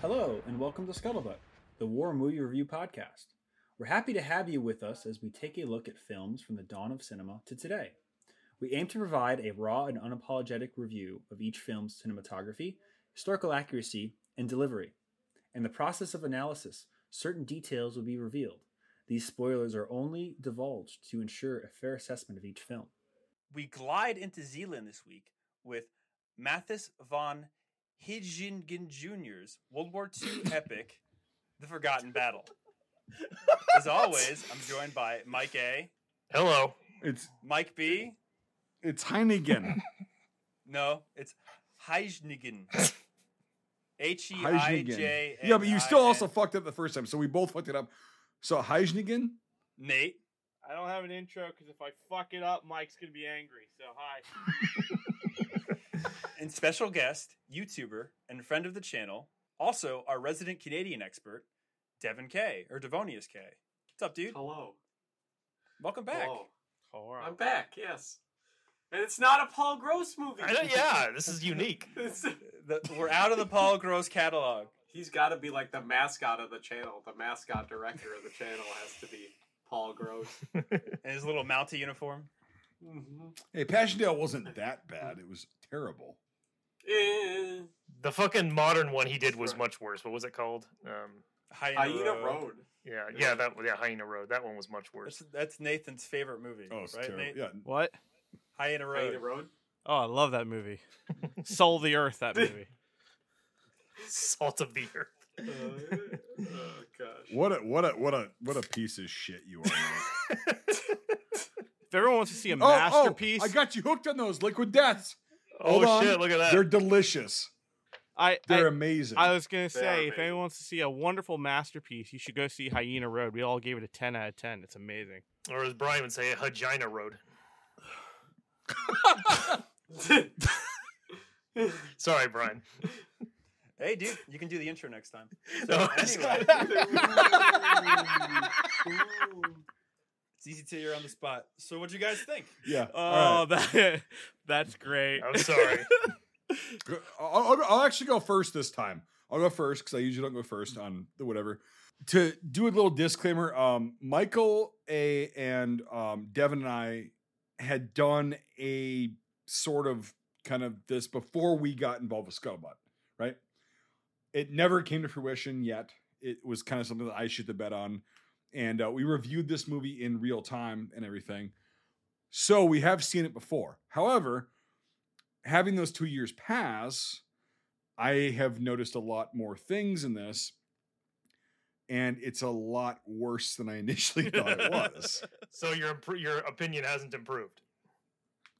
Hello, and welcome to Scuttlebutt, the War Movie Review Podcast. We're happy to have you with us as we take a look at films from the dawn of cinema to today. We aim to provide a raw and unapologetic review of each film's cinematography, historical accuracy, and delivery. In the process of analysis, certain details will be revealed. These spoilers are only divulged to ensure a fair assessment of each film. We glide into Zeeland this week with Matthijs van Heijningen Jr.'s World War II epic, The Forgotten Battle. As always, I'm joined by Mike A. Hello. It's Mike B. It's Heijningen. No, it's Heijningen. H-E-I-J. Yeah, but you still also fucked up the first time, so we both fucked it up. So, Heijningen? Nate? I don't have an intro, because if I fuck it up, Mike's going to be angry. So, hi. And special guest, YouTuber, and friend of the channel, also our resident Canadian expert, Devin K, or Devonius K. What's up, dude? Hello. Welcome back. Hello. All right. I'm back, yes. And it's not a Paul Gross movie. Yeah, this is unique. We're out of the Paul Gross catalog. He's got to be like the mascot of the channel. The mascot director of the channel has to be Paul Gross. And his little Mountie uniform. Mm-hmm. Hey, Passchendaele wasn't that bad. It was terrible. The fucking modern one he did was much worse. What was it called? Hyena Road. Hyena Road. That one was much worse. That's Nathan's favorite movie. Oh, it's right? Nate? Yeah. What? Hyena Road. Oh, I love that movie. Soul of the Earth, that movie. Salt of the earth. Oh gosh! What a piece of shit you are! If everyone wants to see a masterpiece, I got you hooked on those liquid deaths. Hold on. Look at that! They're delicious. They're amazing. I was gonna say, if anyone wants to see a wonderful masterpiece, you should go see Hyena Road. We all gave it a 10 out of 10. It's amazing. Or as Brian would say, Hyena Road. Sorry, Brian. Hey, dude, you can do the intro next time. So, anyway. It's easy till you're on the spot. So what'd you guys think? Yeah. Oh, right. That's great. I'm sorry. I'll actually go first this time. I'll go first because I usually don't go first on the whatever. To do a little disclaimer, Michael A. and Devin and I had done a sort of kind of this before we got involved with Scuttlebutt, right? It never came to fruition yet. It was kind of something that I shoot the bet on. And we reviewed this movie in real time and everything. So we have seen it before. However, having those 2 years pass, I have noticed a lot more things in this. And it's a lot worse than I initially thought it was. So your opinion hasn't improved?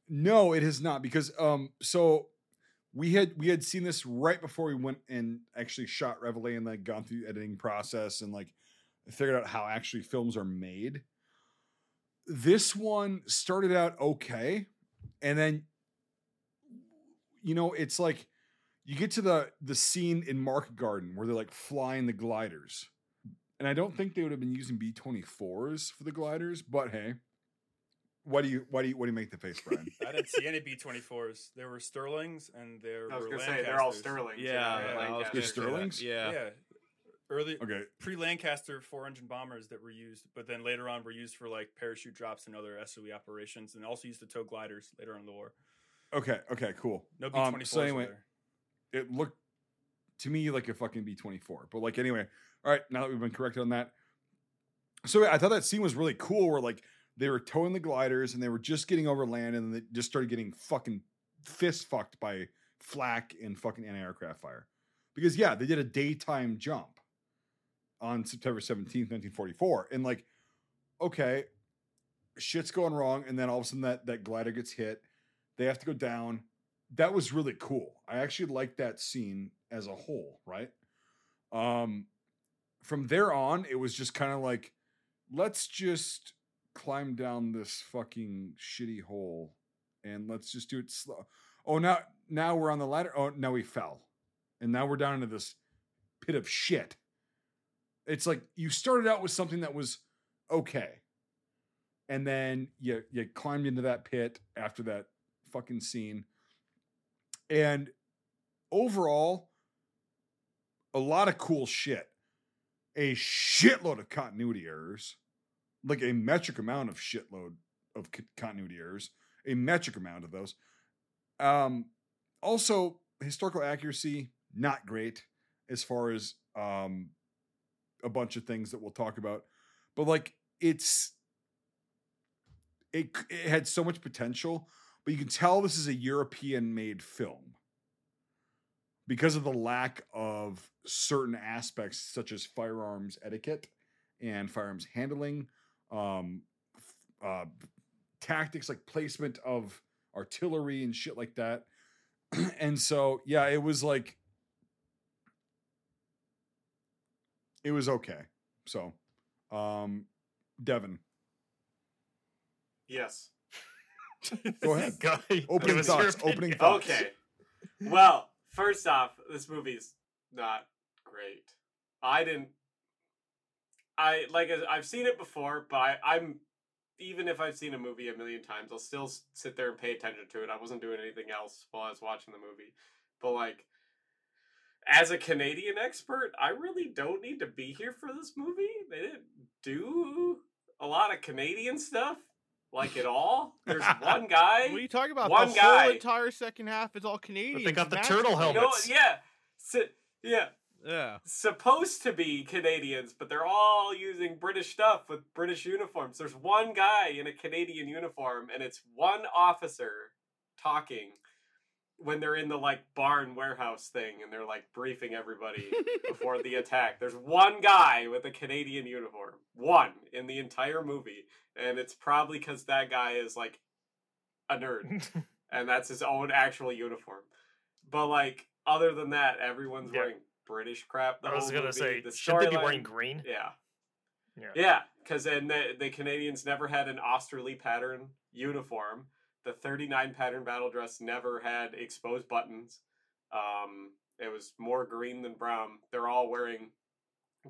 No, it has not. Because, We had seen this right before we went and actually shot Webley and like gone through the editing process and like figured out how actually films are made. This one started out okay. And then, you know, it's like you get to the scene in Market Garden where they're like flying the gliders. And I don't think they would have been using B-24s for the gliders, but hey. What do you make the face, Brian? I didn't see any B-24s. There were Stirlings and there were. I was gonna say they're all Stirlings. Yeah. They're Stirlings. Yeah. Early, pre-Lancaster 4-engine bombers that were used, but then later on were used for like parachute drops and other SOE operations, and also used to tow gliders later on in the war. Okay, cool. No B-24s. So anyway, it looked to me like a fucking B-24, but like anyway. All right, now that we've been corrected on that, so I thought that scene was really cool. Where like. They were towing the gliders and they were just getting over land and they just started getting fucking fist fucked by flak and fucking anti-aircraft fire. Because yeah, they did a daytime jump on September 17th, 1944. And like, okay, shit's going wrong. And then all of a sudden that glider gets hit. They have to go down. That was really cool. I actually liked that scene as a whole, right? From there on, it was just kind of like, let's just climb down this fucking shitty hole and let's just do it slow. Oh, now we're on the ladder. Oh, now we fell. And now we're down into this pit of shit. It's like you started out with something that was okay. And then you climbed into that pit after that fucking scene. And overall, a lot of cool shit, a shitload of continuity errors, like a metric amount of shitload of continuity errors, a metric amount of those. Also, historical accuracy, not great as far as a bunch of things that we'll talk about. But like it had so much potential, but you can tell this is a European-made film because of the lack of certain aspects such as firearms etiquette and firearms handling, tactics like placement of artillery and shit like that. And so, yeah, it was like, it was okay. So, Devin. Yes. Go ahead. Opening thoughts. Okay. Well, first off, this movie's not great. I've seen it before, but I'm even if I've seen a movie a million times, I'll still sit there and pay attention to it. I wasn't doing anything else while I was watching the movie. But like, as a Canadian expert, I really don't need to be here for this movie. They didn't do a lot of Canadian stuff, like at all. There's one guy. What are you talking about? The whole entire second half is all Canadian. But they got the turtle helmets. You know, yeah. Yeah. Supposed to be Canadians, but they're all using British stuff with British uniforms. There's one guy in a Canadian uniform, and it's one officer talking when they're in the like barn warehouse thing and they're like briefing everybody before the attack. There's one guy with a Canadian uniform, one in the entire movie. And it's probably because that guy is like a nerd and that's his own actual uniform. But like, other than that, everyone's wearing British crap. Should they be wearing green? Yeah. Cause then the Canadians never had an Austerlee pattern uniform. The 39 pattern battle dress never had exposed buttons. It was more green than brown. They're all wearing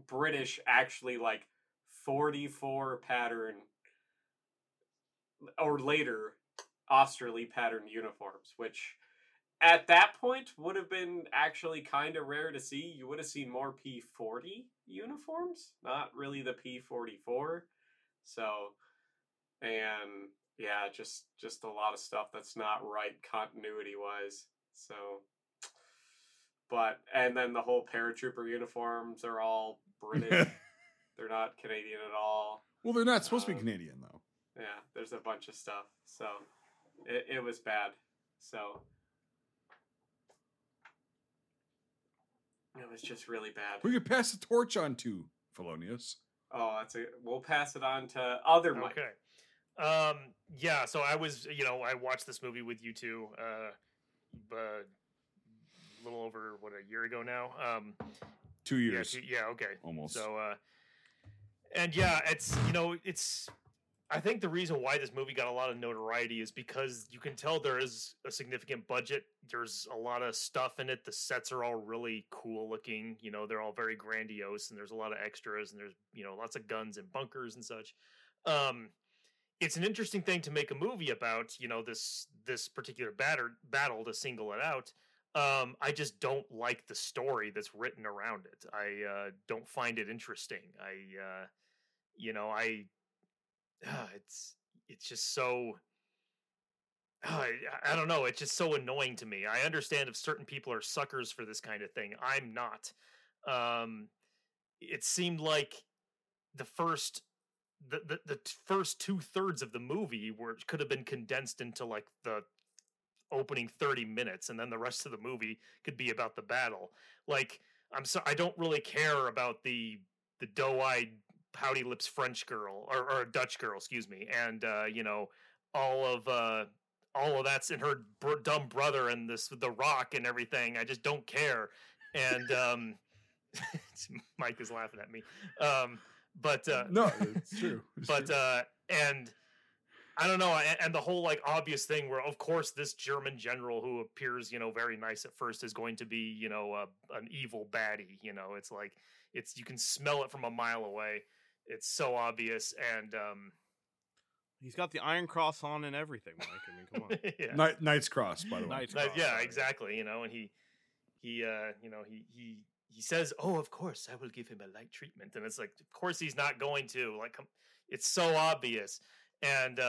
British, actually, like 44 pattern or later Austerlee pattern uniforms, which at that point would have been actually kind of rare to see. You would have seen more P40 uniforms, not really the P44. Yeah, just a lot of stuff that's not right continuity-wise. So, and then the whole paratrooper uniforms are all British. They're not Canadian at all. Well, they're not supposed to be Canadian, though. Yeah, there's a bunch of stuff. So, it was bad. So, it was just really bad. We could pass the torch on to Felonius. Oh, we'll pass it on to other Mike. Okay. So I watched this movie with you two, a little over, a year ago now? 2 years. Okay. Almost. So, and yeah, I think the reason why this movie got a lot of notoriety is because you can tell there is a significant budget. There's a lot of stuff in it. The sets are all really cool looking, they're all very grandiose and there's a lot of extras and there's, lots of guns and bunkers and such. It's an interesting thing to make a movie about, this particular battle to single it out. I just don't like the story that's written around it. I don't find it interesting. It's just so, I don't know. It's just so annoying to me. I understand if certain people are suckers for this kind of thing. I'm not. It seemed like the first 2/3 of the movie could have been condensed into like the opening 30 minutes. And then the rest of the movie could be about the battle. Like, I don't really care about the doe-eyed pouty lips French girl or Dutch girl, excuse me. And, all of that's in her dumb brother and the rock and everything. I just don't care. And, Mike is laughing at me. But no, it's true. And I don't know. And the whole like obvious thing where, of course, this German general who appears, very nice at first is going to be, an evil baddie. It's like you can smell it from a mile away. It's so obvious. And he's got the Iron Cross on and everything. Mike, come on. Yeah. Knight's Cross, by the way. Knight's Cross, yeah, exactly. And he he says, "Oh, of course, I will give him a light treatment." And it's like, of course he's not going to. Like, it's so obvious. And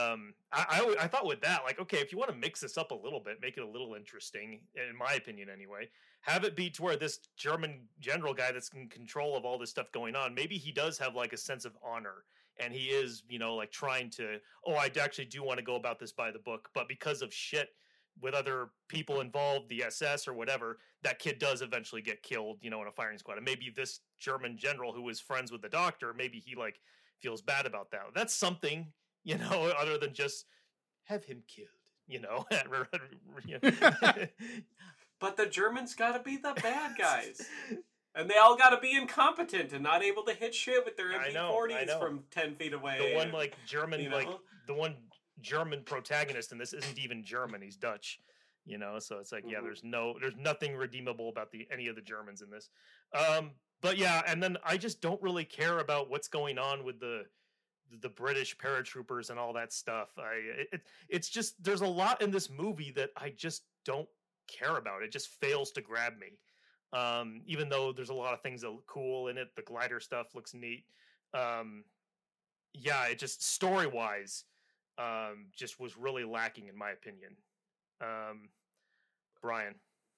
I thought with that, like, okay, if you want to mix this up a little bit, make it a little interesting, in my opinion anyway, have it be to where this German general guy that's in control of all this stuff going on, maybe he does have like a sense of honor. And he is, you know, like trying to, oh, I actually do want to go about this by the book. But because of shit with other people involved, the SS or whatever, that kid does eventually get killed, you know, in a firing squad. And maybe this German general who was friends with the doctor, maybe he like feels bad about that. That's something. You know, other than just have him killed, you know. But the Germans got to be the bad guys. And they all got to be incompetent and not able to hit shit with their MG40s from 10 feet away. The one, like, German, you know? Like, the one German protagonist in this isn't even German. He's Dutch, you know. So it's like, yeah, there's nothing redeemable about any of the Germans in this. But, yeah, and then I just don't really care about what's going on with the British paratroopers and all that stuff. It's just, there's a lot in this movie that I just don't care about. It just fails to grab me. Even though there's a lot of things that look cool in it, the glider stuff looks neat. Yeah, it just story wise, just was really lacking in my opinion. Brian.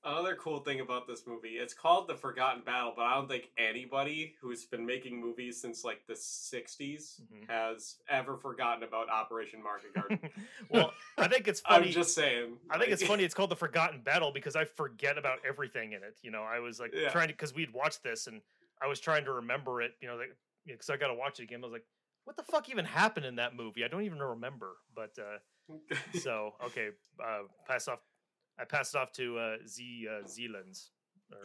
Another cool thing about this movie, it's called The Forgotten Battle, but I don't think anybody who's been making movies since, like, the 60s has ever forgotten about Operation Market Garden. Well, I think it's funny. I'm just saying. I think it's funny it's called The Forgotten Battle because I forget about everything in it. You know, I was, like, trying to, because we'd watched this, and I was trying to remember it, you know, because I got to watch it again. I was like, what the fuck even happened in that movie? I don't even remember. But, so, okay, I pass it off to Zeeland's.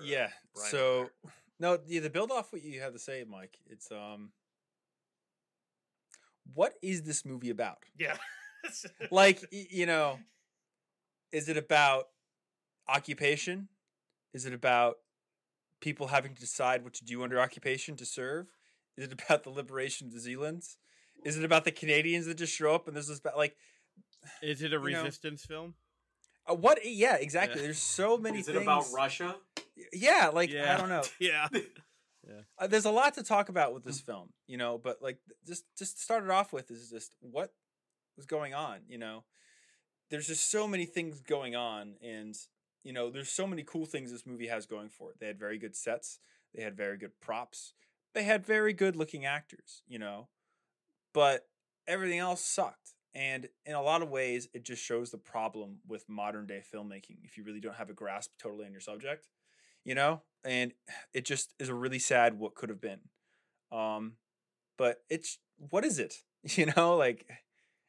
Yeah. Brian so, no, to build off what you have to say, Mike, it's what is this movie about? Yeah. Like, you know, is it about occupation? Is it about people having to decide what to do under occupation to serve? Is it about the liberation of the Zeelands? Is it about the Canadians that just show up and there's this, like... Is it a resistance film? What? Yeah, exactly. Yeah. There's so many things. Is it about Russia? Yeah, like, yeah. I don't know. Yeah. Yeah. There's a lot to talk about with this film, you know, but, like, just to start it off with is just what was going on, you know? There's just so many things going on, and, you know, there's so many cool things this movie has going for it. They had very good sets. They had very good props. They had very good-looking actors, you know? But everything else sucked. And in a lot of ways, it just shows the problem with modern day filmmaking. If you really don't have a grasp totally on your subject, you know, and it just is a really sad what could have been. But it's, what is it? You know, like,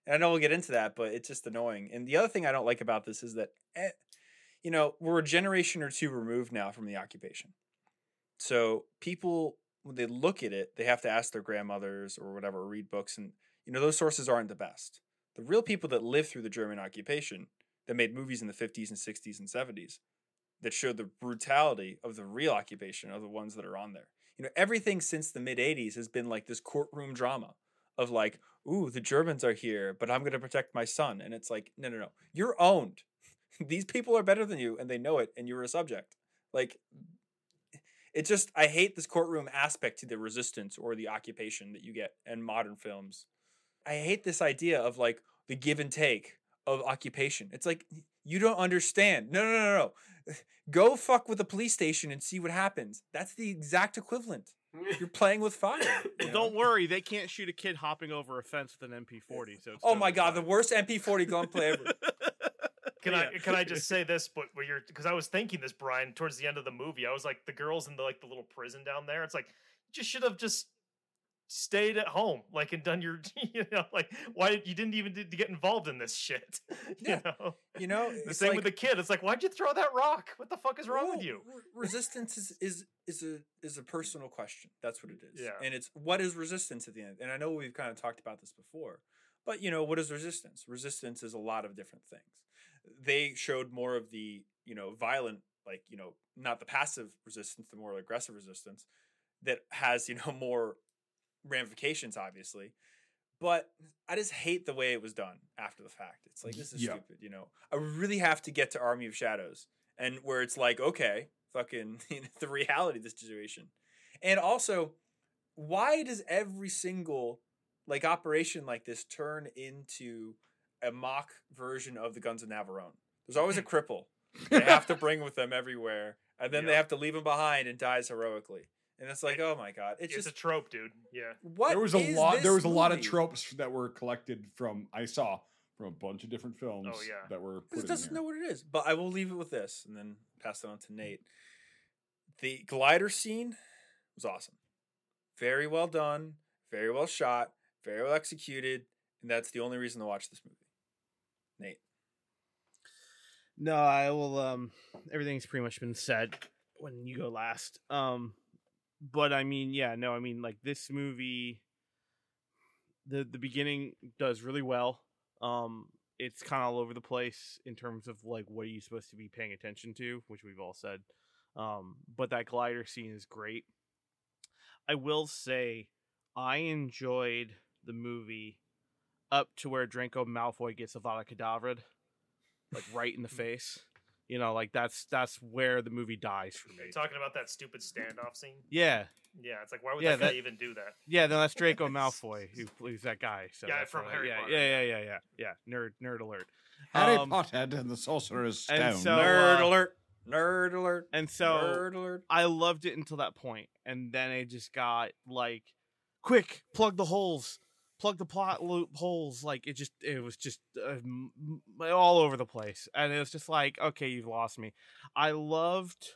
and I know we'll get into that, but it's just annoying. And the other thing I don't like about this is that, you know, we're a generation or two removed now from the occupation. So people, when they look at it, they have to ask their grandmothers or whatever, or read books. And, you know, those sources aren't the best. The real people that lived through the German occupation that made movies in the 50s and 60s and 70s that showed the brutality of the real occupation are the ones that are on there. You know, everything since the mid-80s has been like this courtroom drama of like, ooh, the Germans are here, but I'm going to protect my son. And it's like, no. You're owned. These people are better than you, and they know it, and you're a subject. Like, it's just, I hate this courtroom aspect to the resistance or the occupation that you get in modern films. I hate this idea of like the give and take of occupation. It's like, you don't understand. No. Go fuck with the police station and see what happens. That's the exact equivalent. You're playing with fire. Well, don't worry. They can't shoot a kid hopping over a fence with an MP40. So it's God, the worst MP40 gunplay ever. Can I just say this? But because I was thinking this, Brian, towards the end of the movie, I was like, the girls in the little prison down there. It's like, you just should have just stayed at home, like, and done your, you know, like, why you didn't even get involved in this shit. You know, the same, like, with the kid. It's like, why'd you throw that rock? What the fuck is wrong with you? Resistance is a personal question. That's what it is. Yeah. And it's, what is resistance at the end? And I know we've kind of talked about this before, but, you know, what is resistance? Resistance is a lot of different things. They showed more of the, you know, violent, like, you know, not the passive resistance, the more aggressive resistance that has, you know, more ramifications, obviously, but I just hate the way it was done after the fact. It's like, this is stupid. You know, I really have to get to Army of Shadows, and where it's like, okay, fucking the reality of this situation. And also, why does every single like operation like this turn into a mock version of the Guns of Navarone? There's always a cripple they have to bring with them everywhere, and then they have to leave him behind and dies heroically. And it's like, oh my God, it's just a trope, dude. Yeah, there was a lot of tropes that were collected from a bunch of different films. Oh, yeah. That were put in. It doesn't know what it is, but I will leave it with this and then pass it on to Nate. The glider scene was awesome. Very well done, very well shot, very well executed, and that's the only reason to watch this movie. Nate. No, I will everything's pretty much been said when you go last. But I mean, yeah, no, I mean, like, this movie, the beginning does really well. It's kind of all over the place in terms of like what are you supposed to be paying attention to, which we've all said. But that glider scene is great. I will say I enjoyed the movie up to where Draco Malfoy gets Avada Kedavra, like right in the face. You know, like that's where the movie dies for me. Are you talking about that stupid standoff scene? Yeah. Yeah, it's like, why would that guy even do that? Yeah, no, that's Draco Malfoy, who's that guy. So yeah, from Harry Potter. Yeah. Nerd alert. Harry Potter and the Sorcerer's Stone. So, nerd alert. And so, nerd alert. I loved it until that point, and then it just got like, quick, plug the holes, plug the plot loop holes. Like it was just all over the place, and it was just like, okay, you've lost me. I loved.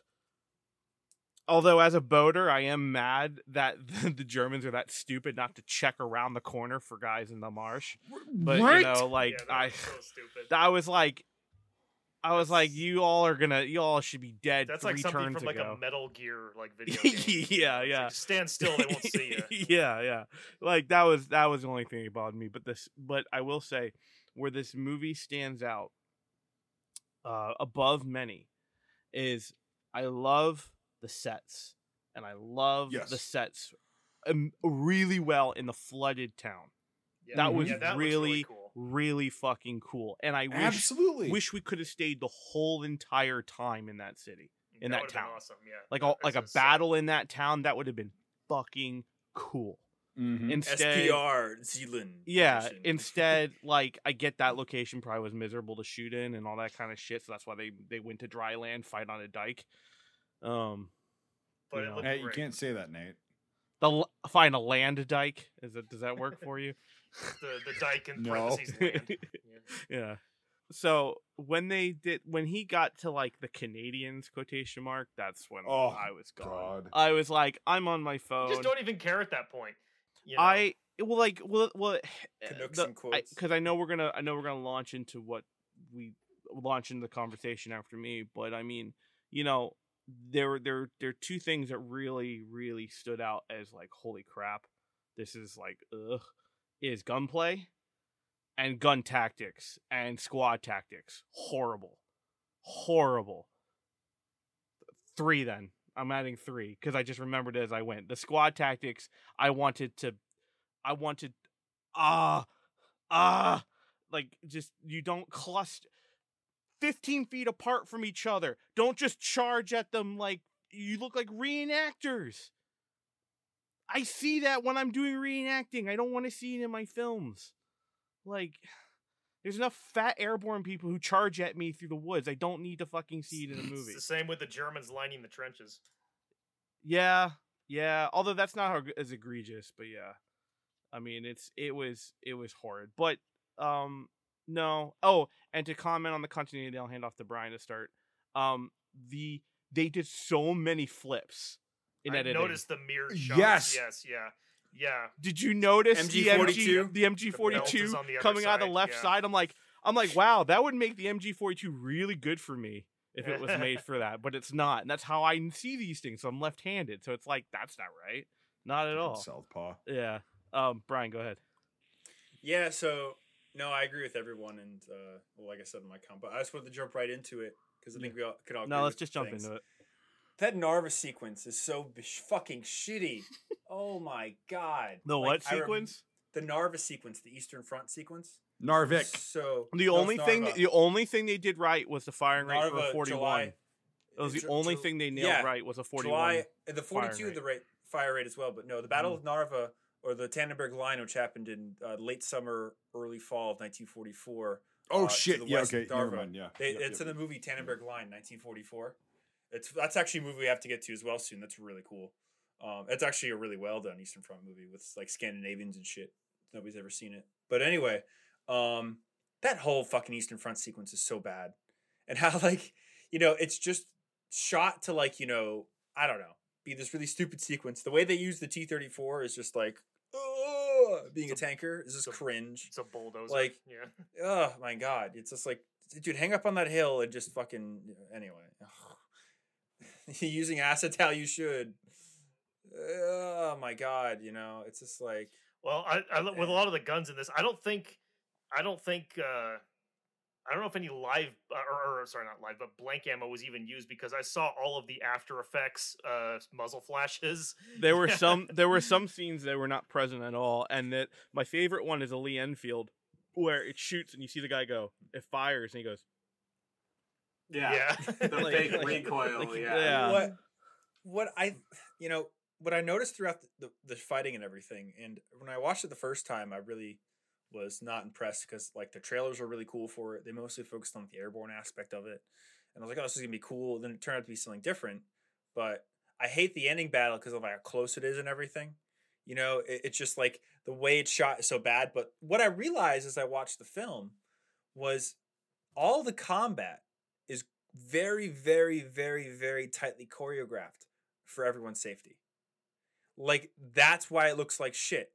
Although, as a boater, I am mad that the Germans are that stupid not to check around the corner for guys in the marsh. But, what? You know, like, yeah, I was so stupid. I was like, you all should be dead. That's like something from like a Metal Gear like video game. Yeah. Like, stand still, they won't see you. Yeah. Like that was the only thing that bothered me. But I will say, where this movie stands out above many is I love the sets, and I love the sets really well in the flooded town. Yeah, that was really fucking cool. And I wish we could have stayed the whole entire time in that city, in that town. Awesome, yeah. Like a battle in that town that would have been fucking cool. Mm-hmm. Instead, SPR Zeeland. Yeah. Version. Instead, like, I get that location probably was miserable to shoot in and all that kind of shit. So that's why they went to dry land, fight on a dike. But you can't say that, Nate. Find a land dike. Does that work for you? the dike in parentheses land. Yeah. So when he got to like the Canadians (quotation mark), that's when I was gone. God. I was like, I'm on my phone. You just don't even care at that point. You know? Because I know we're gonna launch into what we launch into the conversation after me. But I mean, you know. There are two things that really, really stood out as like, holy crap, this is like, is gunplay and gun tactics and squad tactics. Horrible. 3 then. I'm adding 3 because I just remembered as I went. The squad tactics, you don't cluster. 15 feet apart from each other. Don't just charge at them like you look like reenactors. I see that when I'm doing reenacting. I don't want to see it in my films. Like, there's enough fat airborne people who charge at me through the woods. I don't need to fucking see it in a movie. It's the same with the Germans lining the trenches. Yeah. Although that's not as egregious, but yeah. I mean, it was horrid. But, no. Oh, and to comment on the continuity, I'll hand off to Brian to start. They did so many flips in editing. I noticed the mirror shots. Yes. Did you notice MG42? The MG42 coming out of the left side. I'm like, wow, that would make the MG42 really good for me if it was made for that, but it's not. And that's how I see these things. So I'm left-handed. So it's like, that's not right. Not at all. Southpaw. Yeah. Brian, go ahead. Yeah, so... No, I agree with everyone, and like I said in my combo, I just wanted to jump right into it because I think we all could all. Agree. No, let's just jump into it. That Narva sequence is so fucking shitty. Oh my God! The like, what sequence? The Narva sequence, the Eastern Front sequence. Narvik. So the only thing they did right was the firing Narva, rate for 41. That was the only thing they nailed right was a 41. The 42 fire rate. Fire rate as well, but no, the Battle of Narva or the Tannenberg Line, which happened in late summer, early fall of 1944. Oh shit! Yeah, okay. Never mind. Yeah, it's in the movie Tannenberg Line, 1944. That's actually a movie we have to get to as well soon. That's really cool. It's actually a really well done Eastern Front movie with like Scandinavians and shit. Nobody's ever seen it, but anyway, that whole fucking Eastern Front sequence is so bad, and how like you know it's just shot to like you know I don't know be this really stupid sequence. The way they use the T-34 is just like being a tanker is just cringe. It's a bulldozer. Like yeah. Oh my god, it's just like dude, hang up on that hill and just fucking anyway. Using assets how you should. Oh my god, you know it's just like. Well, I with a lot of the guns in this, I don't know if any live but blank ammo was even used because I saw all of the After Effects muzzle flashes. There were some scenes that were not present at all, and that my favorite one is a Lee Enfield where it shoots and you see the guy go, it fires and he goes, yeah. The fake recoil, yeah. What I noticed throughout the fighting and everything, and when I watched it the first time, I really was not impressed because like the trailers were really cool for it. They mostly focused on the airborne aspect of it, and I was like, "Oh, this is gonna be cool." Then it turned out to be something different. But I hate the ending battle because of like how close it is and everything. You know, it's just like the way it's shot is so bad. But what I realized as I watched the film was all the combat is very, very, very, very tightly choreographed for everyone's safety. Like, that's why it looks like shit.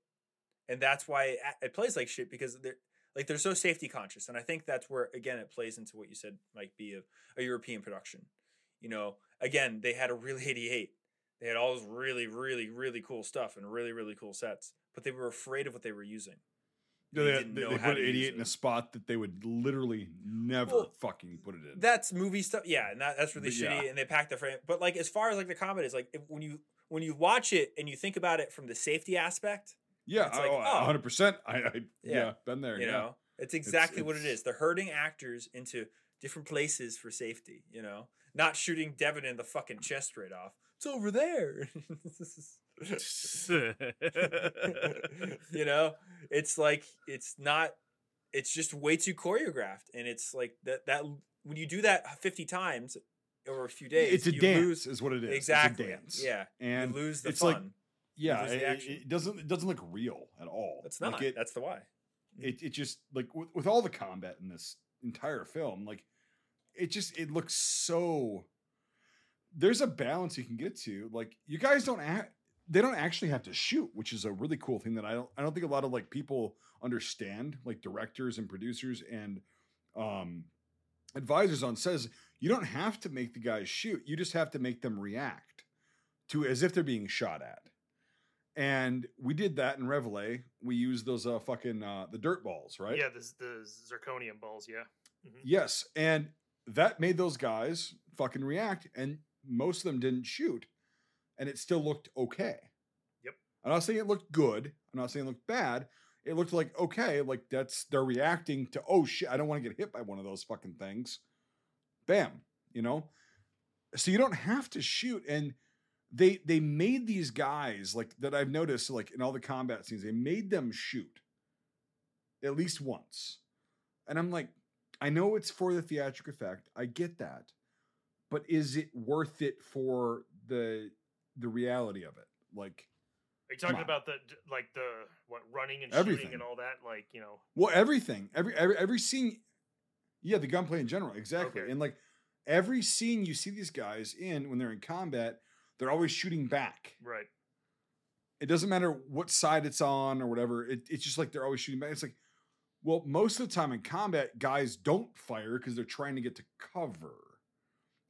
And that's why it plays like shit, because they're so safety conscious. And I think that's where, again, it plays into what you said might be a European production. You know, again, they had a real 88. They had all this really, really, really cool stuff and really, really cool sets. But they were afraid of what they were using. They put 88 in a spot that they would literally never fucking put it in. That's movie stuff. Yeah, and that's really shitty. Yeah. And they packed the frame. But, like, as far as, like, the combat is, like, when you watch it and you think about it from the safety aspect, yeah, it's like, 100%. I been there. You know, it's exactly what it is. They're herding actors into different places for safety. You know, not shooting Devin in the fucking chest right off. It's over there. You know, it's like it's not. It's just way too choreographed, and it's like that. That when you do that 50 times. Over a few days, it's a dance, is what it is. Exactly, it's a dance. Yeah, and you lose the fun. Like, yeah, it doesn't look real at all. It's not. Like that's the why. It just like with all the combat in this entire film, like it looks so. There's a balance you can get to. Like you guys they don't actually have to shoot, which is a really cool thing that I don't think a lot of like people understand, like directors and producers and advisors on says. You don't have to make the guys shoot. You just have to make them react to as if they're being shot at. And we did that in Reveille. We used those the dirt balls, right? Yeah, the zirconium balls, yeah. Mm-hmm. Yes, and that made those guys fucking react, and most of them didn't shoot, and it still looked okay. Yep. I'm not saying it looked good. I'm not saying it looked bad. It looked like, okay, like they're reacting to, oh, shit, I don't want to get hit by one of those fucking things. Bam, you know, so you don't have to shoot. And they made these guys like that. I've noticed like in all the combat scenes, they made them shoot at least once. And I'm like, I know it's for the theatric effect. I get that. But is it worth it for the reality of it? Like, are you talking about running and everything. Shooting and all that? Like, you know, well, everything, every scene. Yeah, the gunplay in general, exactly. Okay. And like every scene you see these guys in when they're in combat, they're always shooting back. Right. It doesn't matter what side it's on or whatever. It's just like they're always shooting back. It's like, well, most of the time in combat, guys don't fire because they're trying to get to cover.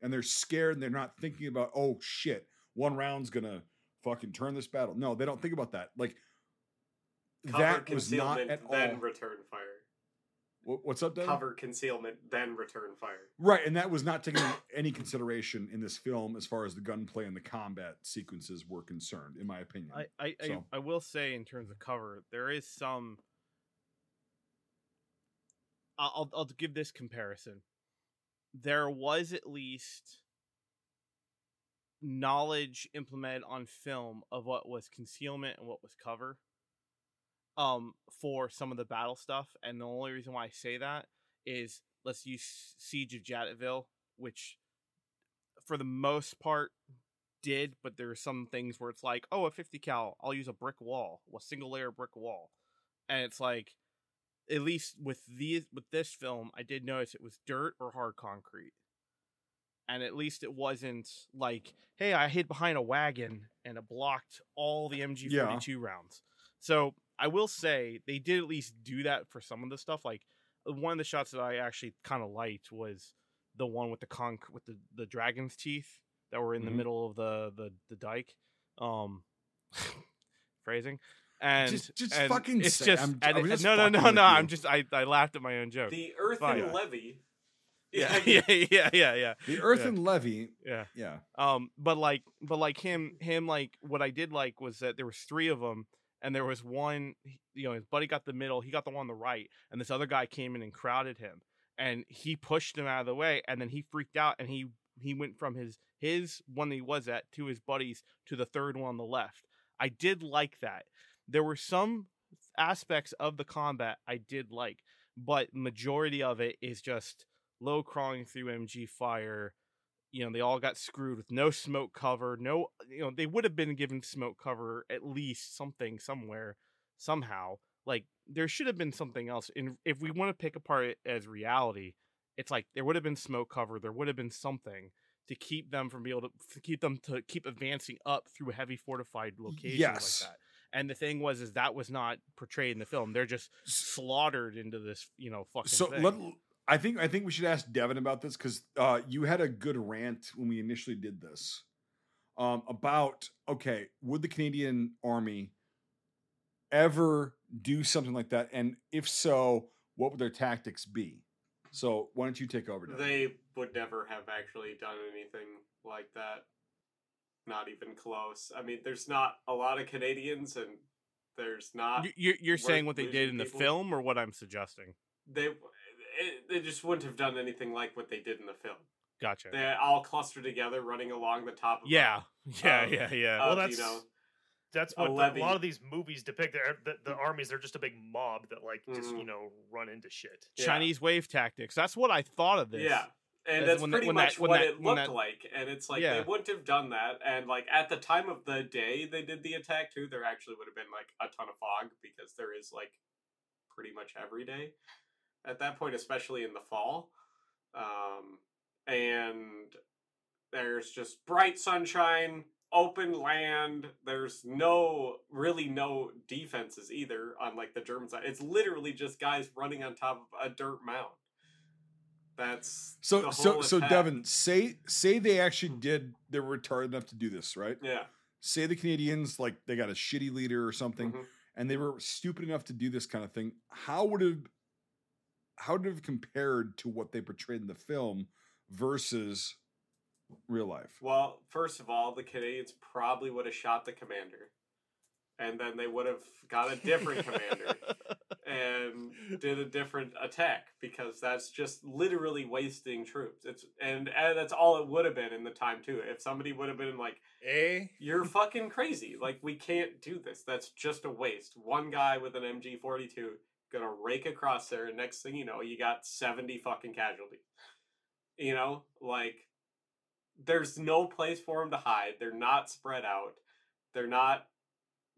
And they're scared and they're not thinking about, oh shit, one round's gonna fucking turn this battle. No, they don't think about that. Like cover that was not at all. Then return fire. What's up, Dave? Cover, concealment, then return fire. Right, and that was not taken any consideration in this film as far as the gunplay and the combat sequences were concerned, in my opinion. I will say, in terms of cover, there is some. I'll give this comparison. There was at least knowledge implemented on film of what was concealment and what was cover for some of the battle stuff. And the only reason why I say that is, let's use Siege of Jadotville, which for the most part did, but there are some things where it's like, oh, a 50 cal, I'll use a brick wall, a single layer brick wall. And it's like, at least with these, with this film, I did notice it was dirt or hard concrete. And at least it wasn't like, hey, I hid behind a wagon and it blocked all the MG42 rounds. So I will say they did at least do that for some of the stuff. Like one of the shots that I actually kind of liked was the one with the with the dragon's teeth that were in the middle of the dike. Phrasing. And just and fucking it's say, just, I'm, and, just no. I laughed at my own joke. The earthen levy. Yeah. The earthen levy. Yeah. But like him, like what I did like was that there was three of them, and there was one, you know, his buddy got the middle, he got the one on the right, and this other guy came in and crowded him, and he pushed him out of the way, and then he freaked out, and he went from his one that he was at to his buddies to the third one on the left. I did like that. There were some aspects of the combat I did like, but majority of it is just low crawling through MG fire. You know, they all got screwed with no smoke cover. No, you know, they would have been given smoke cover, at least something somewhere, somehow. Like there should have been something else. And if we want to pick apart it as reality, it's like there would have been smoke cover. There would have been something to keep them from being able to keep advancing up through heavy fortified locations like that. And the thing was that was not portrayed in the film. They're just slaughtered into this, you know, fucking thing. I think we should ask Devin about this because you had a good rant when we initially did this about, okay, would the Canadian Army ever do something like that? And if so, what would their tactics be? So why don't you take over, Devin? They would never have actually done anything like that. Not even close. I mean, there's not a lot of Canadians, and there's not. You're saying what they did in the film, or what I'm suggesting? They just wouldn't have done anything like what they did in the film. Gotcha. They all clustered together, running along the top. Yeah. Well, that's, you know, that's what a lot of these movies depict. The armies, they're just a big mob that like just you know run into shit. Yeah. Chinese wave tactics. That's what I thought of this. Yeah. And that's pretty much what it looked like. And it's like, they wouldn't have done that. And like at the time of the day they did the attack too, there actually would have been like a ton of fog because there is like pretty much every day at that point, especially in the fall. And there's just bright sunshine, open land. There's no defenses either on like the German side. It's literally just guys running on top of a dirt mound. That's so Devin, say they actually did, they were retarded enough to do this, right? Yeah. Say the Canadians, like they got a shitty leader or something and they were stupid enough to do this kind of thing. How would it have compared to what they portrayed in the film versus real life? Well, first of all, the Canadians probably would have shot the commander. And then they would have got a different commander and did a different attack because that's just literally wasting troops. And that's all it would have been in the time too. If somebody would have been like, "Hey, you're fucking crazy. Like we can't do this. That's just a waste. One guy with an MG42 gonna rake across there, and next thing you know, you got 70 fucking casualties." You know, like there's no place for them to hide. They're not spread out.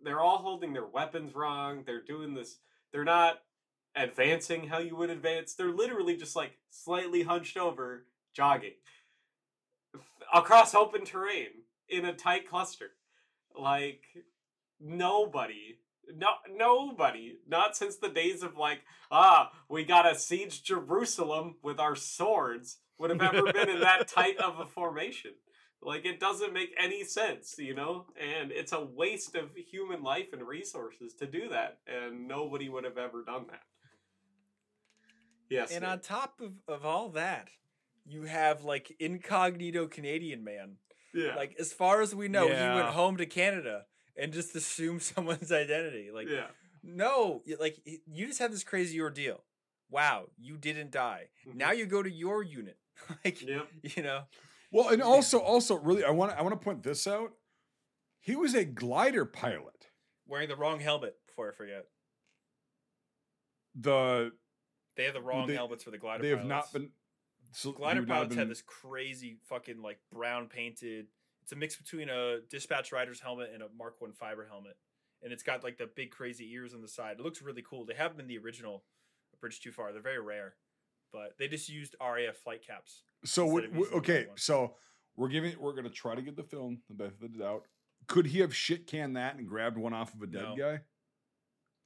They're all holding their weapons wrong. They're doing this. They're not advancing how you would advance. They're literally just like slightly hunched over, jogging across open terrain in a tight cluster. Like nobody, not since the days of like, we gotta siege Jerusalem with our swords would have ever been in that tight of a formation. Like, it doesn't make any sense, you know? And it's a waste of human life and resources to do that. And nobody would have ever done that. Yes. And on top of all that, you have, like, incognito Canadian man. Yeah. Like, as far as we know, he went home to Canada and just assumed someone's identity. Like, no. Like, you just had this crazy ordeal. Wow, you didn't die. Now you go to your unit. Like, you know... Well, and also really, I want to point this out. He was a glider pilot. Wearing the wrong helmet, before I forget. They have the wrong helmets for the glider pilots. They have not been... So glider pilots have this crazy fucking, like, brown painted... It's a mix between a dispatch rider's helmet and a Mark I fiber helmet. And it's got, like, the big crazy ears on the side. It looks really cool. They have them in the original Bridge Too Far. They're very rare. But they just used RAF flight caps. So, we're going to try to get the film the benefit of the doubt. Could he have shit canned that and grabbed one off of a dead guy?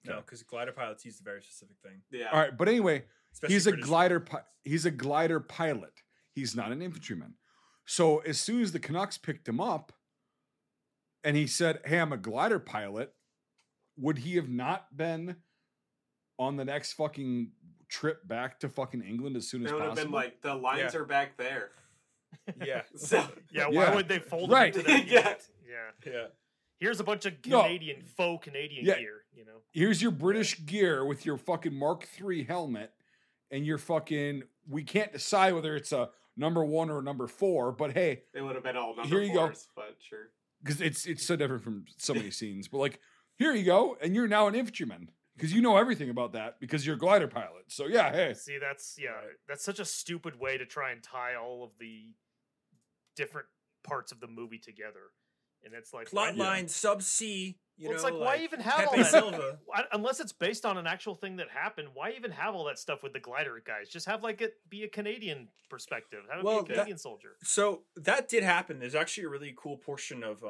No, because glider pilots use a very specific thing. Yeah. All right, but anyway, he's a glider pilot. He's not an infantryman. So as soon as the Canucks picked him up, and he said, "Hey, I'm a glider pilot," would he have not been on the next fucking trip back to fucking England as soon as possible? Would have been like, the lines are back there. Yeah. So why would they fold it into that? Yeah. Here's a bunch of Canadian, faux Canadian gear, you know. Here's your British gear with your fucking Mark III helmet and your fucking, we can't decide whether it's a number 1 or number 4, but hey. They would have been all number 4s, but sure. Because it's so different from so many scenes. But like, here you go, and you're now an infantryman. Because you know everything about that because you're a glider pilot. So yeah, hey. See, that's such a stupid way to try and tie all of the different parts of the movie together. And it's like plotline sub C. It's like, why even have all that? Unless it's based on an actual thing that happened, why even have all that stuff with the glider guys? Just have like it be a Canadian perspective. Have it be a Canadian soldier. So that did happen. There's actually a really cool portion of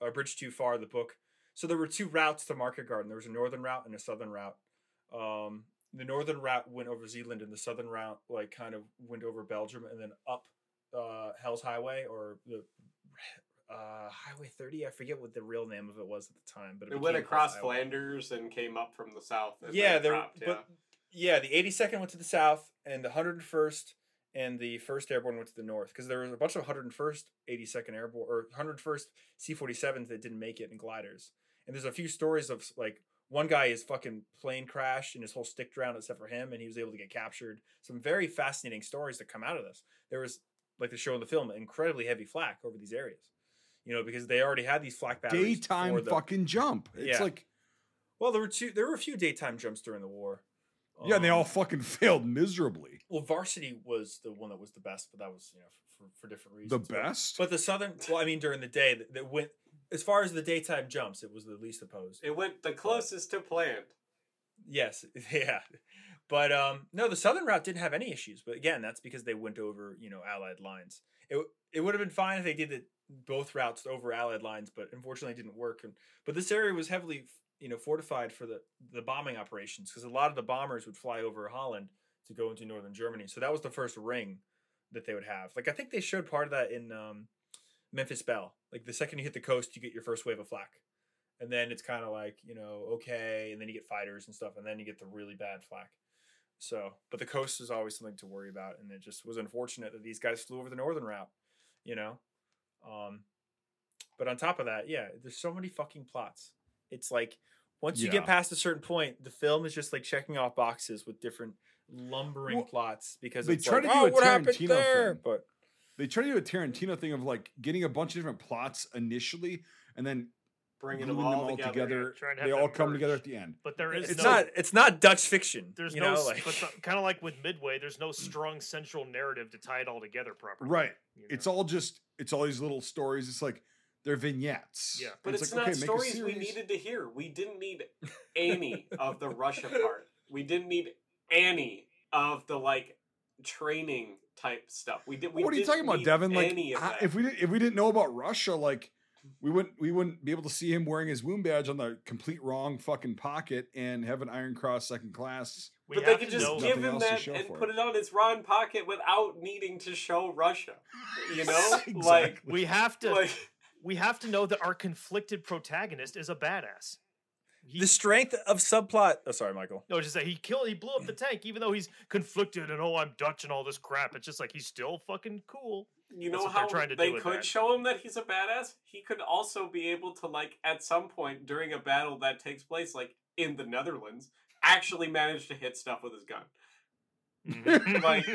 A Bridge Too Far, the book. So there were two routes to Market Garden. There was a northern route and a southern route. The northern route went over Zeeland, and the southern route like kind of went over Belgium and then up Hell's Highway or the. Highway 30, I forget what the real name of it was at the time, but it went across Flanders and came up from the south. The 82nd went to the south, and the 101st and the 1st Airborne went to the north, because there was a bunch of 101st 82nd Airborne or 101st C-47s that didn't make it in gliders. And there's a few stories of like one guy, his fucking plane crashed and his whole stick drowned except for him, and he was able to get captured. Some very fascinating stories that come out of this. There was, like they show in the film, incredibly heavy flak over these areas. You know, because they already had these flak batteries. Daytime fucking jump. It's like... Well, there were a few daytime jumps during the war. Yeah, and they all fucking failed miserably. Well, Varsity was the one that was the best, but that was, you know, for different reasons. The best? But the Southern... Well, I mean, during the day, that went... As far as the daytime jumps, it was the least opposed. It went the closest to planned. Yes, yeah. But, no, the Southern route didn't have any issues. But, again, that's because they went over, you know, Allied lines. It would have been fine if they did it both routes over Allied lines, but unfortunately it didn't work. But this area was heavily, you know, fortified for the bombing operations, because a lot of the bombers would fly over Holland to go into northern Germany. So that was the first ring that they would have. Like, I think they showed part of that in Memphis Belle. Like, the second you hit the coast, you get your first wave of flak. And then it's kind of like, you know, okay, and then you get fighters and stuff, and then you get the really bad flak. So, but the coast is always something to worry about, and it just was unfortunate that these guys flew over the northern route, you know? But on top of that, there's so many fucking plots. It's like, once you get past a certain point, the film is just like checking off boxes with different lumbering plots, because they try to do a Tarantino thing. But they try to do a Tarantino thing of like getting a bunch of different plots initially and then bringing them all together. They all come together at the end. But it's not Dutch fiction. There's kind of like with Midway, there's no strong central narrative to tie it all together properly. Right. You know? It's all these little stories. It's like they're vignettes. Yeah. But it's like, not stories we needed to hear. We didn't need any of the Russia part. We didn't need any of the like training type stuff. What are you talking about, Devin? Like, if we didn't know about Russia, like, We wouldn't be able to see him wearing his wound badge on the complete wrong fucking pocket and have an Iron Cross second class. But they could just give him that and put it on his Ron pocket without needing to show Russia. You know, exactly. Like we have to know that our conflicted protagonist is a badass. The strength of subplot. Oh, sorry, Michael. No, just that he blew up the tank, even though he's conflicted and I'm Dutch and all this crap. It's just like he's still fucking cool. You know how they could show him that he's a badass? He could also be able to, like, at some point during a battle that takes place, like, in the Netherlands, actually manage to hit stuff with his gun. like,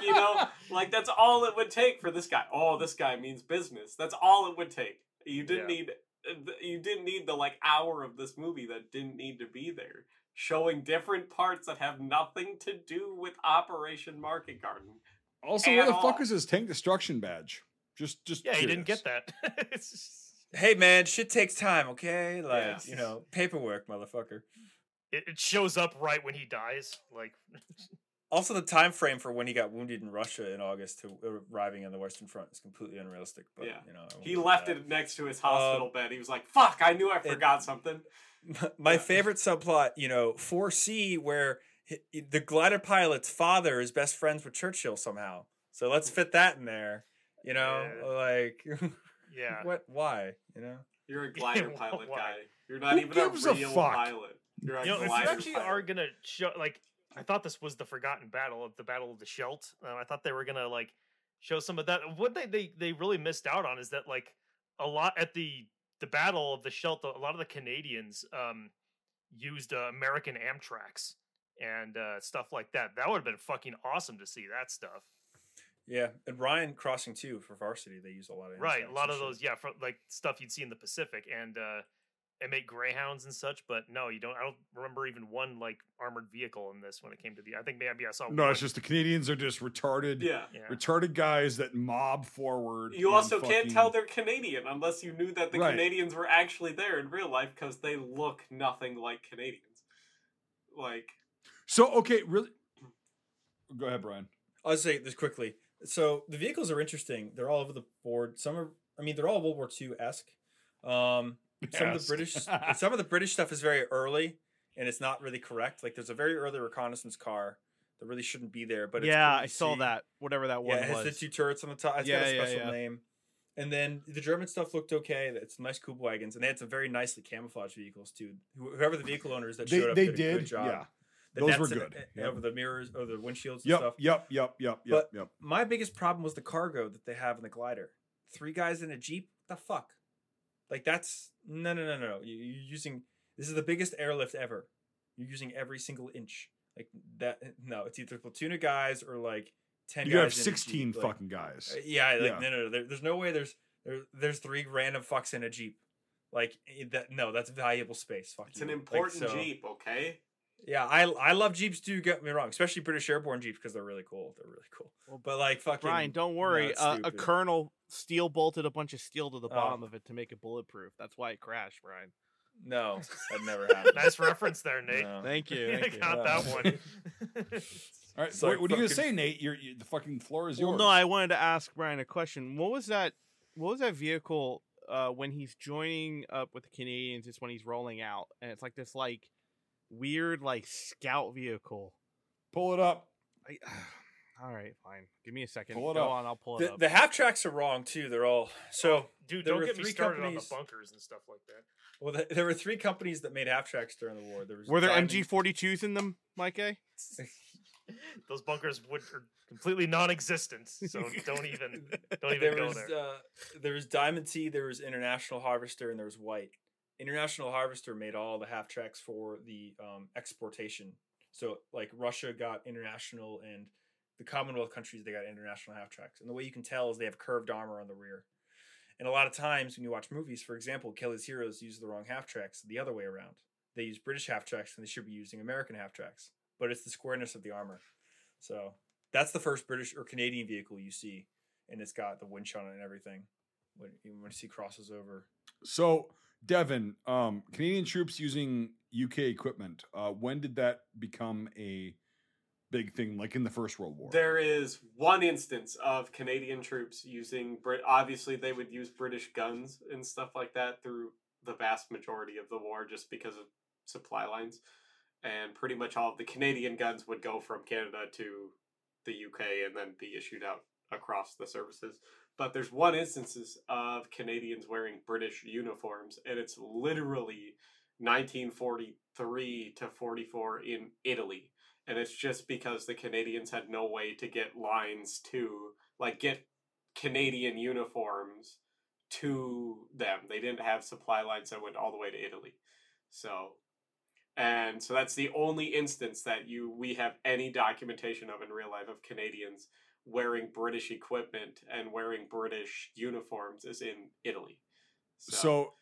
you know, like that's all it would take for this guy. Oh, this guy means business. That's all it would take. You didn't need the like hour of this movie that didn't need to be there, showing different parts that have nothing to do with Operation Market Garden. Also, where the fuck is his tank destruction badge? Just yeah, curious. He didn't get that. Hey man, shit takes time, okay? Like, you know, paperwork, motherfucker. It shows up right when he dies, like. Also, the time frame for when he got wounded in Russia in August to arriving on the Western Front is completely unrealistic. But you know, he left it next to his hospital bed. He was like, "Fuck, I knew I forgot something." My favorite subplot, you know, 4C, where the glider pilot's father is best friends with Churchill somehow. So let's fit that in there. You know, like, what? Why? You know, you're a glider pilot guy. You're not even a real pilot. You're a glider pilot. You actually are gonna show like. I thought this was the Forgotten Battle of the Battle of the Scheldt. I thought they were gonna like show some of that. What they really missed out on is that like a lot at the Battle of the Scheldt, a lot of the Canadians used American Amtraks and stuff like that. That would have been fucking awesome to see that stuff. Yeah, and Ryan Crossing too for varsity. They used a lot of a lot of those for like stuff you'd see in the Pacific and. And make Greyhounds and such, but no, you don't. I don't remember even one like armored vehicle in this when it came to the. I think maybe I saw. No, it's just the Canadians are just retarded, retarded guys that mob forward. You also can't tell they're Canadian unless you knew that the Canadians were actually there in real life because they look nothing like Canadians. Like, so okay, really. Go ahead, Brian. I'll say this quickly. So the vehicles are interesting. They're all over the board. Some are. I mean, they're all World War II-esque. Some of the British stuff is very early, and it's not really correct. Like, there's a very early reconnaissance car that really shouldn't be there. But I saw that. Whatever that one was. Yeah, it has the two turrets on the top. It's got a special name. And then the German stuff looked okay. It's nice coupe wagons, and they had some very nicely camouflaged vehicles too. Whoever the vehicle owners that showed up, they did a good job. Yeah. Those were good. Over the mirrors or the windshields and stuff. Yep. My biggest problem was the cargo that they have in the glider. 3 guys in a Jeep. What the fuck? Like that's no. You're using this is the biggest airlift ever. You're using every single inch like that. No, it's either a platoon of guys or like 10. You guys have 16 fucking guys. No. There's no way. There's 3 random fucks in a Jeep. Like that. No, that's valuable space. Fuck. It's an important Jeep. Okay. Yeah, I love Jeeps too, get me wrong, especially British Airborne Jeeps because they're really cool. Well, but like fucking Brian, don't worry. A colonel steel bolted a bunch of steel to the bottom of it to make it bulletproof. That's why it crashed, Brian. No, that never happened. Nice reference there, Nate. No. Thank you. Got that one. All right, so what are you gonna say, Nate? You're the fucking floor is yours. No, I wanted to ask Brian a question. What was that vehicle when he's joining up with the Canadians? It's when he's rolling out, and it's like this like. Weird, like scout vehicle. Pull it up. All right, fine. Give me a second. Go on. I'll pull it up. The half tracks are wrong too. They're all so. Dude, don't get me started on the bunkers and stuff like that. Well, there were 3 companies that made half tracks during the war. Were there MG42s in them, Mike A? Those bunkers are completely non-existent. So don't even go there. There was Diamond T. There was International Harvester, and there was White. International Harvester made all the half tracks for the exportation. So like Russia got international and the Commonwealth countries, they got international half tracks. And the way you can tell is they have curved armor on the rear. And a lot of times when you watch movies, for example, Kelly's Heroes use the wrong half tracks the other way around. They use British half tracks and they should be using American half tracks, but it's the squareness of the armor. So that's the first British or Canadian vehicle you see. And it's got the winch on it and everything. When you see crosses over. So Devin, Canadian troops using UK equipment. When did that become a big thing, like in the First World War? There is one instance of Canadian troops using... obviously, they would use British guns and stuff like that through the vast majority of the war just because of supply lines. And pretty much all of the Canadian guns would go from Canada to the UK and then be issued out across the services. But there's one instance of Canadians wearing British uniforms, and it's literally 1943 to 44 in Italy. And it's just because the Canadians had no way to get lines to, like, get Canadian uniforms to them. They didn't have supply lines that went all the way to Italy. So And so that's the only instance that we have any documentation of in real life of Canadians wearing British equipment and wearing British uniforms is in Italy. So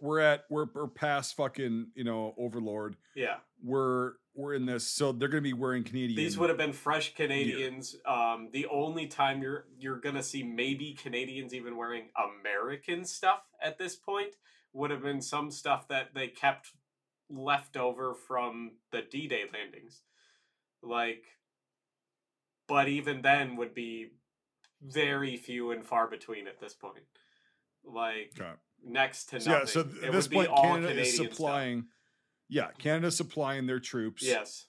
we're past fucking, Overlord. Yeah. We're in this. So they're going to be wearing Canadian. These would have been fresh Canadians. The only time you're going to see maybe Canadians even wearing American stuff at this point would have been some stuff that they kept left over from the D-Day landings. But even then would be very few and far between at this point. Next to nothing. Yeah, so at this point, Canada is supplying... Stuff. Yeah, Canada's supplying their troops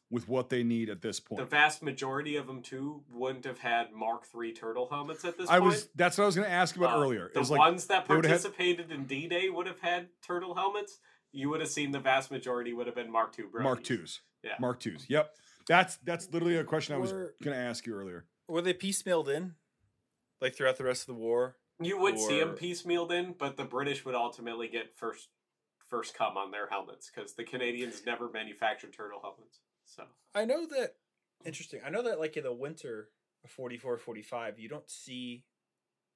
with what they need at this point. The vast majority of them, too, wouldn't have had Mark III turtle helmets at this point. That's what I was going to ask about earlier. The ones that participated in D-Day would have had turtle helmets. You would have seen the vast majority would have been Mark II Brody. Mark IIs. Yeah. Mark IIs. Yep. That's literally a question I was going to ask you earlier. Were they piecemealed in? Throughout the rest of the war? You would see them piecemealed in, but the British would ultimately get first come on their helmets because the Canadians never manufactured turtle helmets. So I know that interesting. I know that in the winter of 44-45, you don't see.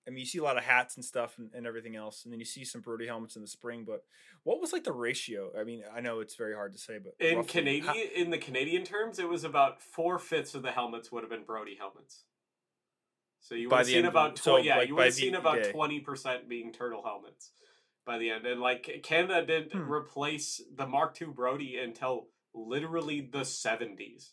I mean, you see a lot of hats and stuff and everything else, and then you see some Brody helmets in the spring. But what was the ratio? I mean, I know it's very hard to say, but in the Canadian terms, it was about 4/5 of the helmets would have been Brody helmets. So you would have seen about 20% being turtle helmets by the end. And Canada didn't replace the Mark II Brody until literally the 70s.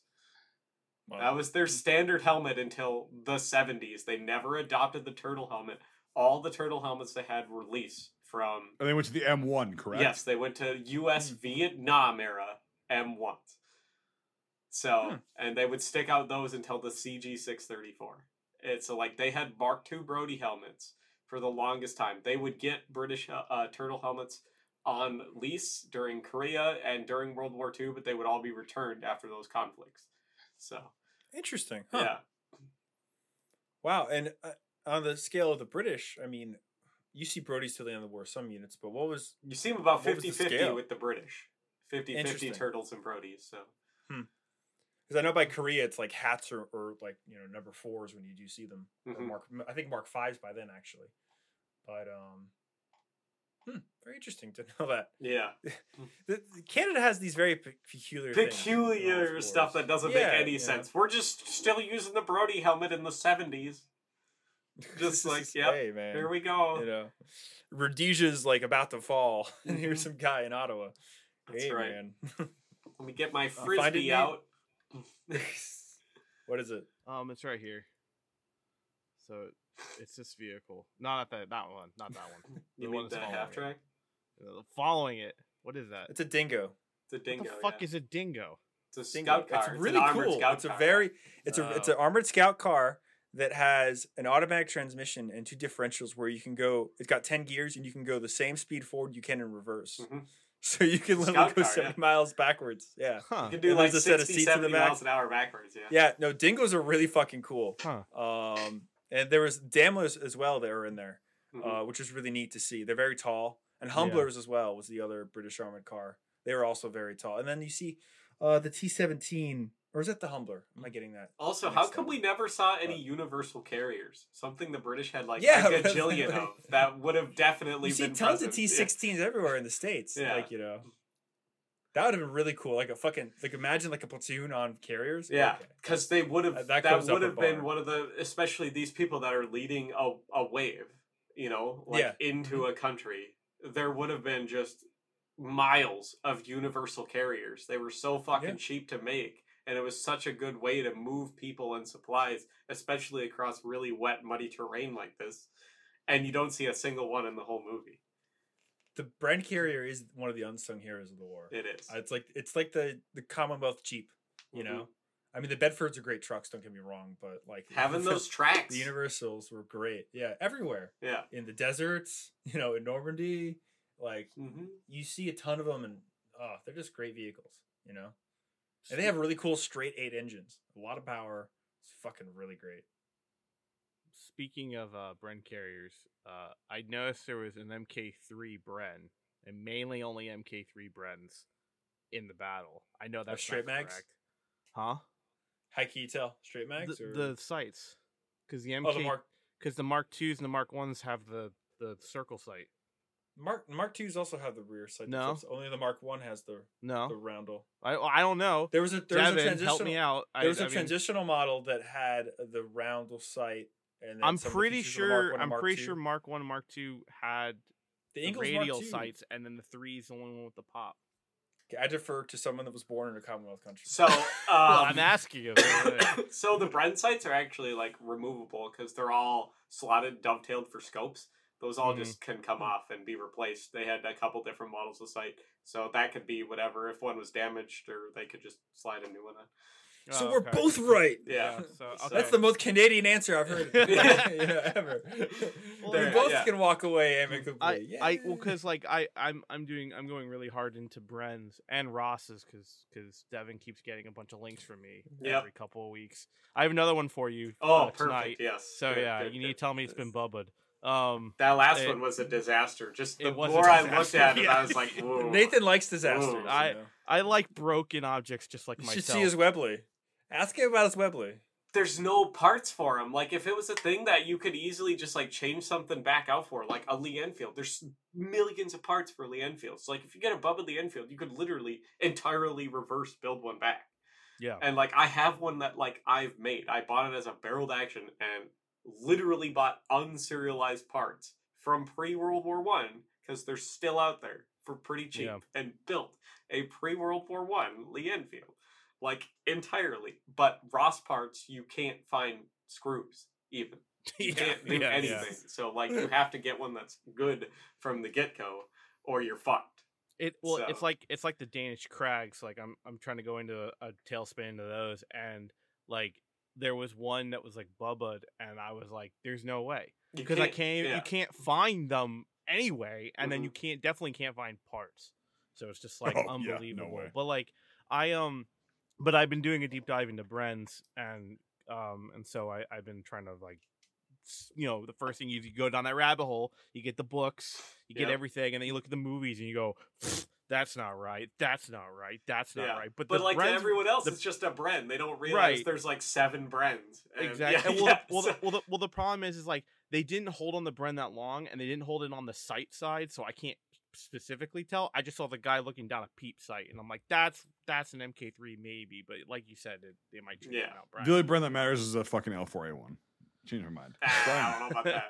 Wow. That was their standard helmet until the 70s. They never adopted the turtle helmet. All the turtle helmets they had were leased from... And they went to the M1, correct? Yes, they went to U.S. Vietnam era M1. So, and they would stick out those until the CG634. It's they had Mark II Brody helmets for the longest time. They would get British turtle helmets on lease during Korea and during World War II, but they would all be returned after those conflicts. So interesting. Huh? Yeah. Wow. And on the scale of the British, I mean, you see Brody's till the end of the war, some units, but what was... You see them about 50-50 with the British. 50-50 turtles and Brody's, so... Because I know by Korea, it's hats or number 4s when you do see them. Mm-hmm. I think Mark V's by then, actually. But, very interesting to know that. Yeah. Canada has these very peculiar stuff that doesn't make any sense. We're just still using the Brody helmet in the 70s. Just hey, man, here we go. Rhodesia's about to fall. And here's some guy in Ottawa. That's hey, right. Man. Let me get my Frisbee out. What is it? It's right here. So it's this vehicle. Not that one. You mean the half track? Following it. What is that? It's a Dingo. What the fuck is a Dingo? It's a scout car. It's really cool. It's an armored scout car that has an automatic transmission and two differentials where you can go. It's got 10 gears and you can go the same speed forward you can in reverse. Mm-hmm. So you can literally go 70 miles backwards. Yeah. Huh. You can do 60-70 miles an hour backwards. Yeah. Yeah. No, Dingoes are really fucking cool. Huh. And there was Damlers as well that were in there, which was really neat to see. They're very tall. And Humblers as well was the other British armored car. They were also very tall. And then you see the T-17, or is that the Humbler? Am I getting that? Also, how come we never saw any Universal carriers? Something the British had a gajillion of that would have definitely been present. You see tons of T-16s everywhere in the States. Yeah. That would have been really cool. Imagine a platoon on carriers. Yeah, because they would have, that would have been one of the, especially these people that are leading a wave, into a country. There would have been just miles of Universal carriers. They were so fucking cheap to make. And it was such a good way to move people and supplies, especially across really wet, muddy terrain like this. And you don't see a single one in the whole movie. The Bren carrier is one of the unsung heroes of the war. It is. It's like the Commonwealth Jeep, you know? I mean, the Bedfords are great trucks, don't get me wrong, but having those tracks. The Universals were great. Yeah, everywhere. Yeah. In the deserts, in Normandy. You see a ton of them, and they're just great vehicles, And they have really cool straight 8 engines. A lot of power. It's fucking really great. Speaking of Bren carriers, I noticed there was an MK3 Bren, and mainly only MK3 Brens. in the battle. I know that's straight mags, correct. Huh? High key tail straight mags, the sights, because the MK, because the Mark IIs and the Mark Is have the circle sight. Mark IIs also have the rear sight. No, only the Mark I has the roundel. I don't know. There was a transitional. Help me out. There was a transitional model that had the roundel sight. And I'm pretty sure. Mark I and Mark II had the radial sights, and then the three is the only one with the pop. I defer to someone that was born in a Commonwealth country. So well, I'm asking you. So the Bren sights are actually like removable because they're all slotted, dovetailed for scopes. Those all just can come off and be replaced. They had a couple different models of sight, so that could be whatever. If one was damaged, or they could just slide a new one on. So we're both right. Yeah. So, that's the most Canadian answer I've heard ever. Well, we both can walk away amicably. I'm going really hard into Bren's and Ross's because Devin keeps getting a bunch of links from me every couple of weeks. I have another one for you. Oh, perfect. Tonight. Yes. So you need to tell me it's been bubbed. That last one was a disaster. Just the more I looked at it, I was like, whoa. Nathan likes disasters. Whoa. I like broken objects just like myself. You should see his Webley. Ask him about his Webley. There's no parts for him. Like, if it was a thing that you could easily just, like, change something back out for, like a Lee Enfield, there's millions of parts for Lee Enfields. Like, if you get a bubbed Lee Enfield, you could literally entirely reverse build one back. Yeah. And, like, I have one that, like, I've made. I bought it as a barreled action and literally bought unserialized parts from pre-World War One because they're still out there for pretty cheap and built a pre-World War One Lee Enfield, like, entirely. But Ross parts, you can't find screws even. You can't do anything. Yeah. So, like, you have to get one that's good from the get-go or you're fucked. It's like the Danish Krags. Like, I'm trying to go into a tailspin to those, and, like, there was one that was like bubbed, and I was like, "There's no way," because you can't find them anyway, and then you definitely can't find parts. So it's just like unbelievable. Yeah, no, but like but I've been doing a deep dive into Bren's, and so I've been trying to, like, you know, the first thing you go down that rabbit hole, you get the books, you get everything, and then you look at the movies and you go, that's not right. That's not right. That's not right. But like, Brens, to everyone else, it's just a Bren. They don't realize there's like 7 Brens. Exactly. Yeah, the problem is like they didn't hold on the Bren that long, and they didn't hold it on the sight side, so I can't specifically tell. I just saw the guy looking down a peep sight, and I'm like, that's an MK3 maybe, but like you said, they might change it out. Bren. The only Bren that matters is a fucking L4A1. Change your mind. I don't know about that.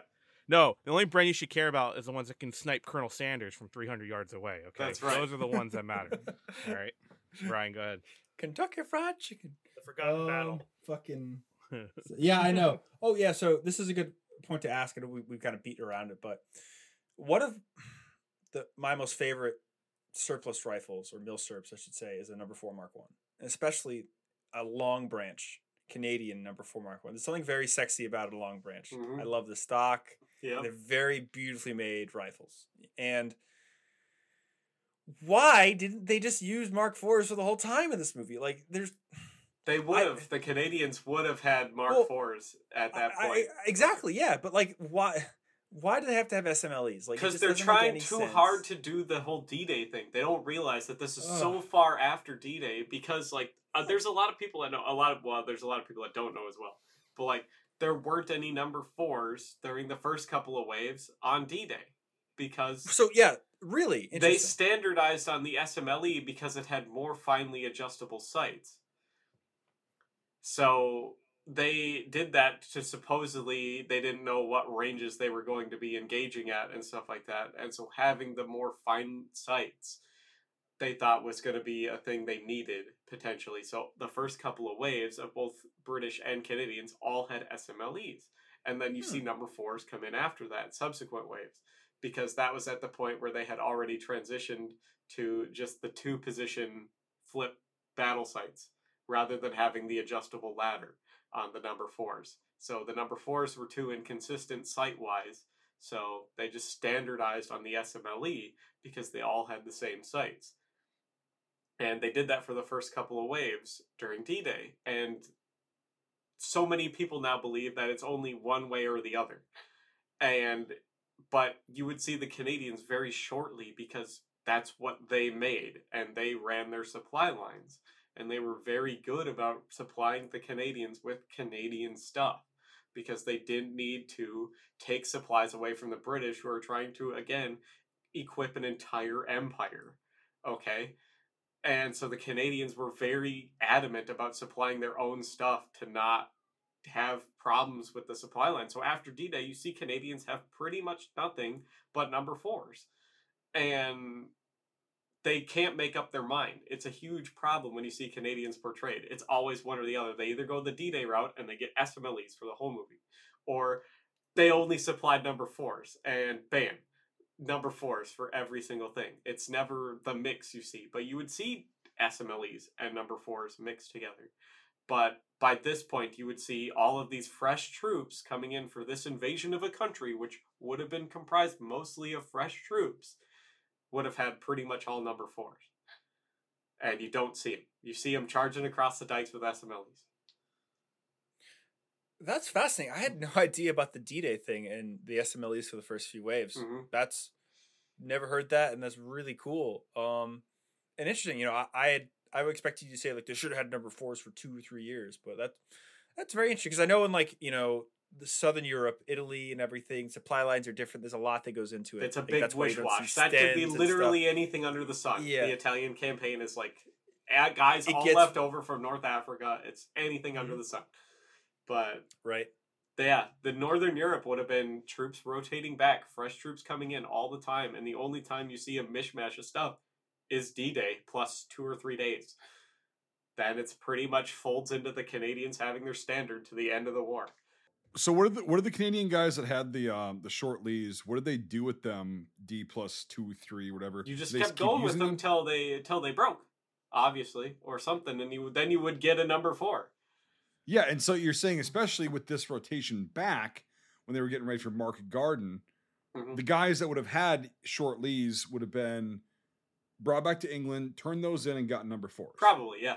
No, the only Bren you should care about is the ones that can snipe Colonel Sanders from 300 yards away. Okay, that's right. Those are the ones that matter. All right, Brian, go ahead. Kentucky Fried Chicken. The Forgotten Battle. Fucking. Yeah, I know. Oh yeah, so this is a good point to ask, and we've kind of beat around it. But one of my most favorite surplus rifles, or milsurps, I should say, is a number 4 Mark I, and especially a Long Branch Canadian number 4 Mark I. There's something very sexy about a Long Branch. Mm-hmm. I love the stock. Yeah, they're very beautifully made rifles. And why didn't they just use Mark IVs for the whole time in this movie? Like, there's... They would have. The Canadians would have had Mark IVs at that point. Exactly, yeah. But, like, why do they have to have SMLEs? Like, because they're trying too hard to do the whole D-Day thing. They don't realize that this is so far after D-Day because, like, there's a lot of people that know... there's a lot of people that don't know as well. But, like... There weren't any number 4s during the first couple of waves on D-Day because... So, yeah, really. They standardized on the SMLE because it had more finely adjustable sights. So they did that to supposedly... They didn't know what ranges they were going to be engaging at and stuff like that. And so having the more fine sights they thought was going to be a thing they needed, potentially. So the first couple of waves of both British and Canadians all had SMLEs. And then you see number 4s come in after that, subsequent waves, because that was at the point where they had already transitioned to just the 2-position flip battle sights, rather than having the adjustable ladder on the number 4s. So the number 4s were too inconsistent sight-wise, so they just standardized on the SMLE because they all had the same sights. And they did that for the first couple of waves during D-Day. And so many people now believe that it's only one way or the other. But you would see the Canadians very shortly because that's what they made, and they ran their supply lines. And they were very good about supplying the Canadians with Canadian stuff, because they didn't need to take supplies away from the British, who are trying to, again, equip an entire empire, okay? And so the Canadians were very adamant about supplying their own stuff to not have problems with the supply line. So after D-Day, you see Canadians have pretty much nothing but number fours. And they can't make up their mind. It's a huge problem when you see Canadians portrayed. It's always one or the other. They either go the D-Day route and they get SMLEs for the whole movie, or they only supplied number fours and bam, number fours for every single thing. It's never the mix you see, but you would see SMLEs and number fours mixed together. But by this point, you would see all of these fresh troops coming in for this invasion of a country, which would have been comprised mostly of fresh troops, would have had pretty much all number fours. And you don't see them. You see them charging across the dikes with SMLEs. That's fascinating. I had no idea about the D-Day thing and the SMLEs for the first few waves. Mm-hmm. That's, never heard that, and that's really cool. And interesting, you know, I would expect you to say, like, they should have had number fours for 2 or 3 years, but that's very interesting, because I know in, like, you know, the Southern Europe, Italy, and everything, supply lines are different. There's a lot that goes into it. It's a big wish-wash. That could be literally anything under the sun. Yeah. The Italian campaign is like, guys all left over from North Africa. It's anything under the sun. But right, yeah, the Northern Europe would have been troops rotating back, fresh troops coming in all the time, and the only time you see a mishmash of stuff is D-Day plus 2 or 3 days. Then it's pretty much folds into the Canadians having their standard to the end of the war. So what are the Canadian guys that had the short leaves? What did they do with them? D plus 2, 3, whatever. You just kept going with them till they broke, obviously, or something, and then you would get a number four. Yeah, and so you're saying, especially with this rotation back, when they were getting ready for Market Garden, the guys that would have had short leaves would have been brought back to England, turned those in, and got number four. Probably, yeah.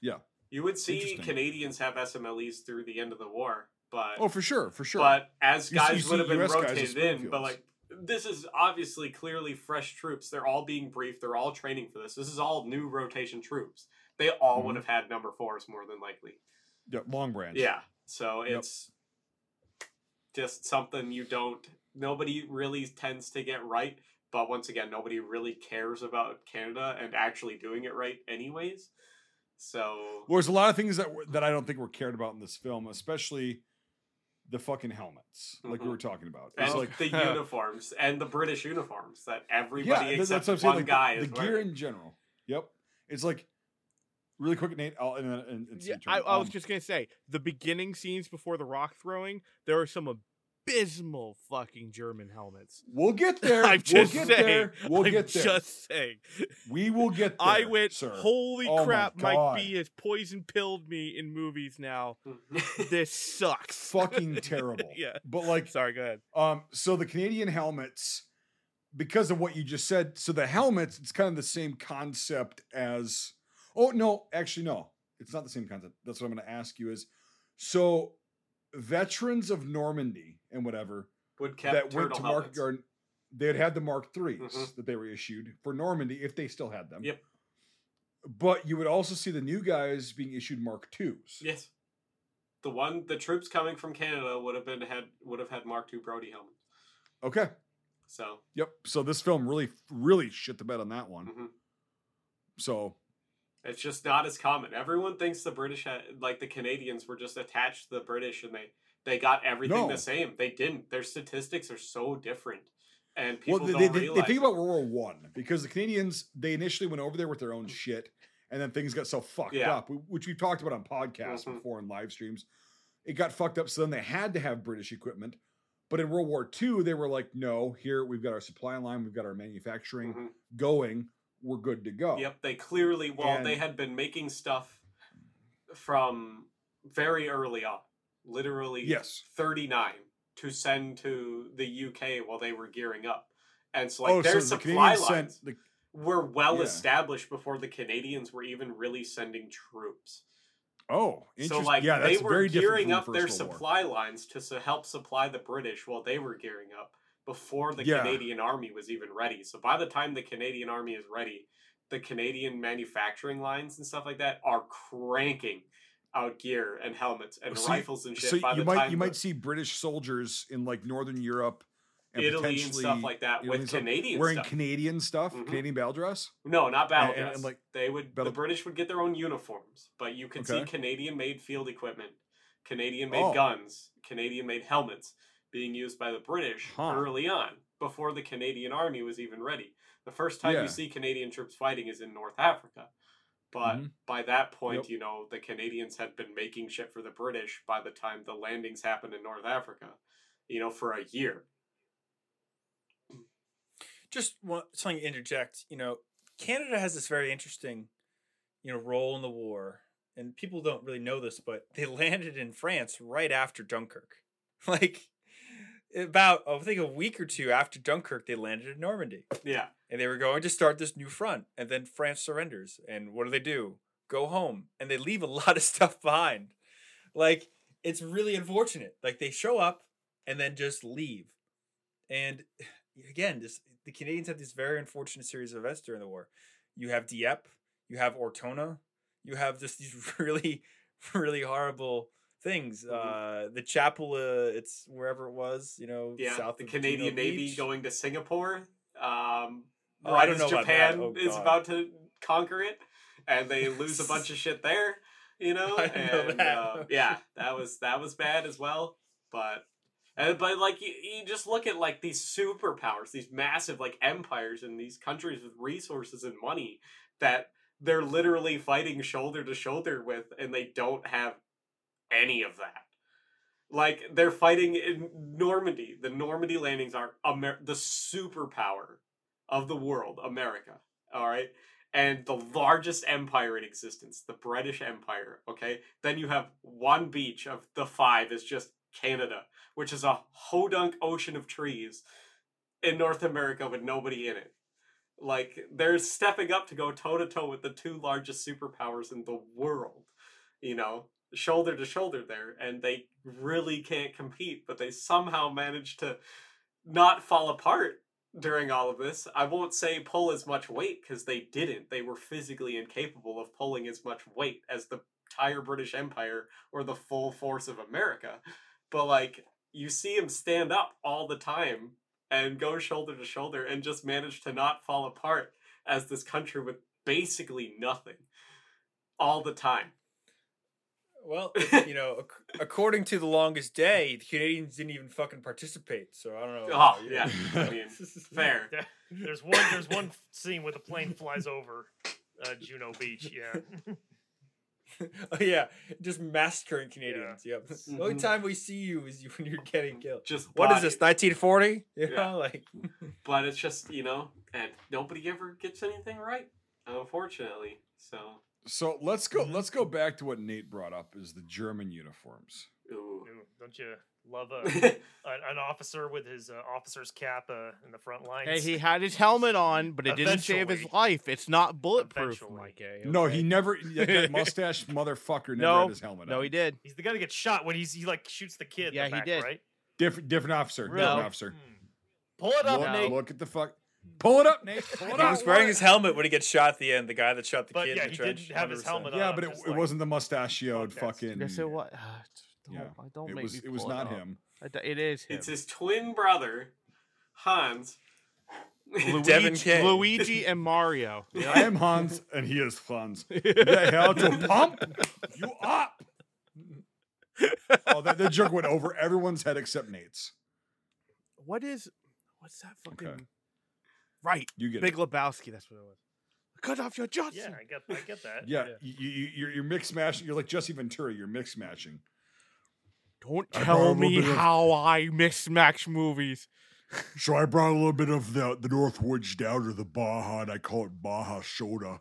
Yeah. You would see Canadians have SMLEs through the end of the war. But, oh, for sure. But as guys would have been rotated in, but like, this is obviously clearly fresh troops. They're all being briefed. They're all training for this. This is all new rotation troops. They all would have had number fours more than likely. Yeah, Long Branch. Yeah. So it's just something nobody really tends to get right. But once again, nobody really cares about Canada and actually doing it right anyways. So there's a lot of things that I don't think were cared about in this film, especially the fucking helmets, like we were talking about. It's and like the uniforms and the British uniforms that everybody except one guy is wearing. The gear in general. Yep. It's like, really quick, Nate. I was just gonna say, the beginning scenes before the rock throwing, there are some abysmal fucking German helmets. We'll get there. We will get there. I went, sir. Holy crap, Mike B has poison pilled me in movies now. This sucks. Fucking terrible. Yeah. But like, sorry, go ahead. So the Canadian helmets, because of what you just said, so the helmets, it's kind of the same concept as, oh no, actually no, it's not the same concept. That's what I'm gonna ask you is, so veterans of Normandy and whatever that went to Market Garden, they had the Mark III's that they were issued for Normandy, if they still had them. Yep. But you would also see the new guys being issued Mark II's. Yes. The troops coming from Canada would have had Mark II Brody helmets. Okay. So yep. So this film really, really shit the bed on that one. So it's just not as common. Everyone thinks the British the Canadians were just attached to the British and they got everything the same. They didn't. Their statistics are so different. And people don't realize. They think about World War I, because the Canadians, they initially went over there with their own shit, and then things got so fucked up, which we've talked about on podcasts before and live streams. It got fucked up, so then they had to have British equipment. But in World War II, they were like, no, here we've got our supply line, we've got our manufacturing going. We're good to go. Yep, they clearly, they had been making stuff from very early on, literally 39, to send to the UK while they were gearing up. And so their supply lines were well established before the Canadians were even really sending troops. Oh, interesting. So they were gearing up their supply lines to help supply the British while they were gearing up. before the Canadian Army was even ready. So by the time the Canadian Army is ready, the Canadian manufacturing lines and stuff like that are cranking out gear and helmets and rifles and shit. So you might see British soldiers in like Northern Europe and Italy and stuff like that with Canadian stuff. Wearing Canadian stuff, mm-hmm. Canadian battle dress? No, not battle dress. And like they would, the British would get their own uniforms, but you could see Canadian-made field equipment, Canadian-made guns, Canadian-made helmets being used by the British early on, before the Canadian Army was even ready. The first time you see Canadian troops fighting is in North Africa. But by that point, you know, the Canadians had been making shit for the British by the time the landings happened in North Africa, you know, for a year. Just something to interject, you know, Canada has this very interesting, you know, role in the war. And people don't really know this, but they landed in France right after Dunkirk. Like, about, I think, a week or two after Dunkirk, they landed in Normandy. Yeah. And they were going to start this new front. And then France surrenders. And what do? Go home. And they leave a lot of stuff behind. Like, it's really unfortunate. Like, they show up and then just leave. And, again, the Canadians have this very unfortunate series of events during the war. You have Dieppe. You have Ortona. You have just these really, really horrible things. The Chapel, it's wherever it was, you know, south the of Canadian Navy Beach. Going to Singapore. Right as Japan is about to conquer it, and they lose a bunch of shit there, you know. That was bad as well. But like you just look at like these superpowers, these massive like empires, and these countries with resources and money that they're literally fighting shoulder to shoulder with, and they don't have any of that. Like, they're fighting in Normandy. The Normandy landings are the superpower of the world, America, all right? And the largest empire in existence, the British Empire, okay? Then you have one beach of the five is just Canada, which is a hodunk ocean of trees in North America with nobody in it. Like, they're stepping up to go toe-to-toe with the two largest superpowers in the world, you know, shoulder to shoulder there, and they really can't compete, but they somehow manage to not fall apart during all of this. I won't say pull as much weight, because they didn't. They were physically incapable of pulling as much weight as the entire British Empire or the full force of America. But, like, you see them stand up all the time and go shoulder to shoulder and just manage to not fall apart as this country with basically nothing all the time. Well, you know, according to The Longest Day, the Canadians didn't even fucking participate, so I don't know. Oh, yeah. I mean, fair. Yeah. There's one scene where the plane flies over Juneau Beach, Oh, yeah. Just massacring Canadians. Yeah. Yep. Mm-hmm. The only time we see you is when you're getting killed. Just what is this, 1940? You know, like. But it's just, you know, and nobody ever gets anything right, unfortunately. So let's go back to what Nate brought up, is the German uniforms. Ooh. Don't you love an officer with his officer's cap in the front lines? Hey, he had his helmet on, but it didn't save his life. It's not bulletproof. Like, okay. No, he never. That mustache motherfucker had his helmet on. No, he did. He's the guy that gets shot when he like shoots the kid. Yeah, in the back, he did. Right? Different officer. Really? Different officer. Pull it up, Nate. Look at the fuck. Pull it up, Nate. Pull it up. He was wearing his helmet when he gets shot at the end. The guy that shot the kid in the trench. He didn't have his helmet on. Yeah, but it wasn't the mustachioed fucking. Yes, it was. Don't make me pull it up. It was not him. It is him. It's his twin brother, Hans. Luigi and Mario. Yeah. I am Hans, and he is Franz. Yeah, how to pump you up. Oh, that joke went over everyone's head except Nate's. What's that fucking... Okay. Right, you get Big Lebowski. That's what it was. Cut off your Johnson. Yeah, I get that. Yeah, you're mix mashing. You're like Jesse Ventura. You're mix mashing. Don't tell me how I mismatch movies. So I brought a little bit of the Northwoods down to the Baja, and I call it Baja Soda.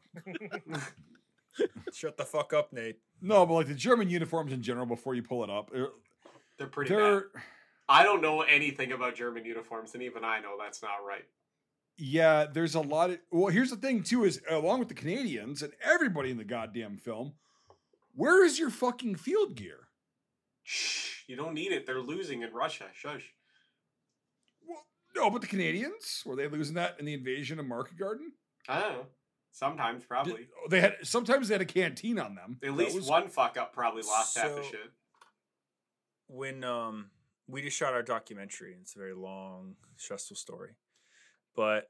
Shut the fuck up, Nate. No, but like the German uniforms in general. Before you pull it up, they're pretty bad. I don't know anything about German uniforms, and even I know that's not right. Yeah, there's a lot of... Well, here's the thing, too, is along with the Canadians and everybody in the goddamn film, where is your fucking field gear? Shh, you don't need it. They're losing in Russia. Shush. Well, No, but the Canadians, were they losing that in the invasion of Market Garden? I don't know. Sometimes, probably. Sometimes they had a canteen on them. At least one fuck up probably lost half the shit. When we just shot our documentary, and it's a very long, stressful story. But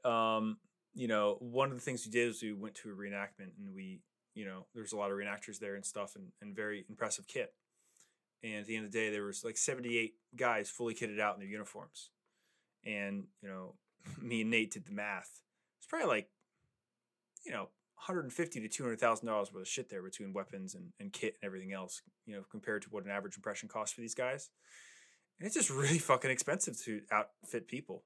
you know, one of the things we did is we went to a reenactment, and we, you know, there's a lot of reenactors there and stuff, and very impressive kit. And at the end of the day, there was like 78 guys fully kitted out in their uniforms. And, you know, me and Nate did the math. It's probably like, you know, $150,000 to $200,000 worth of shit there between weapons and kit and everything else, you know, compared to what an average impression costs for these guys. And it's just really fucking expensive to outfit people.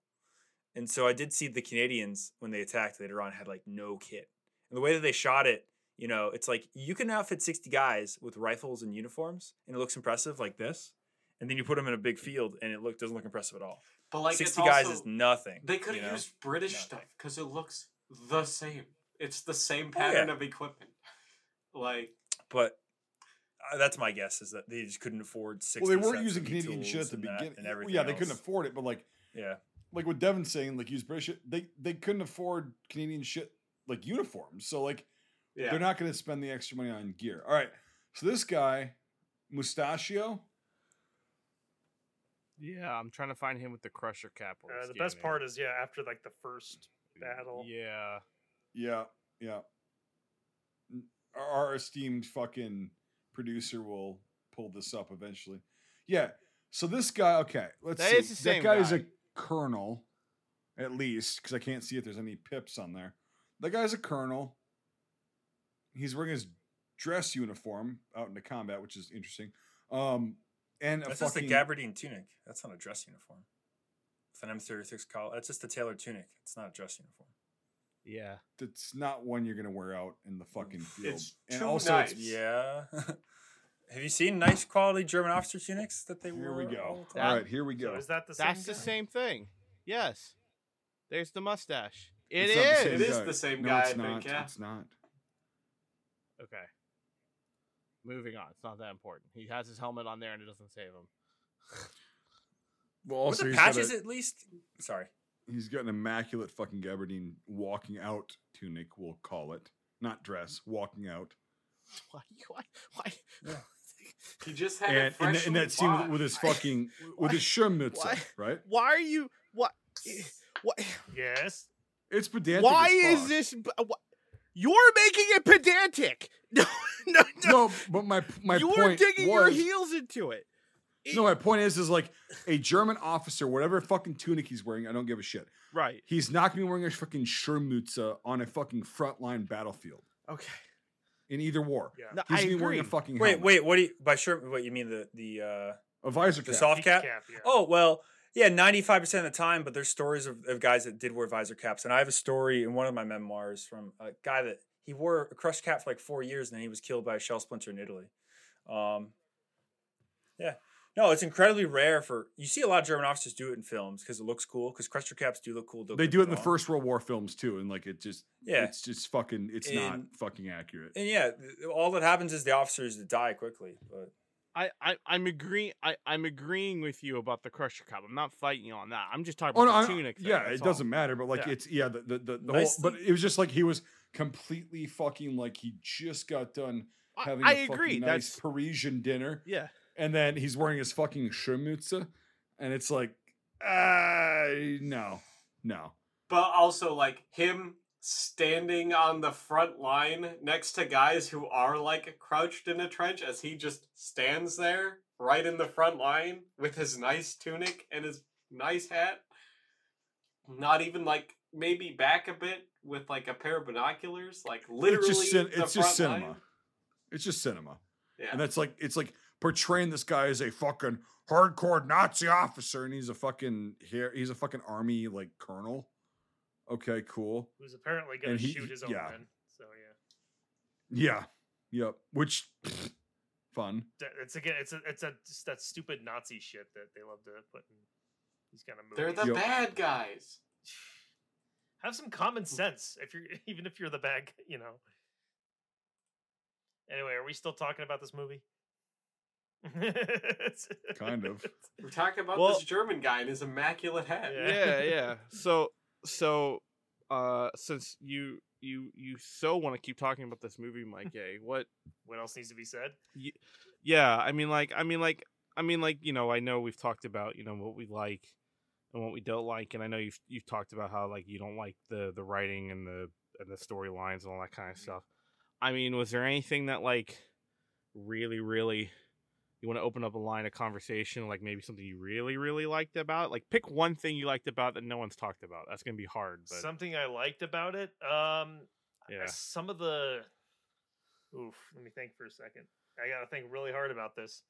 And so I did see the Canadians, when they attacked later on, had like no kit. And the way that they shot it, you know, it's like you can outfit 60 guys with rifles and uniforms and it looks impressive like this. And then you put them in a big field and it doesn't look impressive at all. But like 60 guys also, is nothing. They could have used British stuff because it looks the same. It's the same pattern of equipment. Like, but that's my guess is that they just couldn't afford 60. Well, they weren't using Canadian shit at the beginning. They couldn't afford it. But like, like what Devin's saying, like use British shit. They couldn't afford Canadian shit like uniforms. So like, they're not going to spend the extra money on gear. All right. So this guy, Mustachio. Yeah, I'm trying to find him with the Crusher cap. The best part is, after like the first battle. Yeah. Our esteemed fucking producer will pull this up eventually. Yeah. So this guy, okay, let's see. That guy is a colonel, at least, because I can't see if there's any pips on there. That guy's a colonel. He's wearing his dress uniform out into combat, which is interesting. And that's just a gabardine tunic. That's not a dress uniform. It's an M36 collar. That's just a tailored tunic. It's not a dress uniform. Yeah, that's not one you're gonna wear out in the fucking field. It's and too also nice. Have you seen nice quality German officer tunics that they wear? Here we go. All right, here we go. So is that the same? That's the same thing. Yes. There's the mustache. It is the same guy. No, it's not. It's not. Okay. Moving on. It's not that important. He has his helmet on there, and it doesn't save him. Well, also with the patches, at least. Sorry. He's got an immaculate fucking gabardine walking out tunic, we'll call it. Not dress, walking out. Why? Yeah. He just had it freshly and that scene with his fucking, with his Schirmütze, right? Why are you, what? Yes? It's pedantic. Why is this, you're making it pedantic. No. No, but my point was. You were digging your heels into it. No, my point is like a German officer, whatever fucking tunic he's wearing, I don't give a shit. Right. He's not going to be wearing a fucking Schirmütze on a fucking frontline battlefield. Okay. In either war. Yeah. No, he's going to be wearing a fucking helmet. Wait, what do you, by Schirmütze, what you mean the visor cap. The soft cap? Yeah. Oh, well, yeah, 95% of the time, but there's stories of guys that did wear visor caps. And I have a story in one of my memoirs from a guy that he wore a crush cap for like 4 years and then he was killed by a shell splinter in Italy. Yeah. No, it's incredibly rare you see a lot of German officers do it in films because it looks cool. Because Crusher caps do look cool. They do it in the First World War films too. And like, it's just fucking, not fucking accurate. And yeah, all that happens is the officers die quickly. But I'm agreeing with you about the Crusher cap. I'm not fighting you on that. I'm just talking about the tunic. Yeah, it doesn't matter. But like, the whole, but it was just like, he was completely fucking like, he just got done having a fucking nice Parisian dinner. Yeah. And then he's wearing his fucking Schirmütze, and it's like, no. But also, like, him standing on the front line next to guys who are, like, crouched in a trench as he just stands there right in the front line with his nice tunic and his nice hat. Not even, like, maybe back a bit with, like, a pair of binoculars. Like, literally It's just cinema. It's just cinema. Yeah. And that's, like, it's, like, portraying this guy as a fucking hardcore Nazi officer, and he's a fucking army like colonel. Okay, cool. Who's apparently going to shoot his own men. So yeah. Which fun. It's that stupid Nazi shit that they love to put in these kind of movies. They're the bad guys. Have some common sense if you're the bad, you know. Anyway, are we still talking about this movie? Kind of. We're talking about this German guy and his immaculate hat. Yeah. So, since you so want to keep talking about this movie, Mike A, what else needs to be said? Yeah, I mean, you know, I know we've talked about, you know, what we like and what we don't like, and I know you've talked about how, like, you don't like the writing and the storylines and all that kind of stuff. I mean, was there anything that, like, really, really, you want to open up a line of conversation, like maybe something you really, really liked about it? Like, pick one thing you liked about that no one's talked about. That's going to be hard. But... Something I liked about it? Yeah. Some of the... Oof, let me think for a second. I got to think really hard about this.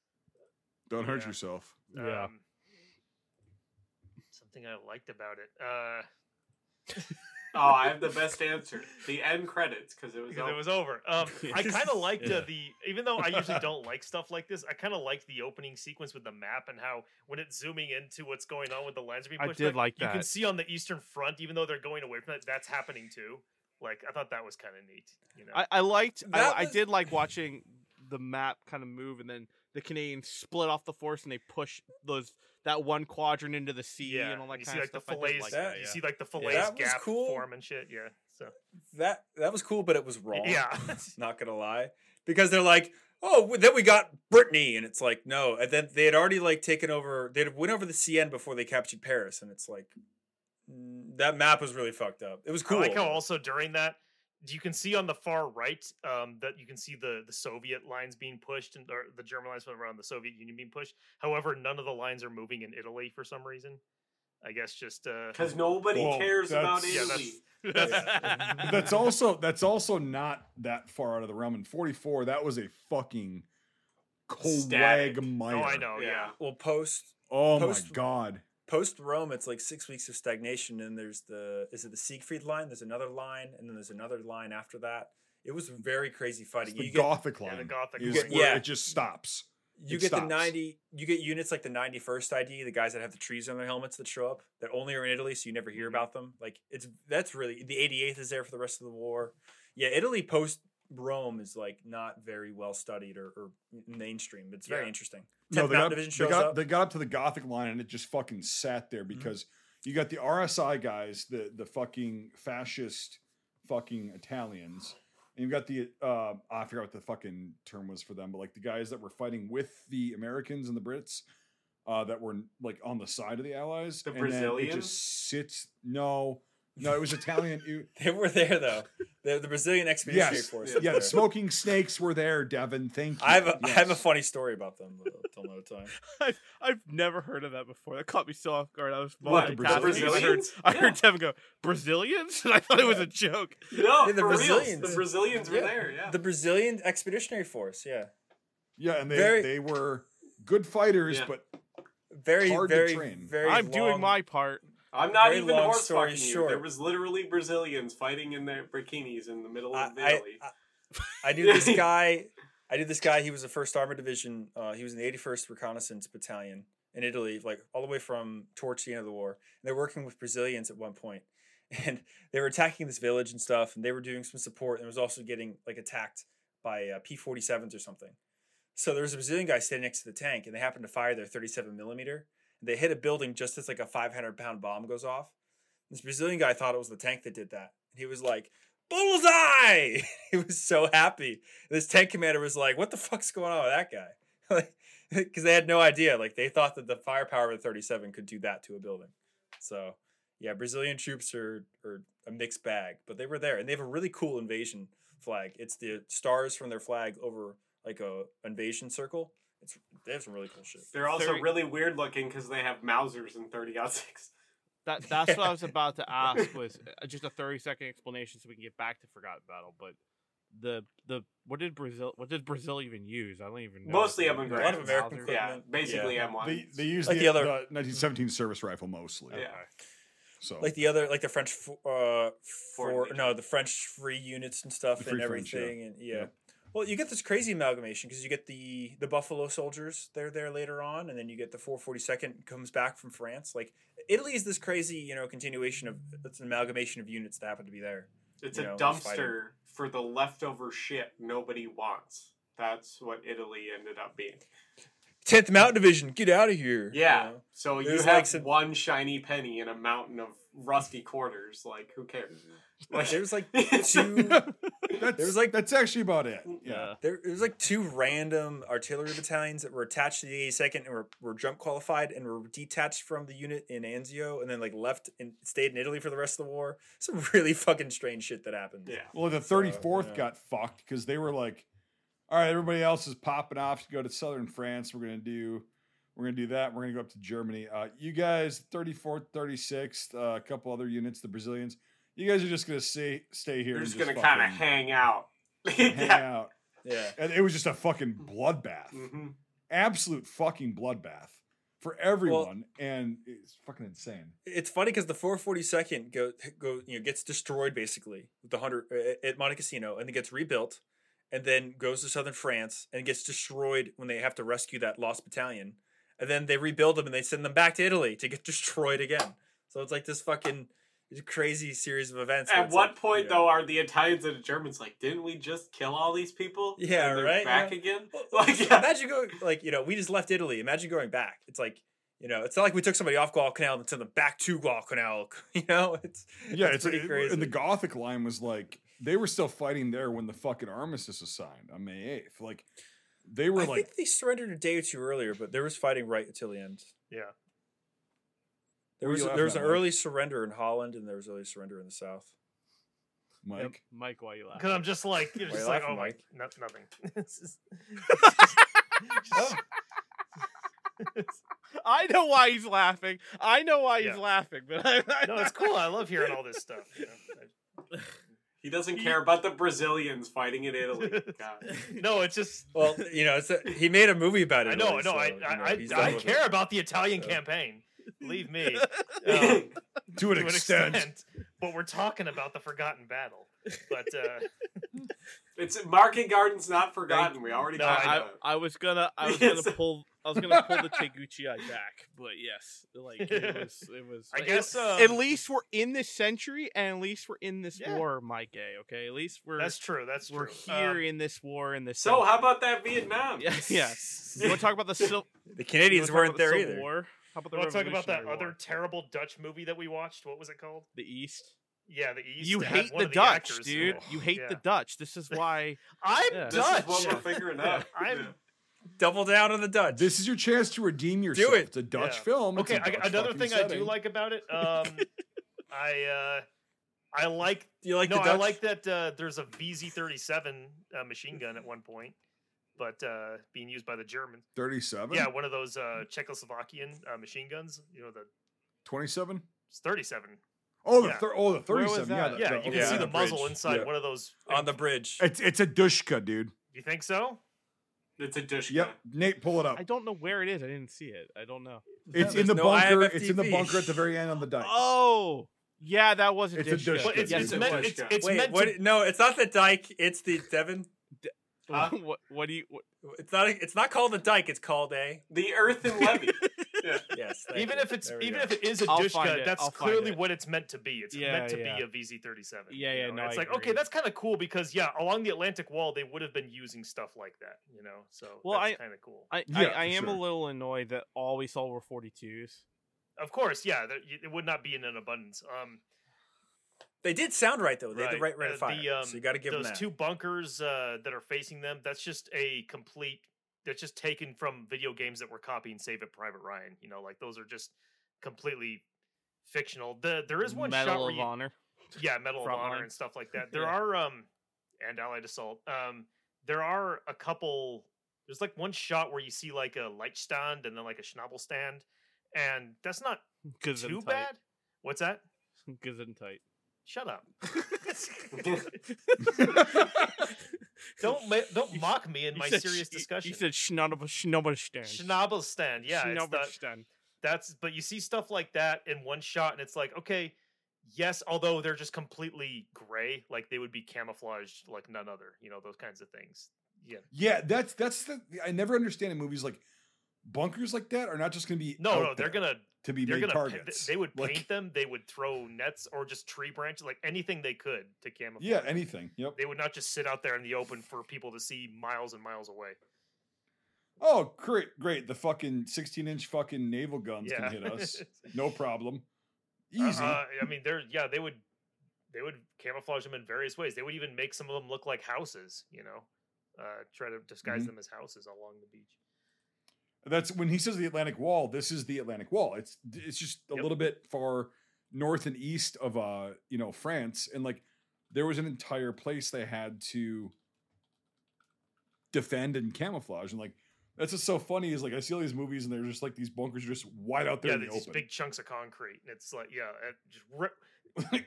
Don't hurt yourself. Yeah. Something I liked about it. Oh, I have the best answer. The end credits, because it was over. I kind of liked even though I usually don't like stuff like this, I kind of liked the opening sequence with the map and how when it's zooming into what's going on with the lens being pushed, you can see on the Eastern Front, even though they're going away from that, that's happening too. Like, I thought that was kind of neat. You know, I did like watching the map kind of move, and then the Canadians split off the force and they push that one quadrant into the sea and all that kind of stuff. You see, like, the fillets gap form and shit. Yeah. So that was cool, but it was wrong. Yeah. Not gonna lie, because they're like, oh, then we got Brittany, and it's like, no. And then they had already, like, taken over. They went over the CN before they captured Paris, and it's like, that map was really fucked up. It was cool. I like how also during that, you can see on the far right that you can see the Soviet lines being pushed, and or the German lines around the Soviet Union being pushed. However, none of the lines are moving in Italy for some reason. I guess just because nobody cares about Italy. Yeah, that's also not that far out of the realm. In 44, that was a fucking quagmire. Oh, I know. Yeah. Well, my God. Post Rome, it's like 6 weeks of stagnation, and there's the Siegfried line. There's another line, and then there's another line after that. It was very crazy fighting. It's Gothic line. Yeah, the Gothic line. It just stops. The 90. You get units like the 91st ID, the guys that have the trees on their helmets that show up that only are in Italy, so you never hear about them. Like, that's really, the 88th is there for the rest of the war. Yeah, Italy post Rome is, like, not very well studied or mainstream, but it's very interesting. No, they got up to the Gothic line, and it just fucking sat there because you got the RSI guys, the fucking fascist fucking Italians, and you've got the I forgot what the fucking term was for them, but, like, the guys that were fighting with the Americans and the Brits that were, like, on the side of the Allies. The Brazilians? It just sits. No, it was Italian. They were there, though. The Brazilian Expeditionary Force. Yeah, the smoking snakes were there, Devin. Thank you. I have a funny story about them. Until another time. I've never heard of that before. That caught me so off guard. I was Brazilians? I heard Devin go, Brazilians? And I thought it was a joke. No, the Brazilians. Real. The Brazilians were there, yeah. The Brazilian Expeditionary Force, yeah. Yeah, and they were good fighters, but very hard to train. Very I'm long. Doing my part. I'm not even horse fucking you. There was literally Brazilians fighting in their bikinis in the middle of Italy. I knew this guy. He was the 1st Armored Division. He was in the 81st Reconnaissance Battalion in Italy, like, all the way from towards the end of the war. And they're working with Brazilians at one point, and they were attacking this village and stuff. And they were doing some support, and was also getting, like, attacked by P-47s or something. So there was a Brazilian guy standing next to the tank, and they happened to fire their 37 millimeter. They hit a building just as, like, a 500-pound bomb goes off. This Brazilian guy thought it was the tank that did that. He was like, bullseye! He was so happy. This tank commander was like, what the fuck's going on with that guy? Because they had no idea. Like, they thought that the firepower of the 37 could do that to a building. So, yeah, Brazilian troops are a mixed bag. But they were there. And they have a really cool invasion flag. It's the stars from their flag over, like, a invasion circle. They have some really cool shit. They're also really weird looking because they have Mausers in 30-06. That's what I was about to ask, was just a 30-second explanation so we can get back to Forgotten Battle. But the what did Brazil even use? I don't even know. Mostly M1. A lot of American equipment. Yeah, basically M1. They use, like, the other 1917 service rifle mostly. Yeah. Okay. So, like, the other, like, the French the French free units and stuff and everything, French, and Well, you get this crazy amalgamation because you get the Buffalo soldiers. They're there later on. And then you get the 442nd comes back from France. Like, Italy is this crazy, you know, continuation of – it's an amalgamation of units that happen to be there. It's dumpster for the leftover shit nobody wants. That's what Italy ended up being. 10th Mountain Division, get out of here. Yeah. You know? So you have like some... one shiny penny in a mountain of rusty quarters. Like, who cares? Like, there was like two. That's actually about it. Yeah. There was like two random artillery battalions that were attached to the 82nd and were jump qualified and were detached from the unit in Anzio and then like left and stayed in Italy for the rest of the war. Some really fucking strange shit that happened. Yeah. Well, the 34th got fucked because they were like, all right, everybody else is popping off to go to southern France. We're gonna do that. We're gonna go up to Germany. You guys, 34th, 36th, a couple other units, the Brazilians. You guys are just gonna stay here. You're just gonna kind of hang out. Hang out. Yeah. And it was just a fucking bloodbath. Mm-hmm. Absolute fucking bloodbath for everyone, and it's fucking insane. It's funny because the 442nd gets destroyed basically with the 100 at Monte Cassino, and it gets rebuilt, and then goes to southern France and gets destroyed when they have to rescue that lost battalion. And then they rebuild them and they send them back to Italy to get destroyed again. So it's like this fucking crazy series of events. At what point, though, are the Italians and the Germans like, didn't we just kill all these people? Yeah, right? Back again? Like, imagine going, like, you know, we just left Italy. Imagine going back. It's like, you know, it's not like we took somebody off Guadalcanal and sent them back to Guadalcanal. You know? It's pretty crazy. And the Gothic line was like, they were still fighting there when the fucking armistice was signed on May 8th. Like... I think they surrendered a day or two earlier, but there was fighting right until the end. Yeah. There was an early surrender in Holland, and there was early surrender in the South. Mike? Yep. Mike, why are you laughing? Because I'm just like, you're just like, oh, Mike? No, nothing. I know why he's laughing. But no, it's cool. I love hearing all this stuff. You know? He doesn't care about the Brazilians fighting in Italy. God. No, it's just... Well, you know, he made a movie about it. I care about the Italian campaign. Believe me. To an extent. But we're talking about the Forgotten Battle. But it's Market Garden's not forgotten. We already talked about it. I was gonna pull the Teguchi eye back, but yes, like it was. I guess at least we're in this century, and at least we're in this war, Mike A. Okay, at least we're That's true. We're here in this war in this. So century. How about that Vietnam? Yeah. You want to talk about the Canadians weren't there either. How about let's talk about that other terrible Dutch movie that we watched. What was it called? The East. Yeah, the East. You hate the Dutch, actors, dude. So. You hate the Dutch. This is why I'm Dutch. This is what we're figuring out. I'm double down on the Dutch. This is your chance to redeem yourself. Do it. It's a Dutch film. Okay, another thing setting. I do like about it, I like. Do you like the Dutch? I like that there's a VZ-37 machine gun at one point, but being used by the Germans. 37. Yeah, one of those Czechoslovakian machine guns. You know the 27. It's 37. Oh, the 37. You can see the muzzle inside one of those. On the bridge. It's a Dushka, dude. You think so? It's a Dushka. Yep. Nate, pull it up. I don't know where it is. I didn't see it. I don't know. It's in the bunker. IFFTV. It's in the bunker at the very end on the dike. Oh, yeah, that was a Dushka. But No, it's not the dike. It's the Devon. It's not called a dike. It's called the earthen levee. Yes. Even if it is a Dushka, that's clearly what it's meant to be. It's meant to be a VZ-37. Yeah, yeah. You know? No, it's okay, that's kind of cool because along the Atlantic Wall they would have been using stuff like that. You know, so that's kind of cool. I am a little annoyed that all we saw were 42s. Of course, yeah. It would not be in an abundance. They did sound right, though. They had the right rate of fire, so you got to give them that. Those two bunkers that are facing them, that's just taken from video games that were copying Save It Private Ryan. You know, like, those are just completely fictional. There is one Medal of Honor. Yeah, Medal of Honor and stuff like that. There are, and Allied Assault, there are a couple, there's, one shot where you see, a light stand and then, a Schnabel stand, and that's not too bad. What's that? Gesundheit. Shut up! Don't mock me in my serious discussion. You said Schnabel stand. Schnabel stand. Yeah, Schnabel stand. But you see stuff like that in one shot, and it's okay, yes. Although they're just completely gray, they would be camouflaged like none other. You know, those kinds of things. Yeah. Yeah, that's the I never understand in movies bunkers like that are not just going to be they're gonna be targets. They would paint them. They would throw nets or just tree branches, anything they could to camouflage. Yeah, anything. Yep. They would not just sit out there in the open for people to see miles and miles away. oh, great. The fucking 16-inch fucking naval guns can hit us. No problem. Easy. I mean, they would camouflage them in various ways. They would even make some of them look like houses, you know, try to disguise them as houses along the beach. That's when he says the Atlantic Wall. This is the Atlantic Wall. It's just a little bit far north and east of France, and like there was an entire place they had to defend and camouflage, and like that's what's so funny is like I see all these movies and they're just like these bunkers are just wide out there in the open. Yeah, these big chunks of concrete, and it's like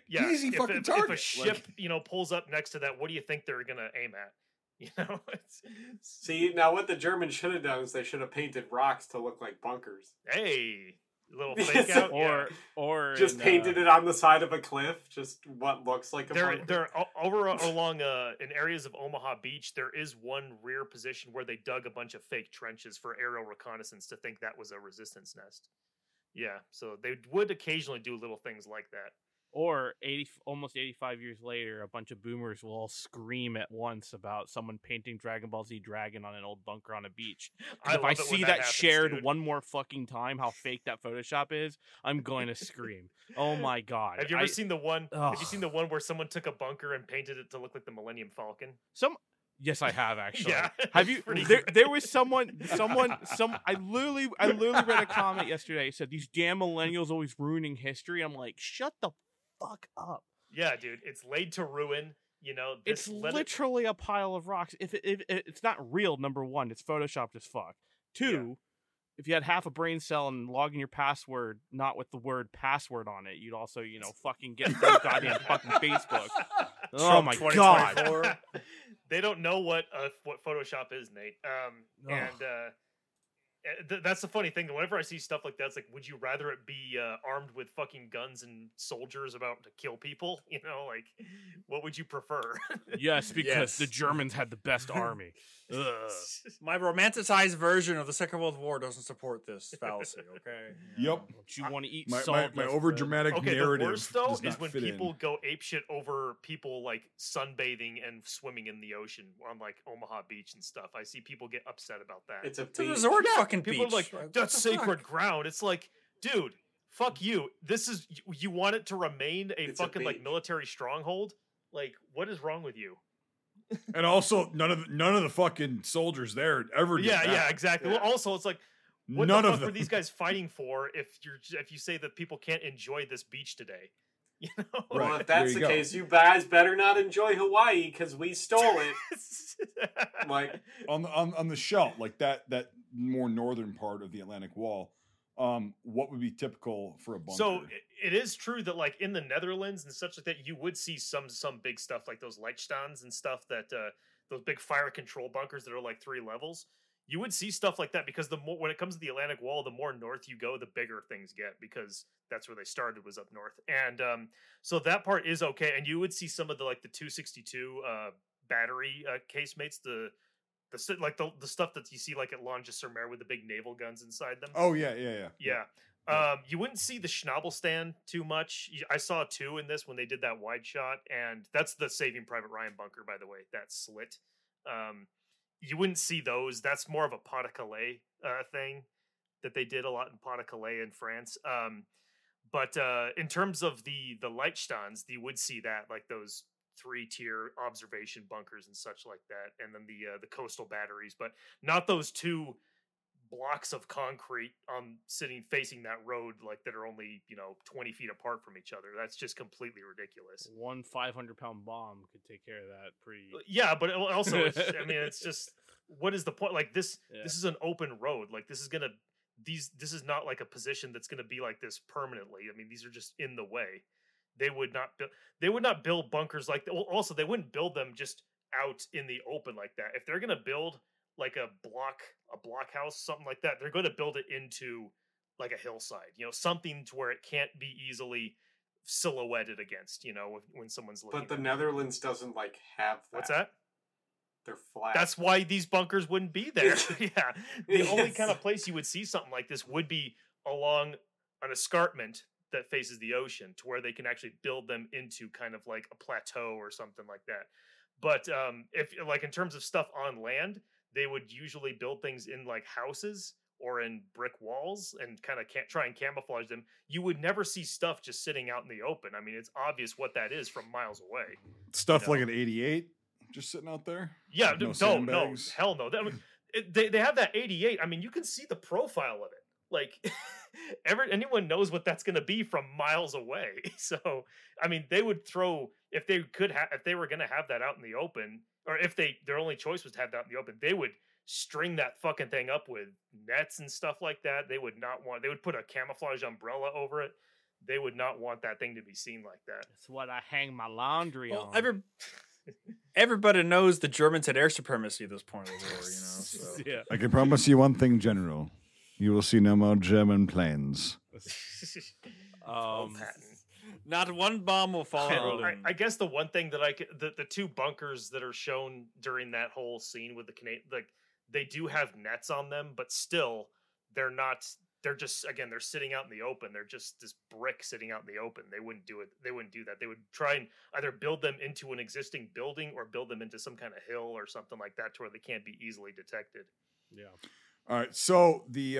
easy fucking target. If a ship pulls up next to that, what do you think they're gonna aim at? You know, see now what the Germans should have done is they should have painted rocks to look like bunkers. Hey, little fake out, or just painted it on the side of a cliff. Just what looks like a bunker. They're over along in areas of Omaha Beach. There is one rear position where they dug a bunch of fake trenches for aerial reconnaissance to think that was a resistance nest. Yeah, so they would occasionally do little things like that. Or almost 85 years later, a bunch of boomers will all scream at once about someone painting Dragon Ball Z Dragon on an old bunker on a beach. If I see that happens, shared one more fucking time, how fake that Photoshop is, I'm going to scream. Oh my god! Have you ever seen the one? Have you seen the one where someone took a bunker and painted it to look like the Millennium Falcon? Yes, I have actually. Yeah, have you? There was someone. I literally read a comment yesterday. It said these damn millennials always ruining history. I'm like, shut the fuck up. Yeah, dude, it's laid to ruin. You know, it's literally a pile of rocks. If it's not real, number one, it's photoshopped as fuck. Two, if you had half a brain cell and logging your password not with the word password on it, you'd also fucking get from goddamn fucking Facebook. Oh my god. They don't know what Photoshop is, Nate. That's the funny thing. Whenever I see stuff like that, it's like, would you rather it be armed with fucking guns and soldiers about to kill people? You know, like, what would you prefer? Yes, because the Germans had the best army. My romanticized version of the Second World War doesn't support this fallacy, okay? Yeah. Yep. But you want to eat salt. My overdramatic narrative. The worst, though, is when people go apeshit over people, like, sunbathing and swimming in the ocean on, like, Omaha Beach and stuff. I see people get upset about that. It's a resort fucking people beach. Are like, that's sacred ground. It's like, dude, fuck you. This is you want it to remain a like military stronghold? Like, what is wrong with you? And also, none of the fucking soldiers there ever. Yeah, exactly. Yeah. Well, also, it's like, what the fuck are these guys fighting for? If you say that people can't enjoy this beach today, you know. Right. Well, if that's the case, you guys better not enjoy Hawaii because we stole it. Like on the shelf, like that more northern part of the Atlantic Wall. What would be typical for a bunker? So it is true that like in the Netherlands and such like that, you would see some big stuff like those Leitstands and stuff that those big fire control bunkers that are like 3 levels. You would see stuff like that because the more when it comes to the Atlantic Wall, the more north you go, the bigger things get because that's where they started was up north. And so that part is okay. And you would see some of the like the 262 battery casemates, the stuff that you see like at Longjuster-Mare with the big naval guns inside them. Oh yeah. You wouldn't see the Schnabel stand too much. I saw 2 in this when they did that wide shot, and that's the Saving Private Ryan bunker, by the way. That slit. You wouldn't see those. That's more of a Pas-de-Calais thing that they did a lot in Pas-de-Calais in France. But in terms of the Leitstands, you would see that like those 3-tier observation bunkers and such like that, and then the coastal batteries, but not those 2 blocks of concrete sitting facing that road like that are only 20 feet apart from each other. That's just completely ridiculous. One 500-pound bomb could take care of that pretty. Yeah, but also it's just what is the point? Like this, this is an open road. Like this is not like a position that's gonna be like this permanently. I mean, these are just in the way. They would not build bunkers like that. Well, also, they wouldn't build them just out in the open like that. If they're going to build like a block house, something like that, they're going to build it into like a hillside, something to where it can't be easily silhouetted against, when someone's looking. But the Netherlands doesn't like have that. What's that? They're flat. That's why these bunkers wouldn't be there. Yeah. The only kind of place you would see something like this would be along an escarpment that faces the ocean to where they can actually build them into kind of like a plateau or something like that. But if like in terms of stuff on land, they would usually build things in like houses or in brick walls and kind of try and camouflage them. You would never see stuff just sitting out in the open. I mean, it's obvious what that is from miles away. Stuff like an 88 just sitting out there. Yeah, no, hell no. I mean, they have that 88. I mean, you can see the profile of it. Like anyone knows what that's going to be from miles away. So, I mean, they would throw, if they were going to have that out in the open, or if their only choice was to have that out in the open, they would string that fucking thing up with nets and stuff like that. They would put a camouflage umbrella over it. They would not want that thing to be seen like that. That's what I hang my laundry on. Everybody knows the Germans had air supremacy at this point of the war, you know. So. Yeah. I can promise you one thing, General. You will see no more German planes. Not one bomb will fall. I guess the one thing that the two bunkers that are shown during that whole scene with the Canadian, like they do have nets on them, but still they're not. They're just, again, they're sitting out in the open. They're just this brick sitting out in the open. They wouldn't do it. They wouldn't do that. They would try and either build them into an existing building or build them into some kind of hill or something like that to where they can't be easily detected. Yeah. All right. So the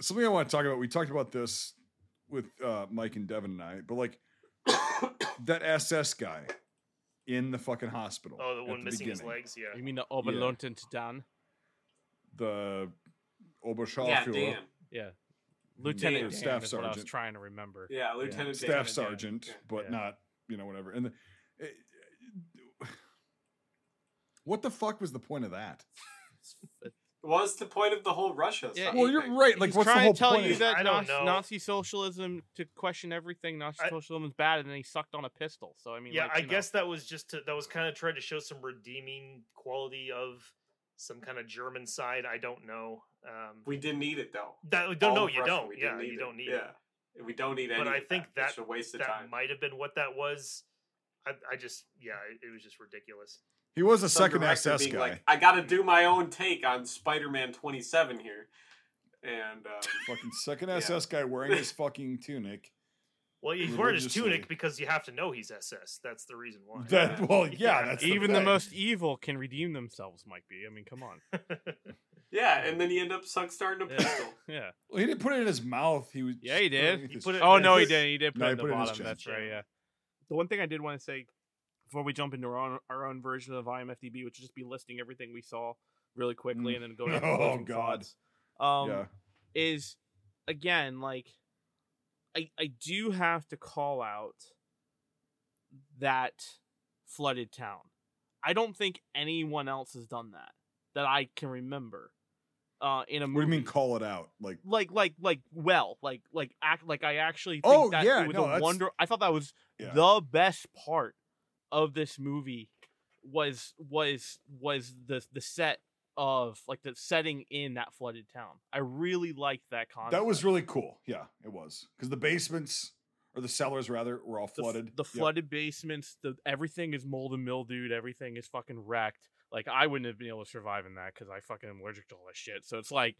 something I want to talk about. We talked about this with Mike and Devin and I, but like that SS guy in the fucking hospital. Oh, the one missing his legs. Yeah. You mean the Oberleutnant Dan? The Oberscharführer. Yeah, Lieutenant Dan Staff Sergeant. I was trying to remember. Yeah, Lieutenant Dan. Staff Sergeant, Dan. But not, you know, whatever. And what the fuck was the point of that? Was the point of the whole Russia? Yeah, well, you're right. Like, what's the whole point? He's trying to tell you that Nazi socialism, to question everything Nazi socialism is bad, and then he sucked on a pistol. So I mean, yeah, like, I guess that was just that was kind of trying to show some redeeming quality of some kind of German side. I don't know. We didn't need it though. You don't. Yeah, you don't need it. Yeah, we don't need it. But I think that's a waste of time. That might have been what that was. It was just ridiculous. He was a second SS guy. Like, I got to do my own take on Spider-Man 27 here, and fucking second SS guy wearing his fucking tunic. Well, he's wearing his tunic because you have to know he's SS. That's the reason why. That's even the most evil can redeem themselves, Mike B. I mean, come on. Yeah, and then he ended up starting a pistol. Yeah. Well, he didn't put it in his mouth. He was. Yeah, he did. He didn't. He did put it in the bottom. That's right. Yeah. The one thing I did want to say, before we jump into our own version of IMFDB, which would just be listing everything we saw really quickly and then go down to closing thoughts, is, again, like, I do have to call out that flooded town. I don't think anyone else has done that I can remember in a movie. What do you mean call it out? I actually think a wonder. I thought that was the best part of this movie was the set of, like, the setting in that flooded town. I really liked that concept. That was really cool. Yeah, it was, because the basements, or the cellars rather, were all flooded. The flooded basements. Everything is mold and mildewed. Everything is fucking wrecked. Like, I wouldn't have been able to survive in that because I fucking am allergic to all that shit. So it's like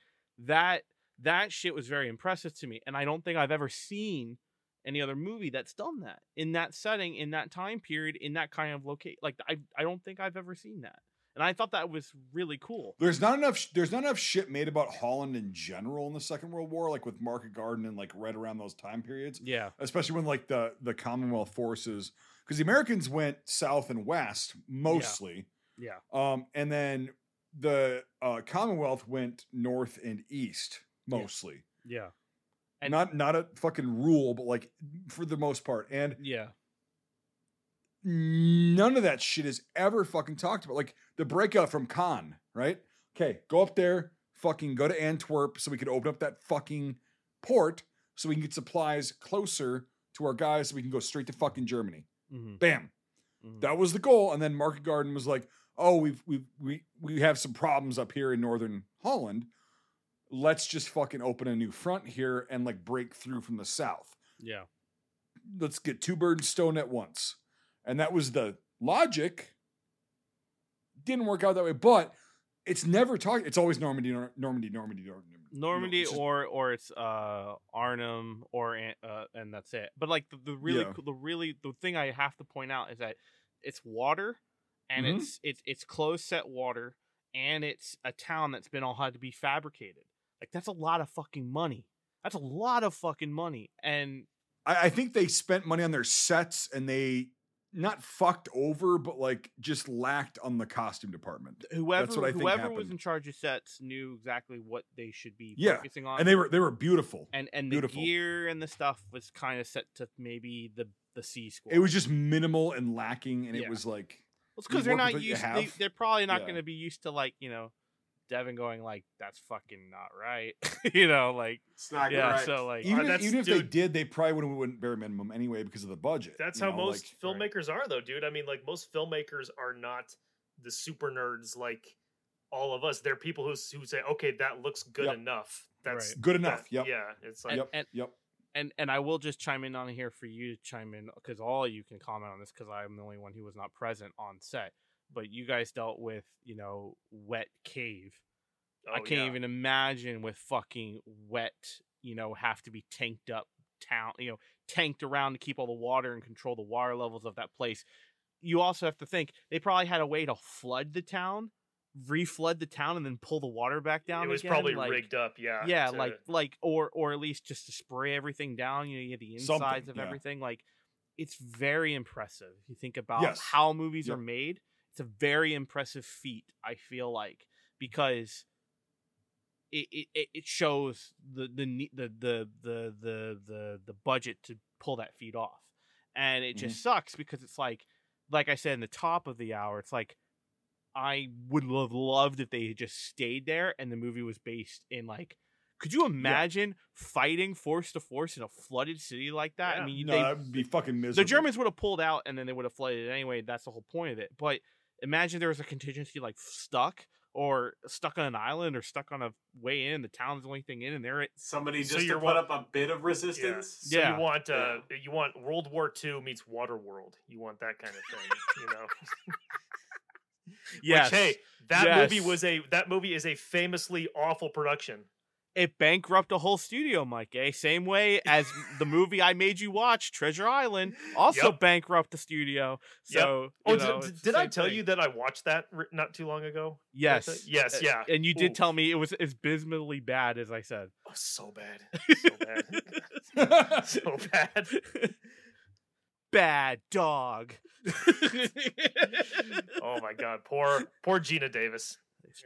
that shit was very impressive to me, and I don't think I've ever seen any other movie that's done that in that setting, in that time period, in that kind of location. Like, I don't think I've ever seen that, and I thought that was really cool. There's not enough shit made about Holland in general in the Second World War, like with Market Garden and like right around those time periods. Yeah, especially when like the Commonwealth forces, because the Americans went south and west mostly. Yeah. And then the Commonwealth went north and east mostly. Yeah. And not a fucking rule, but like for the most part. And none of that shit is ever fucking talked about. Like the breakout from Cannes, right? Okay, go up there, fucking go to Antwerp so we could open up that fucking port so we can get supplies closer to our guys so we can go straight to fucking Germany. Mm-hmm. Bam. Mm-hmm. That was the goal. And then Market Garden was like, oh, we have some problems up here in northern Holland. Let's just fucking open a new front here and like break through from the south. Yeah. Let's get two birds stoned at once. And that was the logic. Didn't work out that way, but it's never talked. It's always Normandy, just, or it's Arnhem and that's it. But like the thing I have to point out is that it's water and it's closed set water. and it's a town that's been all had to be fabricated. Like, that's a lot of fucking money. That's a lot of fucking money. And I think they spent money on their sets, and they not fucked over, but like just lacked on the costume department. Whoever was in charge of sets knew exactly what they should be focusing on. And they were beautiful. And beautiful. The gear and the stuff was kind of set to maybe the C score. It was just minimal and lacking, and it was like, well, it's because they're not used. They're probably not going to be used to, like, you know, Devin going like, that's fucking not right. You know, like, it's not right. So like, even if they did, they probably wouldn't bare minimum anyway because of the budget. That's how most filmmakers are, though, dude. I mean, like, most filmmakers are not the super nerds like all of us. They're people who say, okay, that looks good enough. That's good enough. It's like, and I will just chime in on here for you to chime in, because all you can comment on this, because I'm the only one who was not present on set. But you guys dealt with, you know, wet cave. Oh, I can't even imagine with fucking wet, you know, have to be tanked up town, you know, tanked around to keep all the water and control the water levels of that place. You also have to think they probably had a way to flood the town, reflood the town, and then pull the water back down. It was again. Probably like, rigged up. Yeah. Yeah. Or at least just to spray everything down. You know, you have the insides of everything. Like, it's very impressive. You think about how movies are made. It's a very impressive feat, I feel like, because it shows the budget to pull that feat off, and it just sucks because it's like I said in the top of the hour, it's like I would have loved if they had just stayed there and the movie was based in like. Could you imagine fighting force to force in a flooded city like that? Yeah. I mean, that would be fucking miserable. The Germans would have pulled out and then they would have flooded it anyway. That's the whole point of it. But imagine there was a contingency like stuck on an island or stuck on a way in. The town's the only thing in, and they're somebody just to put up a bit of resistance. Yeah. So you want World War II meets Waterworld. You want that kind of thing, you know. Yes. Which, hey, that movie is a famously awful production. It bankrupt a whole studio, Mike. Same way as the movie I made you watch, Treasure Island, also bankrupt the studio. So, did I tell you that I watched that not too long ago? Yes, yeah. And you did tell me it was as abysmally bad as I said. Oh, so bad, Bad dog. Oh my God, poor Gina Davis.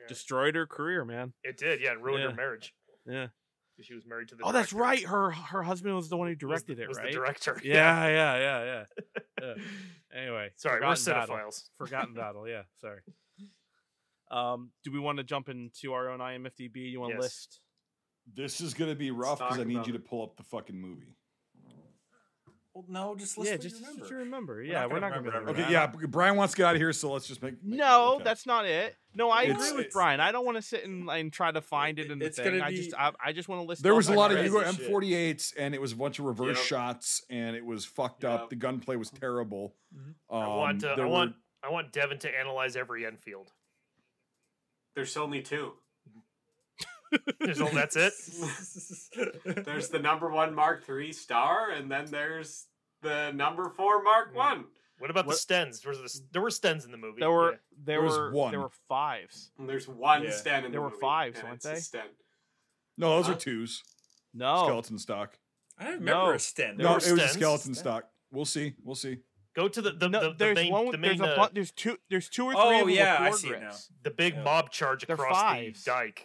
Destroyed her career, man. It did, and ruined her marriage. Yeah, she was married to the director. That's right. Her husband was the one who directed it, right? The director. Yeah. Anyway, sorry, we're cinephiles. Forgotten Battle. Yeah, sorry. Do we want to jump into our own IMDb? You want to list? This is going to be rough because I need you to pull up the fucking movie. Well, no, just list. Yeah, just you remember. Yeah, we're not going to remember. Okay, Brian wants to get out of here, so let's just make no, okay. That's not it. No, I agree with Brian. I don't want to sit and try to find it in the thing. I just want to listen. There was a lot of M48s, and it was a bunch of reverse shots, and it was fucked up. The gunplay was terrible. Mm-hmm. I want Devin to analyze every Enfield. There's only two. That's it. There's the #1 Mark III Star, and then there's the #4 Mark I. What about the Stens? There were Stens in the movie. There was one. There were fives. And there's one Sten in the movie. There were fives, weren't they? No, those are twos. No. Skeleton stock. I don't remember a Sten. No, it was a skeleton stock. We'll see. Go to there's two or three. Oh, yeah, I see now. The big mob charge across the dike.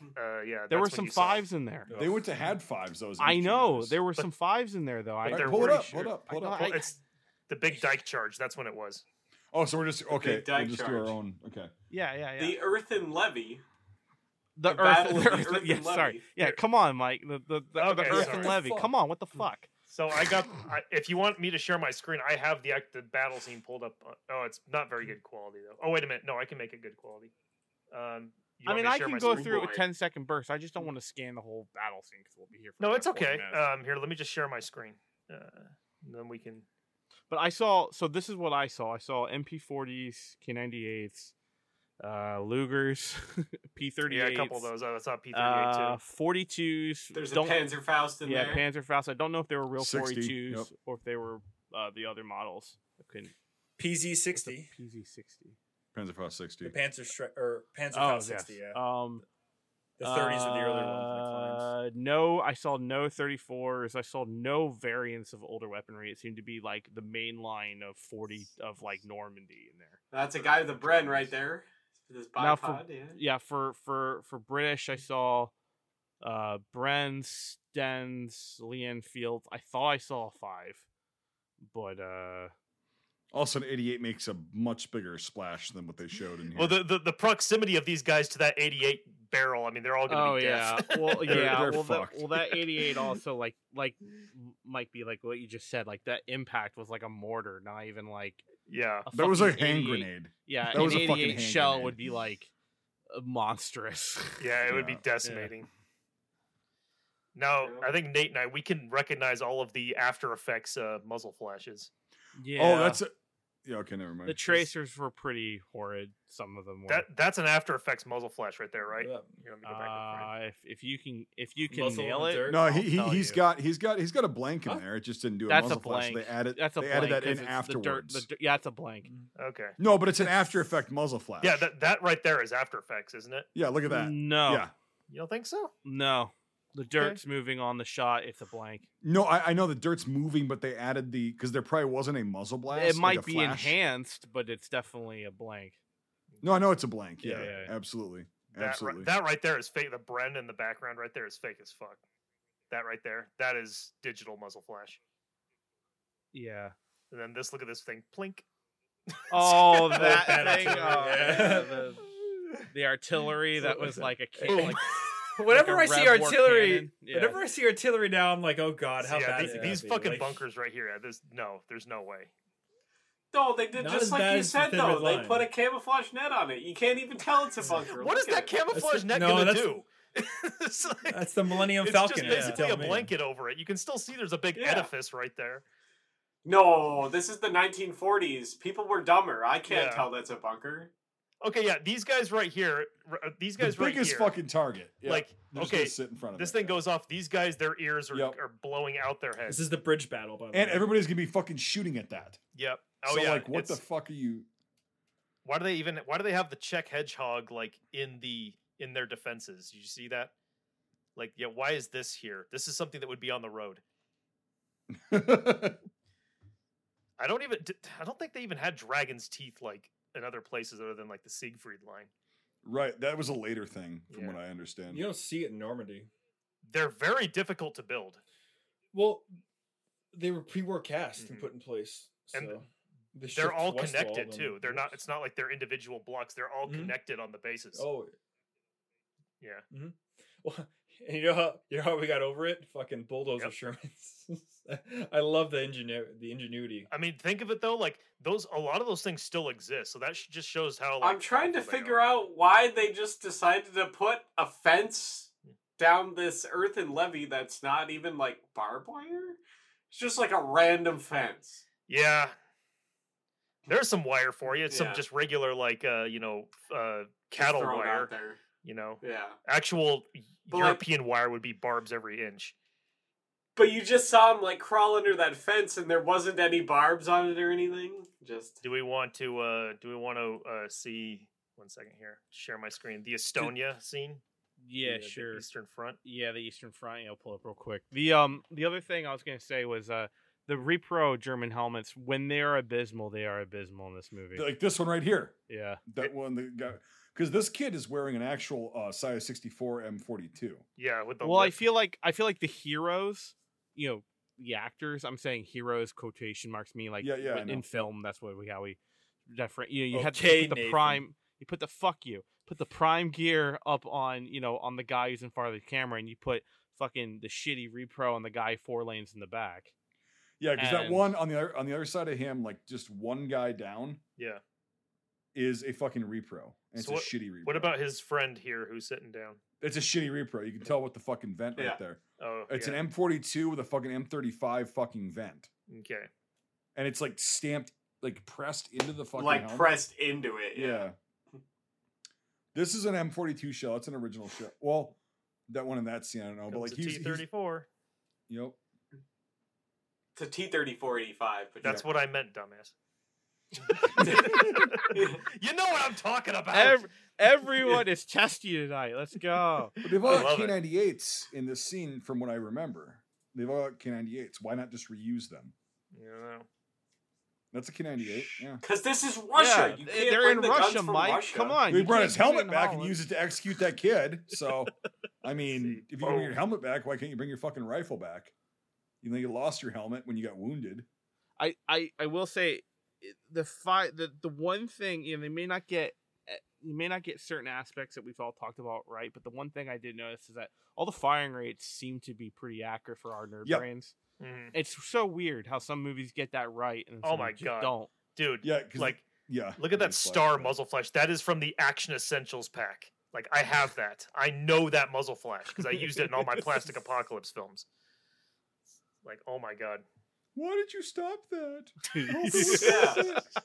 There were some fives in there. They went to had fives. Those I know. There were some fives in there, though. Pull it up. It's the big dike charge. That's when it was. Oh, so we're just, okay. We'll just do our own. Okay. Yeah. The earthen levy. The earthen levy. Sorry. Yeah, come on, Mike. The earthen levy. Come on, what the fuck? So if you want me to share my screen, I have the battle scene pulled up. Oh, it's not very good quality though. Oh, wait a minute. No, I can make it good quality. I can go through it with 10-second bursts. I just don't want to scan the whole battle scene because we'll be here. No, it's okay. Here, let me just share my screen. Then we can. But I saw. So this is what I saw. I saw MP40s, K98s, Lugers, P-38s. Yeah, a couple of those. I saw P-38 too. 42s. There's a Panzerfaust in there. Yeah, Panzerfaust. I don't know if they were real 42s or if they were the other models. I couldn't. PZ-60. PZ-60. Panzerfaust 60. The Panzerfaust 60, yes. Yeah. The 30s are the earlier ones. No, I saw no 34s. I saw no variants of older weaponry. It seemed to be like the main line of 40 of like Normandy in there. That's a guy with a Bren right there. This bipod, for, yeah. Yeah, for British, I saw Bren, Sten, Lee Enfield. I thought I saw a 5, but also, an 88 makes a much bigger splash than what they showed in here. Well, the proximity of these guys to that 88 barrel, I mean, they're all going to be dead. Yeah. Well, yeah. they're fucked. That 88 also, like might be like what you just said. Like, that impact was like a mortar, not even like... Yeah. That was a hand grenade. Yeah, that was an 88 shell grenade. Would be, like, monstrous. Yeah, it would be decimating. Yeah. Now, I think Nate and I, we can recognize all of the after effects muzzle flashes. Yeah. Oh, that's a... Yeah, okay, never mind. The tracers were pretty horrid. Some of them were. That's an After Effects muzzle flash right there, right? Yeah. Here, let me go back if you can muzzle nail it. No, he's got a blank in there. It just didn't do a muzzle flash. So they added that in afterwards. It's a blank. Okay. No, but it's an After Effect muzzle flash. Yeah, that right there is After Effects, isn't it? Yeah, look at that. No. Yeah. You don't think so? No. The dirt's moving on the shot. It's a blank. No, I know the dirt's moving, but they added because there probably wasn't a muzzle blast. It might be flash. Enhanced, but it's definitely a blank. No, I know it's a blank. Yeah, absolutely. Absolutely. That right there is fake. The Bren in the background right there is fake as fuck. That right there, that is digital muzzle flash. Yeah. And then look at this thing. Plink. Oh, that thing. Oh, yeah, the artillery that was like a kid. Like, whenever I see artillery now, I'm like, oh god, how bad is it? These fucking bunkers right here. There's no way. No, they did just like you said though. They put a camouflage net on it. You can't even tell it's a bunker. What is that camouflage net gonna do? That's the Millennium Falcon. It's just basically a blanket over it. You can still see there's a big edifice right there. No, this is the 1940s. People were dumber. I can't tell that's a bunker. Okay, yeah, these guys right here, biggest fucking target. Yeah. Like, okay, sit in front of this thing goes off. These guys, their ears are blowing out their heads. This is the bridge battle, by the way. And everybody's gonna be fucking shooting at that. Yep. Oh so, yeah. Like, what the fuck are you? Why do they have the Czech hedgehog like in their defenses? Did you see that? Like, yeah. Why is this here? This is something that would be on the road. I don't think they even had dragon's teeth like. In other places other than like the Siegfried line. Right. That was a later thing from what I understand. You don't see it in Normandy. They're very difficult to build. Well, they were pre-war cast and put in place. So and they're all connected too. They're not, it's not like they're individual blocks. They're all connected on the bases. Oh yeah. Mm-hmm. Well, and you know how we got over it? Fucking bulldozer Shermans. I love the ingenuity. I mean, think of it though, like a lot of those things still exist. So that just shows how. Like, I'm trying to figure out why they just decided to put a fence down this earthen levee that's not even like barbed wire. It's just like a random fence. Yeah, there's some wire for you. It's some just regular like cattle wire. Out there. You know, actual but European wire would be barbs every inch. But you just saw him like crawl under that fence, and there wasn't any barbs on it or anything. Just do we want to see? 1 second here. Share my screen. The Estonia scene. Yeah, sure. The Eastern Front. Yeah, the Eastern Front. I'll pull up real quick. The other thing I was gonna say was the repro German helmets. When they are abysmal in this movie. Like this one right here. Yeah, that one. The guy. Because this kid is wearing an actual size 64 M42. Yeah, with the lip. I feel like the heroes. You know, the actors, I'm saying heroes, quotation marks, mean like in film, that's what we different. You know, you had to put the prime, put the prime gear up on, you know, on the guy who's in front of the camera, and you put fucking the shitty repro on the guy 4 lanes in the back. Yeah, because that one on the other side of him, like just one guy down. Yeah. Is a fucking repro. And so it's a shitty repro. What about his friend here who's sitting down? It's a shitty repro. You can tell with the fucking vent right there. Oh, it's an M42 with a fucking M35 fucking vent. Okay. And it's like stamped, like pressed into the fucking helmet. Pressed into it. Yeah. This is an M42 shell. It's an original shell. Well, that one in that scene, I don't know. But like he's T-34. Yep. It's a T-34 85. But that's what I meant, dumbass. You know what I'm talking about. Everyone is testy tonight. Let's go. But they've all got K98s in this scene, from what I remember. They've all got K98s. Why not just reuse them? You know. That's a K98. Yeah. Because this is Russia. Yeah, you can't they're in the Russia, Mike. Russia. Come on. We brought his helmet back and used it to execute that kid. So, I mean, if you bring your helmet back, why can't you bring your fucking rifle back? You know, you lost your helmet when you got wounded. I will say the one thing, you know, you may not get certain aspects that we've all talked about, right? But the one thing I did notice is that all the firing rates seem to be pretty accurate for our nerd brains. Mm-hmm. It's so weird how some movies get that right, and oh my god, don't, dude. Yeah, like look at that star muzzle flash. That is from the Action Essentials pack. Like I have that. I know that muzzle flash because I used it in all my plastic apocalypse films. Like oh my god. Why did you stop that?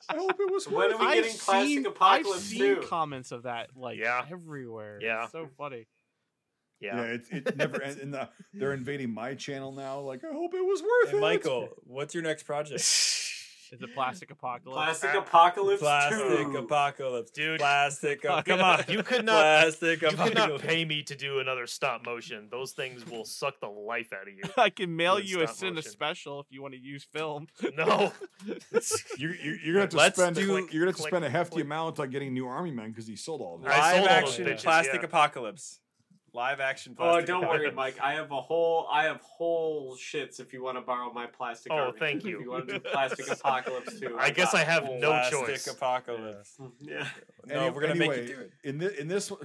I hope it was worth it. When are we getting Plastic Apocalypse 2? I've seen comments of that everywhere. Yeah. It's so funny. Yeah, it never ends. They're invading my channel now. Like, I hope it was worth it. Michael, what's your next project? Is it Plastic Apocalypse? Plastic Apocalypse 2. Plastic Apocalypse. Dude. Plastic Apocalypse. Come on. You could not pay me to do another stop motion. Those things will suck the life out of you. I can mail you a Cine special if you want to use film. No. You're going to have to spend a hefty amount on getting new Army Men because he sold all of them. Live action Plastic Apocalypse. Live action plastic. Oh, don't worry, Mike. I have whole shits if you want to borrow my plastic. Oh, Army. Thank you. If you want to do Plastic Apocalypse too. I guess I have no plastic choice. Plastic Apocalypse. Yeah. No, we're going to make you do it. In this so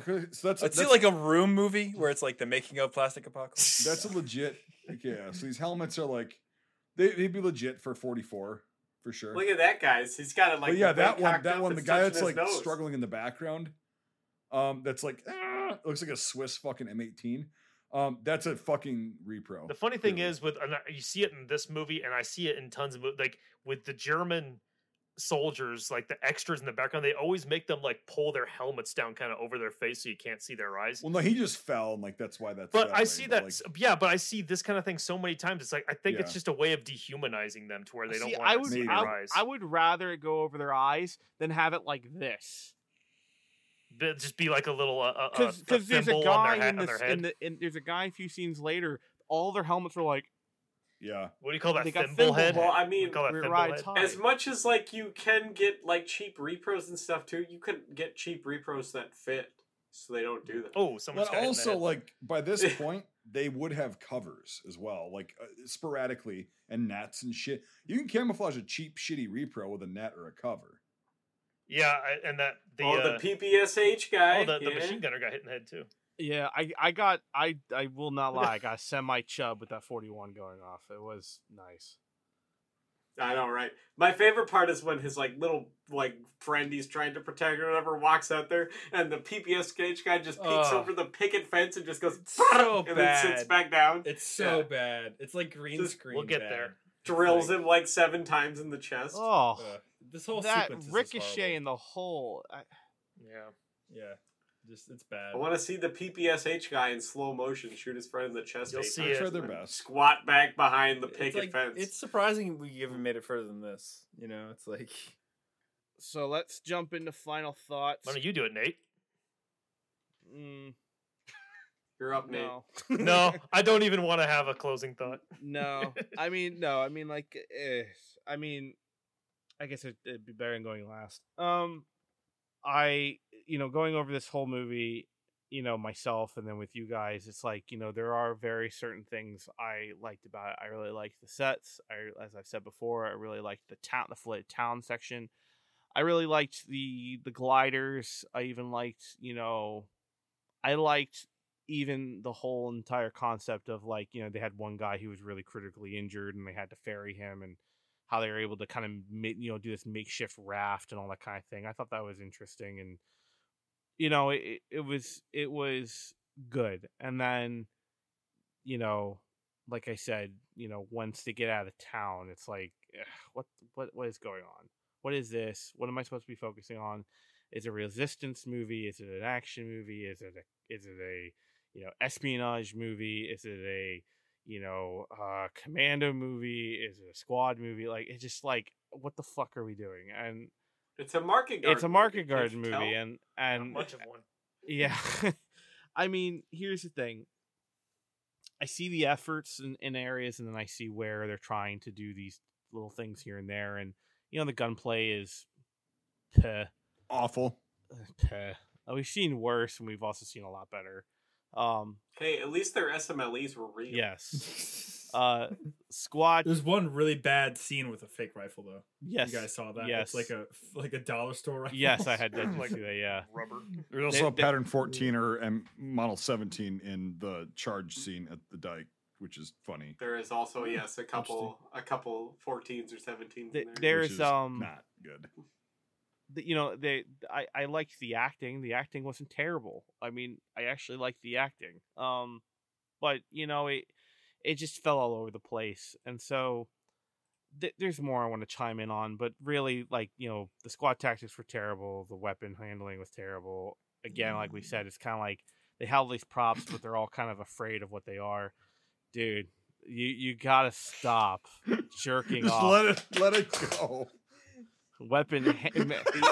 let's do like a Room movie where it's like the making of Plastic Apocalypse. That's a legit. Yeah. So these helmets are like they'd be legit for 44 for sure. Look at that guy. He's got it like that one the guy that's like struggling in the background. That's like it looks like a Swiss fucking M18. That's a fucking repro. The funny thing is, you see it in this movie, and I see it in tons of movies, like with the German soldiers, like the extras in the background, they always make them like pull their helmets down kind of over their face so you can't see their eyes. Well, no, he just fell, and like that's why that's. But that I see that, like, yeah. But I see this kind of thing so many times. It's like I think it's just a way of dehumanizing them to where they don't want to see their eyes. I would rather it go over their eyes than have it like this. Just be like a little because there's a guy in this and there's a guy a few scenes later. All their helmets were like, what do you call that? Thimble head. Well, I mean, as much as like you can get like cheap repros and stuff too, you can get cheap repros that fit, so they don't do that. Oh, someone's got also in like by this point they would have covers as well, like sporadically and nets and shit. You can camouflage a cheap shitty repro with a net or a cover. Yeah, and that the PPSH guy, the machine gunner got hit in the head too. Yeah, I will not lie, I got semi chub with that 41 going off. It was nice. I know, right? My favorite part is when his like little like friend he's trying to protect or whatever walks out there, and the PPSH guy just peeks over the picket fence and just goes so and bad. Then sits back down. It's so bad. It's like green screen. We'll get there. Drills him like 7 times in the chest. Oh. This whole that ricochet in the hole. Yeah. Just it's bad. I want to see the PPSH guy in slow motion shoot his friend in the chest. You'll see it. Their best. Squat back behind the picket fence. It's surprising we even made it further than this. You know, it's like. So let's jump into final thoughts. Why don't you do it, Nate? You're up, Nate. No, I don't even want to have a closing thought. I guess it'd be better than going last. Going over this whole movie, you know, myself and then with you guys, it's like, you know, there are very certain things I liked about it. I really liked the sets. As I've said before, I really liked the town, the flooded town section. I really liked the gliders. I even liked, you know, even the whole entire concept of like, you know, they had one guy who was really critically injured and they had to ferry him and how they were able to kind of, you know, do this makeshift raft and all that kind of thing. I thought that was interesting. And, you know, it was good. And then, you know, like I said, you know, once they get out of town, it's like, ugh, what is going on? What is this? What am I supposed to be focusing on? Is it a resistance movie? Is it an action movie? Is it a espionage movie? Is it a, you know, commando movie? Is it a squad movie? Like, it's just like, what the fuck are we doing? And it's a market garden. It's a market garden movie, and not much of one. Yeah. I mean, here's the thing. I see the efforts in areas, and then I see where they're trying to do these little things here and there. And, you know, the gunplay is awful. We've seen worse, and we've also seen a lot better. Hey, at least their SMLEs were real. Yes. Squad. There's one really bad scene with a fake rifle, though. Yes. You guys saw that? Yes. It's like a dollar store rifle. Yes, I had that. Like that, yeah. Rubber. There's also a pattern 14er and model 17 in the charge scene at the dike, which is funny. There is also, yes, a couple 14s or 17s in there. There's not good. You know, I liked the acting. The acting wasn't terrible. I mean, I actually liked the acting. But you know, it just fell all over the place. And so there's more I want to chime in on, but really, like, you know, the squad tactics were terrible. The weapon handling was terrible. Again, like we said, it's kind of like they held these props, but they're all kind of afraid of what they are. Dude, you gotta stop jerking just off. Let it go.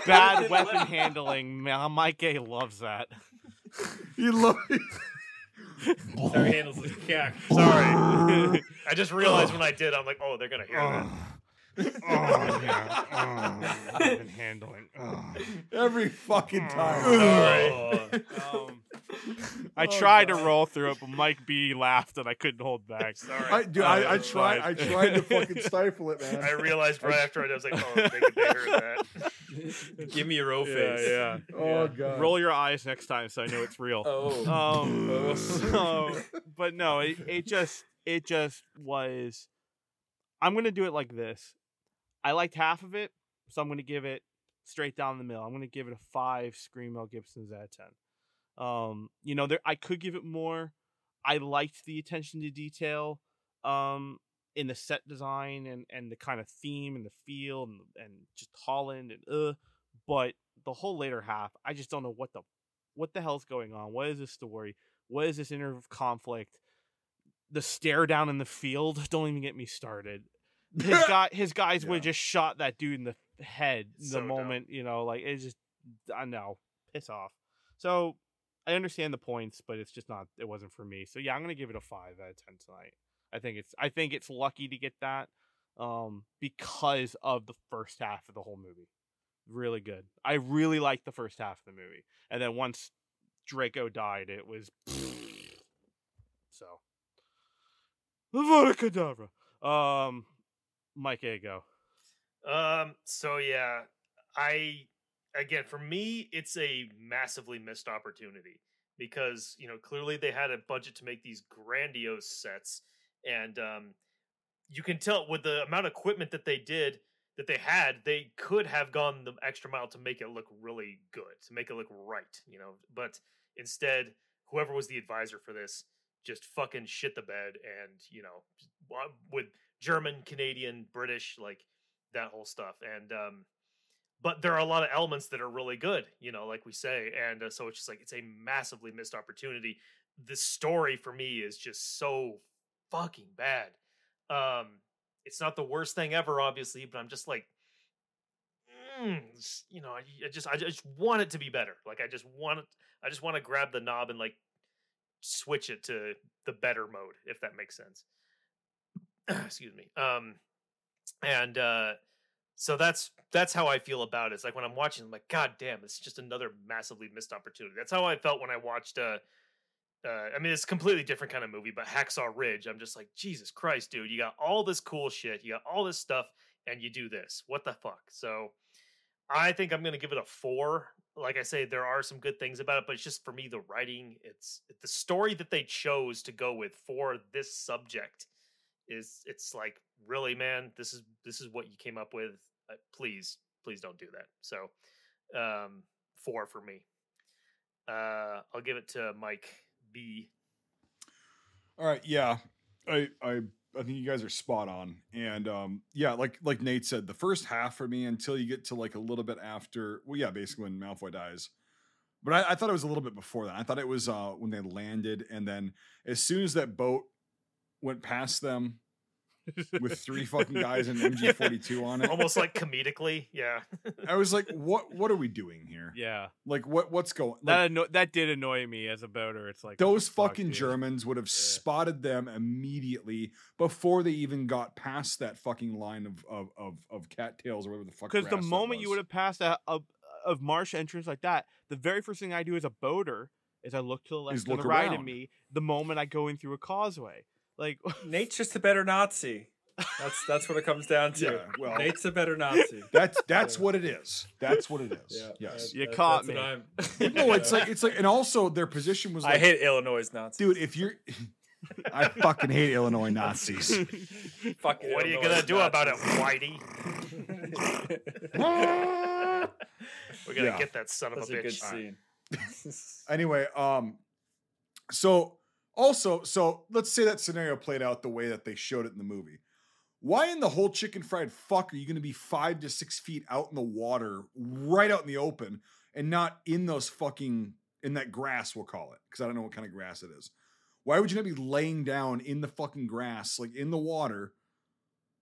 Bad weapon handling. Mike A loves that. You love it. Sorry, handles his cock. Sorry. I just realized when I did, I'm like, oh, they're gonna hear that. Oh yeah. Oh, weapon handling. Oh. Every fucking time. Sorry. I tried to roll through it, but Mike B laughed and I couldn't hold back. Sorry. I tried to fucking stifle it, man. I realized right after I was like, oh, they could hear that. Give me your O face. Yeah, yeah. Oh god. Roll your eyes next time so I know it's real. Oh. But no, it just was. I'm gonna do it like this. I liked half of it, so I'm gonna give it straight down the middle. I'm gonna give it a 5 Screamo Gibsons out of 10. You know, I could give it more. I liked the attention to detail in the set design and the kind of theme and the feel and just Holland and but the whole later half, I just don't know what the hell's going on. What is this story? What is this inner conflict? The stare down in the field, don't even get me started. His guys would have just shot that dude in the head so the moment, dumb. You know, like it's just, I know, piss off. So I understand the points, but it's just not. It wasn't for me. So yeah, I'm gonna give it a 5 out of 10 tonight. I think it's lucky to get that, because of the first half of the whole movie. Really good. I really liked the first half of the movie, and then once Draco died, it was so. Avada Kedavra. Mike A, go. So yeah, Again, for me, it's a massively missed opportunity because, you know, clearly they had a budget to make these grandiose sets. And you can tell with the amount of equipment that they had, they could have gone the extra mile to make it look really good, to make it look right, you know. But instead, whoever was the advisor for this just fucking shit the bed. And, you know, with German, Canadian, British, like that whole stuff. And, but there are a lot of elements that are really good, you know, like we say. And so it's just like, it's a massively missed opportunity. The story for me is just so fucking bad. It's not the worst thing ever, obviously, but I'm just like, you know, I just want it to be better. Like, I just want to grab the knob and like switch it to the better mode, if that makes sense. Excuse me. So that's how I feel about it. It's like when I'm watching, I'm like, God damn, it's just another massively missed opportunity. That's how I felt when I watched, I mean, it's a completely different kind of movie, but Hacksaw Ridge. I'm just like, Jesus Christ, dude, you got all this cool shit. You got all this stuff and you do this. What the fuck? So I think I'm going to give it a 4. Like I say, there are some good things about it, but it's just for me, the writing, it's the story that they chose to go with for this subject is it's like, really, man, this is what you came up with. Please don't do that. So 4 for me. I'll give it to Mike B. All right. Yeah, I think you guys are spot on. And yeah, like Nate said, the first half for me until you get to like a little bit after. Well, yeah, basically when Malfoy dies. But I thought it was a little bit before that. I thought it was when they landed. And then as soon as that boat went past them with three fucking guys and an MG42 on it. Almost like comedically. Yeah. I was like, what are we doing here? Yeah. Like what's going, like, that did annoy me as a boater. It's like those fucking Germans would have spotted them immediately before they even got past that fucking line of cattails or whatever the fuck. Because the moment you would have passed a marsh entrance like that, the very first thing I do as a boater is I look to the left and the right of me the moment I go in through a causeway. Like Nate's just a better Nazi. That's what it comes down to. Yeah, well, Nate's a better Nazi. That's what it is. That's what it is. Yeah, yes, you caught me. No, it's like, and also their position was. Like, I hate Illinois Nazis, dude. If you're, I fucking hate Illinois Nazis. Fucking. What Illinois are you gonna do Nazis. About it, Whitey? We're gonna get that son of a bitch. A good scene. Anyway, so. Also, so let's say that scenario played out the way that they showed it in the movie. Why in the whole chicken fried fuck are you going to be 5 to 6 feet out in the water, right out in the open, and not in those fucking, in that grass, we'll call it, because I don't know what kind of grass it is. Why would you not be laying down in the fucking grass, like in the water?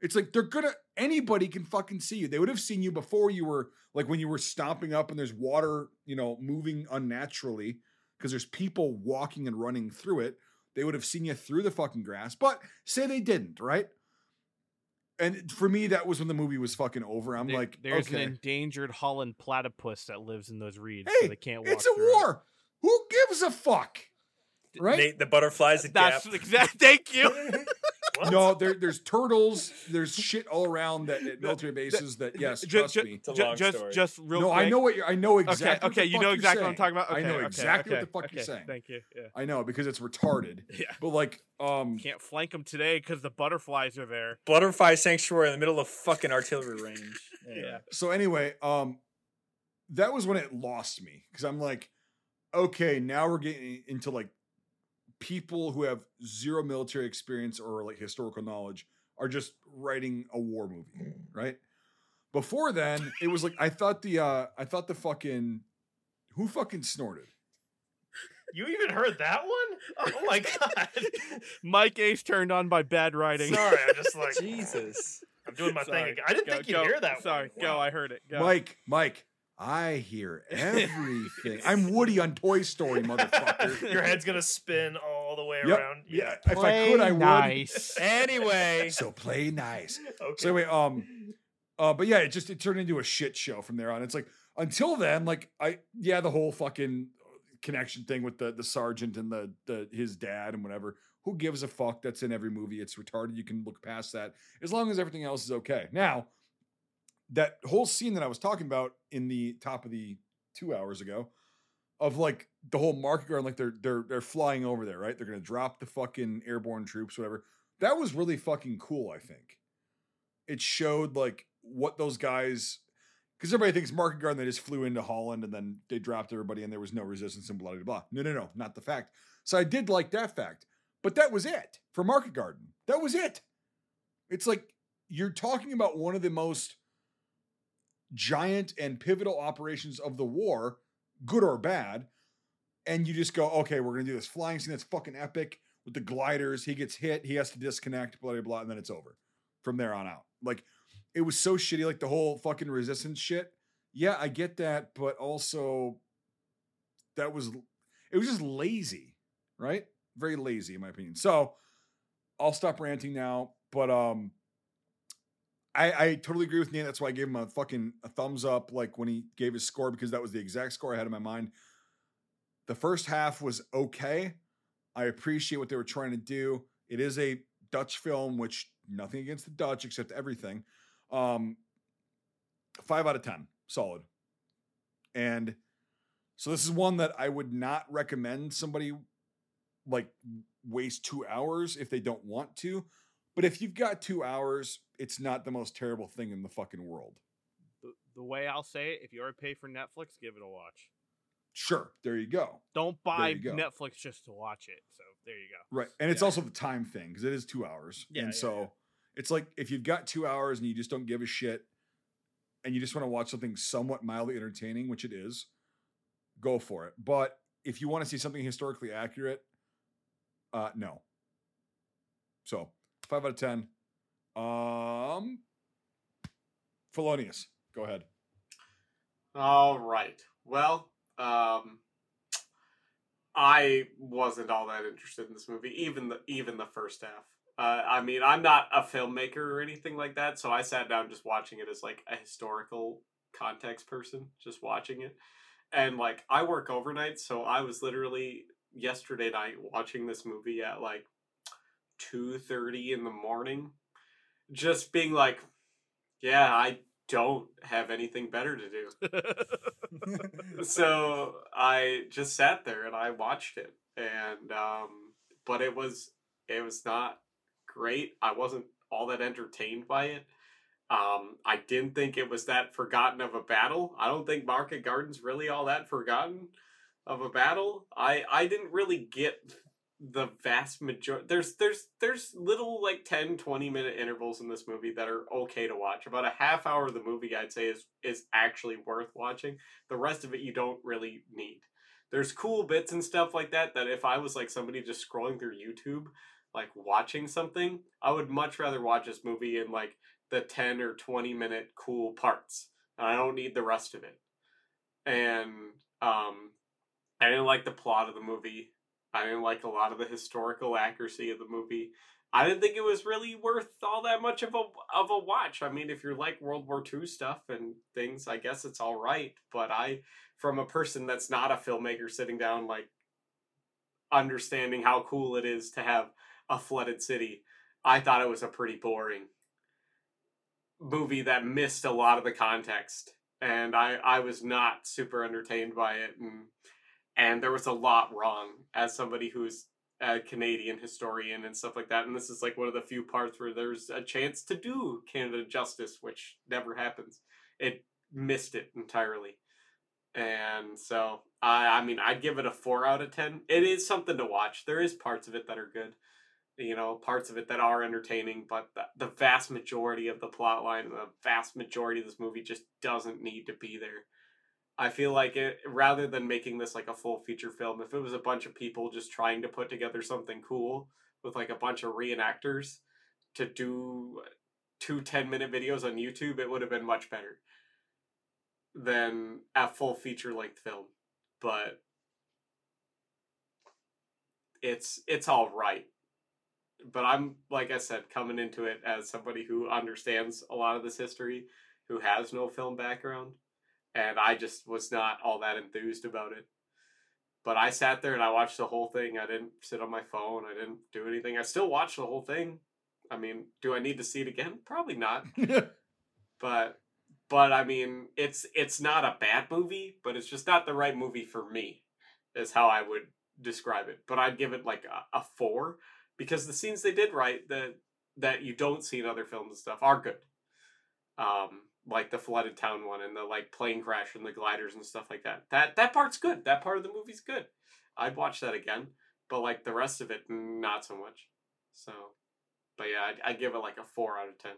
It's like, they're going to, anybody can fucking see you. They would have seen you before you were, like when you were stomping up and there's water, you know, moving unnaturally. Because there's people walking and running through it. They would have seen you through the fucking grass, but say they didn't, right? And for me, that was when the movie was fucking over. I'm like, there's an endangered Holland platypus that lives in those reeds. Hey, so they can't walk. It's a war. It. Who gives a fuck? Right? Nate, the butterflies at Gap. Thank you. No, there's turtles. There's shit all around that at military bases. That yes, trust me. It's a long story. Just real. No, quick. I know what you're. I know exactly. Okay, you know exactly what I'm talking about. Okay, I know exactly what the fuck you're saying. Thank you. Yeah. I know because it's retarded. Yeah. But like, can't flank them today because the butterflies are there. Butterfly sanctuary in the middle of fucking artillery range. Yeah. So anyway, that was when it lost me because I'm like, okay, now we're getting into like. People who have zero military experience or like historical knowledge are just writing a war movie, right? Before then, it was like I thought the fucking who fucking snorted. You even heard that one? Oh my god! Mike Ace turned on by bad writing. Sorry, I'm just like Jesus. I'm doing my thing again. I didn't think you'd hear that. Sorry, one. Wow. I heard it. Go. Mike. I hear everything. I'm Woody on Toy Story, motherfucker. Your head's gonna spin all the way around. Yeah, if I could, I would. Nice. Anyway, so play nice. Okay. So anyway, but yeah, it turned into a shit show from there on. It's like until then, like the whole fucking connection thing with the sergeant and his dad and whatever. Who gives a fuck? That's in every movie. It's retarded. You can look past that as long as everything else is okay. Now. That whole scene that I was talking about in the top of the 2 hours ago of like the whole market garden, like they're flying over there, right? They're going to drop the fucking airborne troops, whatever. That was really fucking cool. I think it showed like what those guys, because everybody thinks market garden, they just flew into Holland and then they dropped everybody and there was no resistance and blah, blah, blah. No, not the fact. So I did like that fact, but that was it for market garden. That was it. It's like, you're talking about one of the most giant and pivotal operations of the war, good or bad, and you just go, okay, we're gonna do this flying scene that's fucking epic with the gliders. He gets hit, he has to disconnect, blah blah blah, and then it's over from there on out. Like it was so shitty, like the whole fucking resistance shit. Yeah, I get that, but also that was just lazy, right? Very lazy in my opinion. So I'll stop ranting now, but I totally agree with Nate. That's why I gave him a thumbs up, like when he gave his score, because that was the exact score I had in my mind. The first half was okay. I appreciate what they were trying to do. It is a Dutch film, which nothing against the Dutch except everything. 5 out of 10, solid. And so this is one that I would not recommend somebody like waste 2 hours if they don't want to. But if you've got 2 hours, it's not the most terrible thing in the fucking world. The way I'll say it, if you already pay for Netflix, give it a watch. Sure. There you go. Don't buy Netflix just to watch it. So there you go. Right. And it's also the time thing because it is 2 hours. Yeah, and so it's like if you've got 2 hours and you just don't give a shit and you just want to watch something somewhat mildly entertaining, which it is, go for it. But if you want to see something historically accurate, no. So 5 out of 10. Felonious, go ahead. All right. Well, I wasn't all that interested in this movie, even the first half. I mean, I'm not a filmmaker or anything like that, so I sat down just watching it as, like, a historical context person, just watching it. And, like, I work overnight, so I was literally yesterday night watching this movie at, like, 2:30 in the morning, just being like, yeah, I don't have anything better to do. So I just sat there and I watched it. And, but it was not great. I wasn't all that entertained by it. I didn't think it was that forgotten of a battle. I don't think Market Garden's really all that forgotten of a battle. I didn't really get the vast majority. There's little, like, 10, 20-minute intervals in this movie that are okay to watch. About a half hour of the movie, I'd say, is actually worth watching. The rest of it, you don't really need. There's cool bits and stuff like that if I was, like, somebody just scrolling through YouTube, like, watching something, I would much rather watch this movie in, like, the 10 or 20-minute cool parts. And I don't need the rest of it. And I didn't like the plot of the movie. I didn't like a lot of the historical accuracy of the movie. I didn't think it was really worth all that much of a watch. I mean, if you're like World War II stuff and things, I guess it's all right. But from a person that's not a filmmaker sitting down, like, understanding how cool it is to have a flooded city, I thought it was a pretty boring movie that missed a lot of the context. And I was not super entertained by it. And there was a lot wrong as somebody who's a Canadian historian and stuff like that. And this is, like, one of the few parts where there's a chance to do Canada justice, which never happens. It missed it entirely. And so, I mean, I'd give it a 4 out of 10. It is something to watch. There is parts of it that are good, you know, parts of it that are entertaining, but the vast majority of the plot line, the vast majority of this movie just doesn't need to be there. I feel like it, rather than making this like a full feature film, if it was a bunch of people just trying to put together something cool with like a bunch of reenactors to do 2 10-minute videos on YouTube, it would have been much better than a full feature-length film. But it's all right. But I'm, like I said, coming into it as somebody who understands a lot of this history, who has no film background. And I just was not all that enthused about it. But I sat there and I watched the whole thing. I didn't sit on my phone. I didn't do anything. I still watched the whole thing. I mean, do I need to see it again? Probably not. But I mean, it's not a bad movie, but it's just not the right movie for me, is how I would describe it. But I'd give it like a 4, because the scenes they did right that you don't see in other films and stuff are good. Like the flooded town one and the like plane crash and the gliders and stuff like that. That part's good. That part of the movie's good. I'd watch that again. But like the rest of it, not so much. So, but yeah, I'd give it like a 4 out of 10.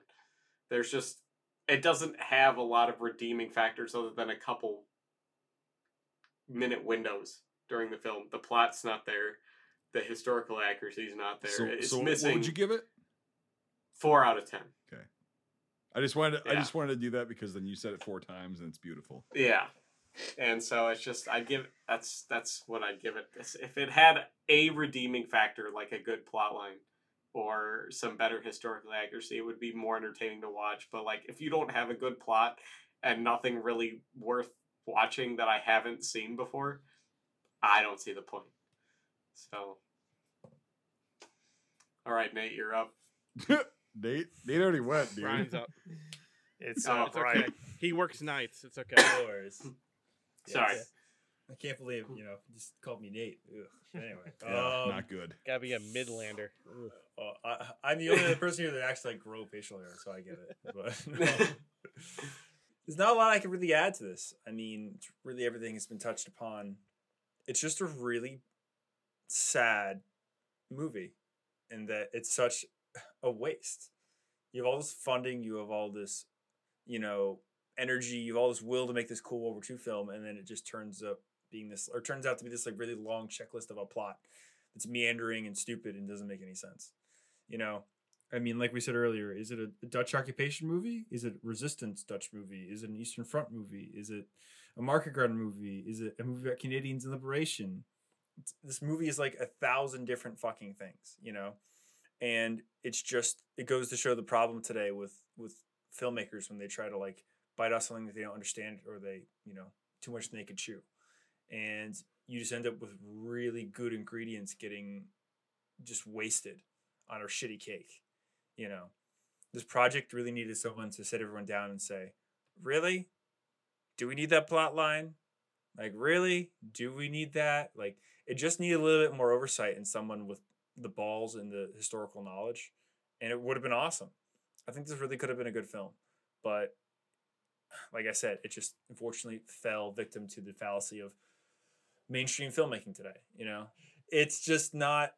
There's just, it doesn't have a lot of redeeming factors other than a couple minute windows during the film. The plot's not there. The historical accuracy's not there. So missing. What would you give it? 4 out of 10. Okay. I just wanted to do that because then you said it 4 times and it's beautiful. Yeah. And so it's just, I'd give it, that's what I'd give it. If it had a redeeming factor, like a good plot line or some better historical accuracy, it would be more entertaining to watch. But like, if you don't have a good plot and nothing really worth watching that I haven't seen before, I don't see the point. So. All right, Nate, you're up. Nate already went, dude. Ryan's up. It's okay. Ryan. He works nights. It's okay. Hours. Sorry. Yes. I can't believe, you just called me Nate. Ugh. Anyway. Yeah, not good. Gotta be a Midlander. Oh, I'm the only other person here that actually like, grow facial hair, so I get it. But there's not a lot I can really add to this. I mean, really everything has been touched upon. It's just a really sad movie in that it's such a waste. You have all this funding, you have all this, energy, you have all this will to make this cool World War II film, and then it just turns out to be this like really long checklist of a plot that's meandering and stupid and doesn't make any sense. you know, I mean, like we said earlier, is it a Dutch occupation movie? Is it a resistance Dutch movie? Is it an Eastern Front movie? Is it a Market Garden movie? Is it a movie about Canadians in liberation? This movie is like 1,000 different fucking things, you know? And it's just, it goes to show the problem today with filmmakers when they try to like bite off something that they don't understand, or they, you know, too much naked chew. And you just end up with really good ingredients getting just wasted on a shitty cake. You know, this project really needed someone to sit everyone down and say, really? Do we need that plot line? Like, really? Do we need that? Like, it just needed a little bit more oversight and someone with the balls and the historical knowledge. And it would have been awesome. I think this really could have been a good film. But like I said, it just unfortunately fell victim to the fallacy of mainstream filmmaking today. You know, it's just not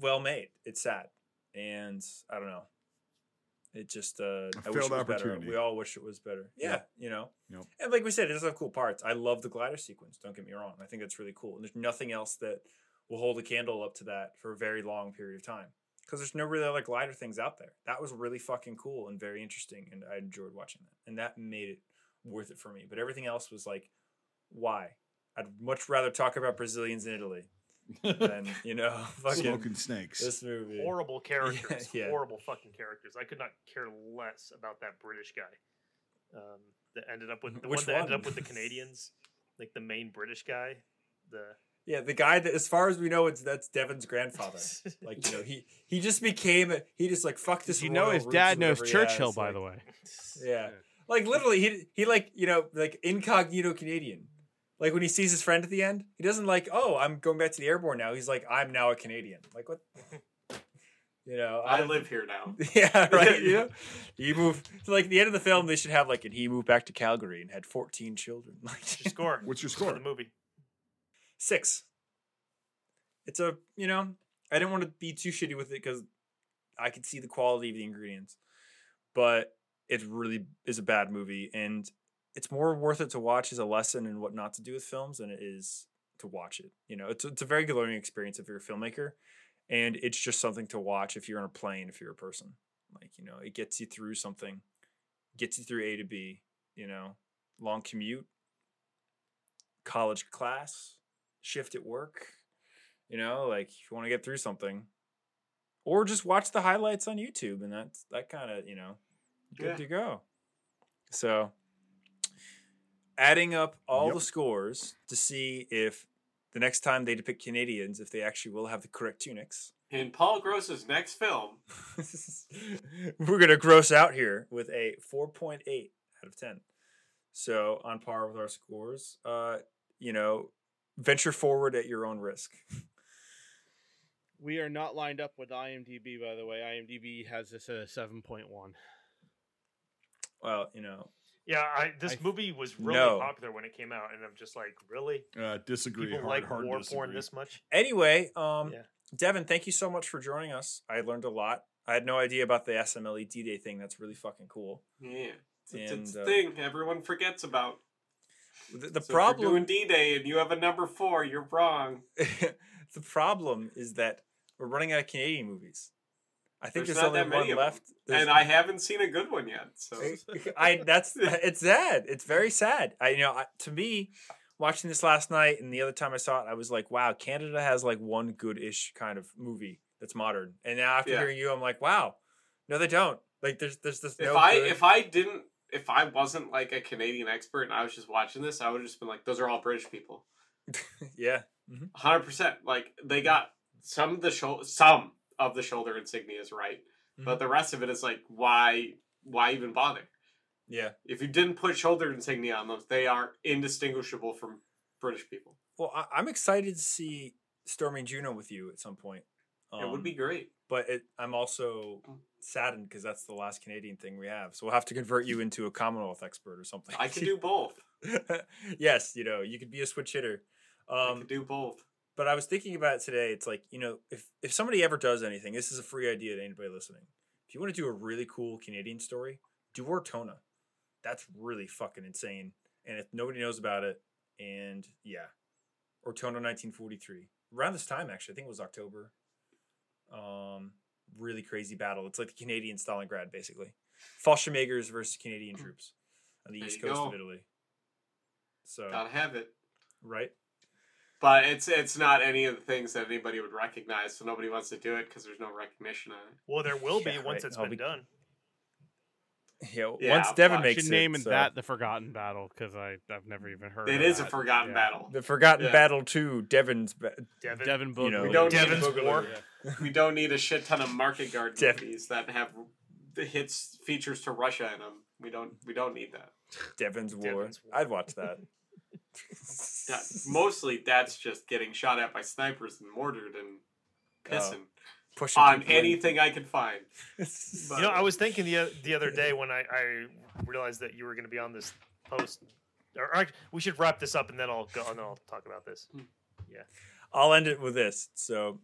well made. It's sad. And I don't know. It just I wish it was better. We all wish it was better. Yeah, yep. You know. Yep. And like we said, it does have cool parts. I love the glider sequence. Don't get me wrong. I think that's really cool. And there's nothing else that will hold a candle up to that for a very long period of time. Because there's no really other glider things out there. That was really fucking cool and very interesting. And I enjoyed watching that. And that made it worth it for me. But everything else was like, why? I'd much rather talk about Brazilians in Italy. Then you know, fucking smoking snakes. This movie, horrible characters, yeah. Horrible fucking characters. I could not care less about that British guy that ended up with the Which one that one? Ended up with the Canadians, like the main British guy. The guy that, as far as we know, that's Devin's grandfather. Like, you know, he just became he just like fuck this. You know, his dad knows Churchill, by the way. Yeah, like literally, he like, you know, like incognito Canadian. Like, when he sees his friend at the end, he doesn't like, oh, I'm going back to the airborne now. He's like, I'm now a Canadian. Like, what? You know. I live here now. Yeah, right? You know? He moved. So, like, at the end of the film, they should have, like, and he moved back to Calgary and had 14 children. Like, What's your score? For the movie. 6. It's a, you know, I didn't want to be too shitty with it because I could see the quality of the ingredients. But it really is a bad movie. And it's more worth it to watch as a lesson in what not to do with films than it is to watch it. You know, it's a very good learning experience if you're a filmmaker, and it's just something to watch if you're on a plane, if you're a person. Like, you know, it gets you through something, gets you through A to B, you know, long commute, college class, shift at work, you know, like if you want to get through something. Or just watch the highlights on YouTube, and that's that kind of, you know, good to go. So adding up all the scores to see if the next time they depict Canadians, if they actually will have the correct tunics. In Paul Gross's next film. We're going to gross out here with a 4.8 out of 10. So on par with our scores, you know, venture forward at your own risk. We are not lined up with IMDb, by the way. IMDb has this at a 7.1. Well, you know. Yeah, this movie was really popular when it came out, and I'm just like, really? Disagree. People hard war disagree. Porn this much? Anyway, Devin, thank you so much for joining us. I learned a lot. I had no idea about the SMLE D-Day thing. That's really fucking cool. Yeah, it's a thing everyone forgets about. The so problem, if you're doing D-Day and you have a number 4, you're wrong. The problem is that we're running out of Canadian movies. I think there's only one left. And I haven't seen a good one yet. So it's sad. It's very sad. To me, watching this last night and the other time I saw it, I was like, wow, Canada has like one good-ish kind of movie that's modern. And now after hearing you, I'm like, wow, no, they don't. Like there's this. If I wasn't like a Canadian expert and I was just watching this, I would have just been like, those are all British people. Yeah, 100%. Like they got some of the shoulder insignia is right. Mm-hmm. But the rest of it is like, why even bother? Yeah. If you didn't put shoulder insignia on them, they are indistinguishable from British people. Well, I'm excited to see Storming Juno with you at some point. It would be great. But I'm also saddened because that's the last Canadian thing we have. So we'll have to convert you into a Commonwealth expert or something. I could do both. Yes, you know, you could be a switch hitter. I could do both. But I was thinking about it today. It's like, you know, if somebody ever does anything, this is a free idea to anybody listening. If you want to do a really cool Canadian story, do Ortona. That's really fucking insane. And if nobody knows about it, and Ortona 1943. Around this time, actually. I think it was October. really crazy battle. It's like the Canadian Stalingrad, basically. Fallschirmjägers versus Canadian troops on the east coast of Italy. So gotta have it, right? But it's not any of the things that anybody would recognize, so nobody wants to do it because there's no recognition on it. Well, there will be once it's been done. Yeah, once Devin makes it. I should name that the Forgotten Battle, because I've never even heard of it. It is a Forgotten Battle. The Forgotten Battle 2, Devin Boogaloo. You know, Devin's War. Yeah. We don't need a shit ton of Market Garden movies that have the hits features to Russia in them. We don't need that. Devin's War. I'd watch that. Yeah, mostly that's just getting shot at by snipers and mortared and pissing on anything I could find. You know, I was thinking the other day when I realized that you were going to be on this post. Or we should wrap this up and then I'll go and I'll talk about this. Yeah, I'll end it with this. So,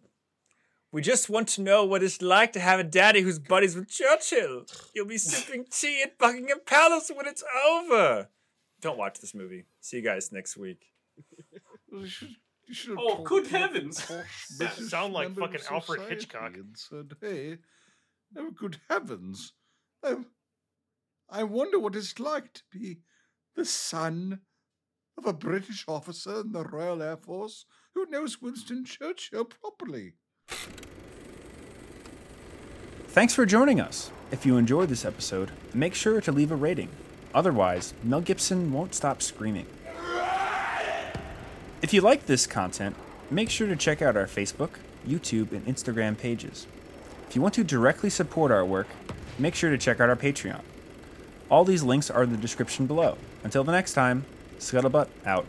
we just want to know what it's like to have a daddy who's buddies with Churchill. You'll be sipping tea at Buckingham Palace when it's over. Don't watch this movie. See you guys next week. You should oh, good heavens! That sound like fucking Alfred Hitchcock. And said, "Hey, oh, good heavens! I wonder what it's like to be the son of a British officer in the Royal Air Force who knows Winston Churchill properly." Thanks for joining us. If you enjoyed this episode, make sure to leave a rating. Otherwise, Mel Gibson won't stop screaming. If you like this content, make sure to check out our Facebook, YouTube, and Instagram pages. If you want to directly support our work, make sure to check out our Patreon. All these links are in the description below. Until the next time, Scuttlebutt out.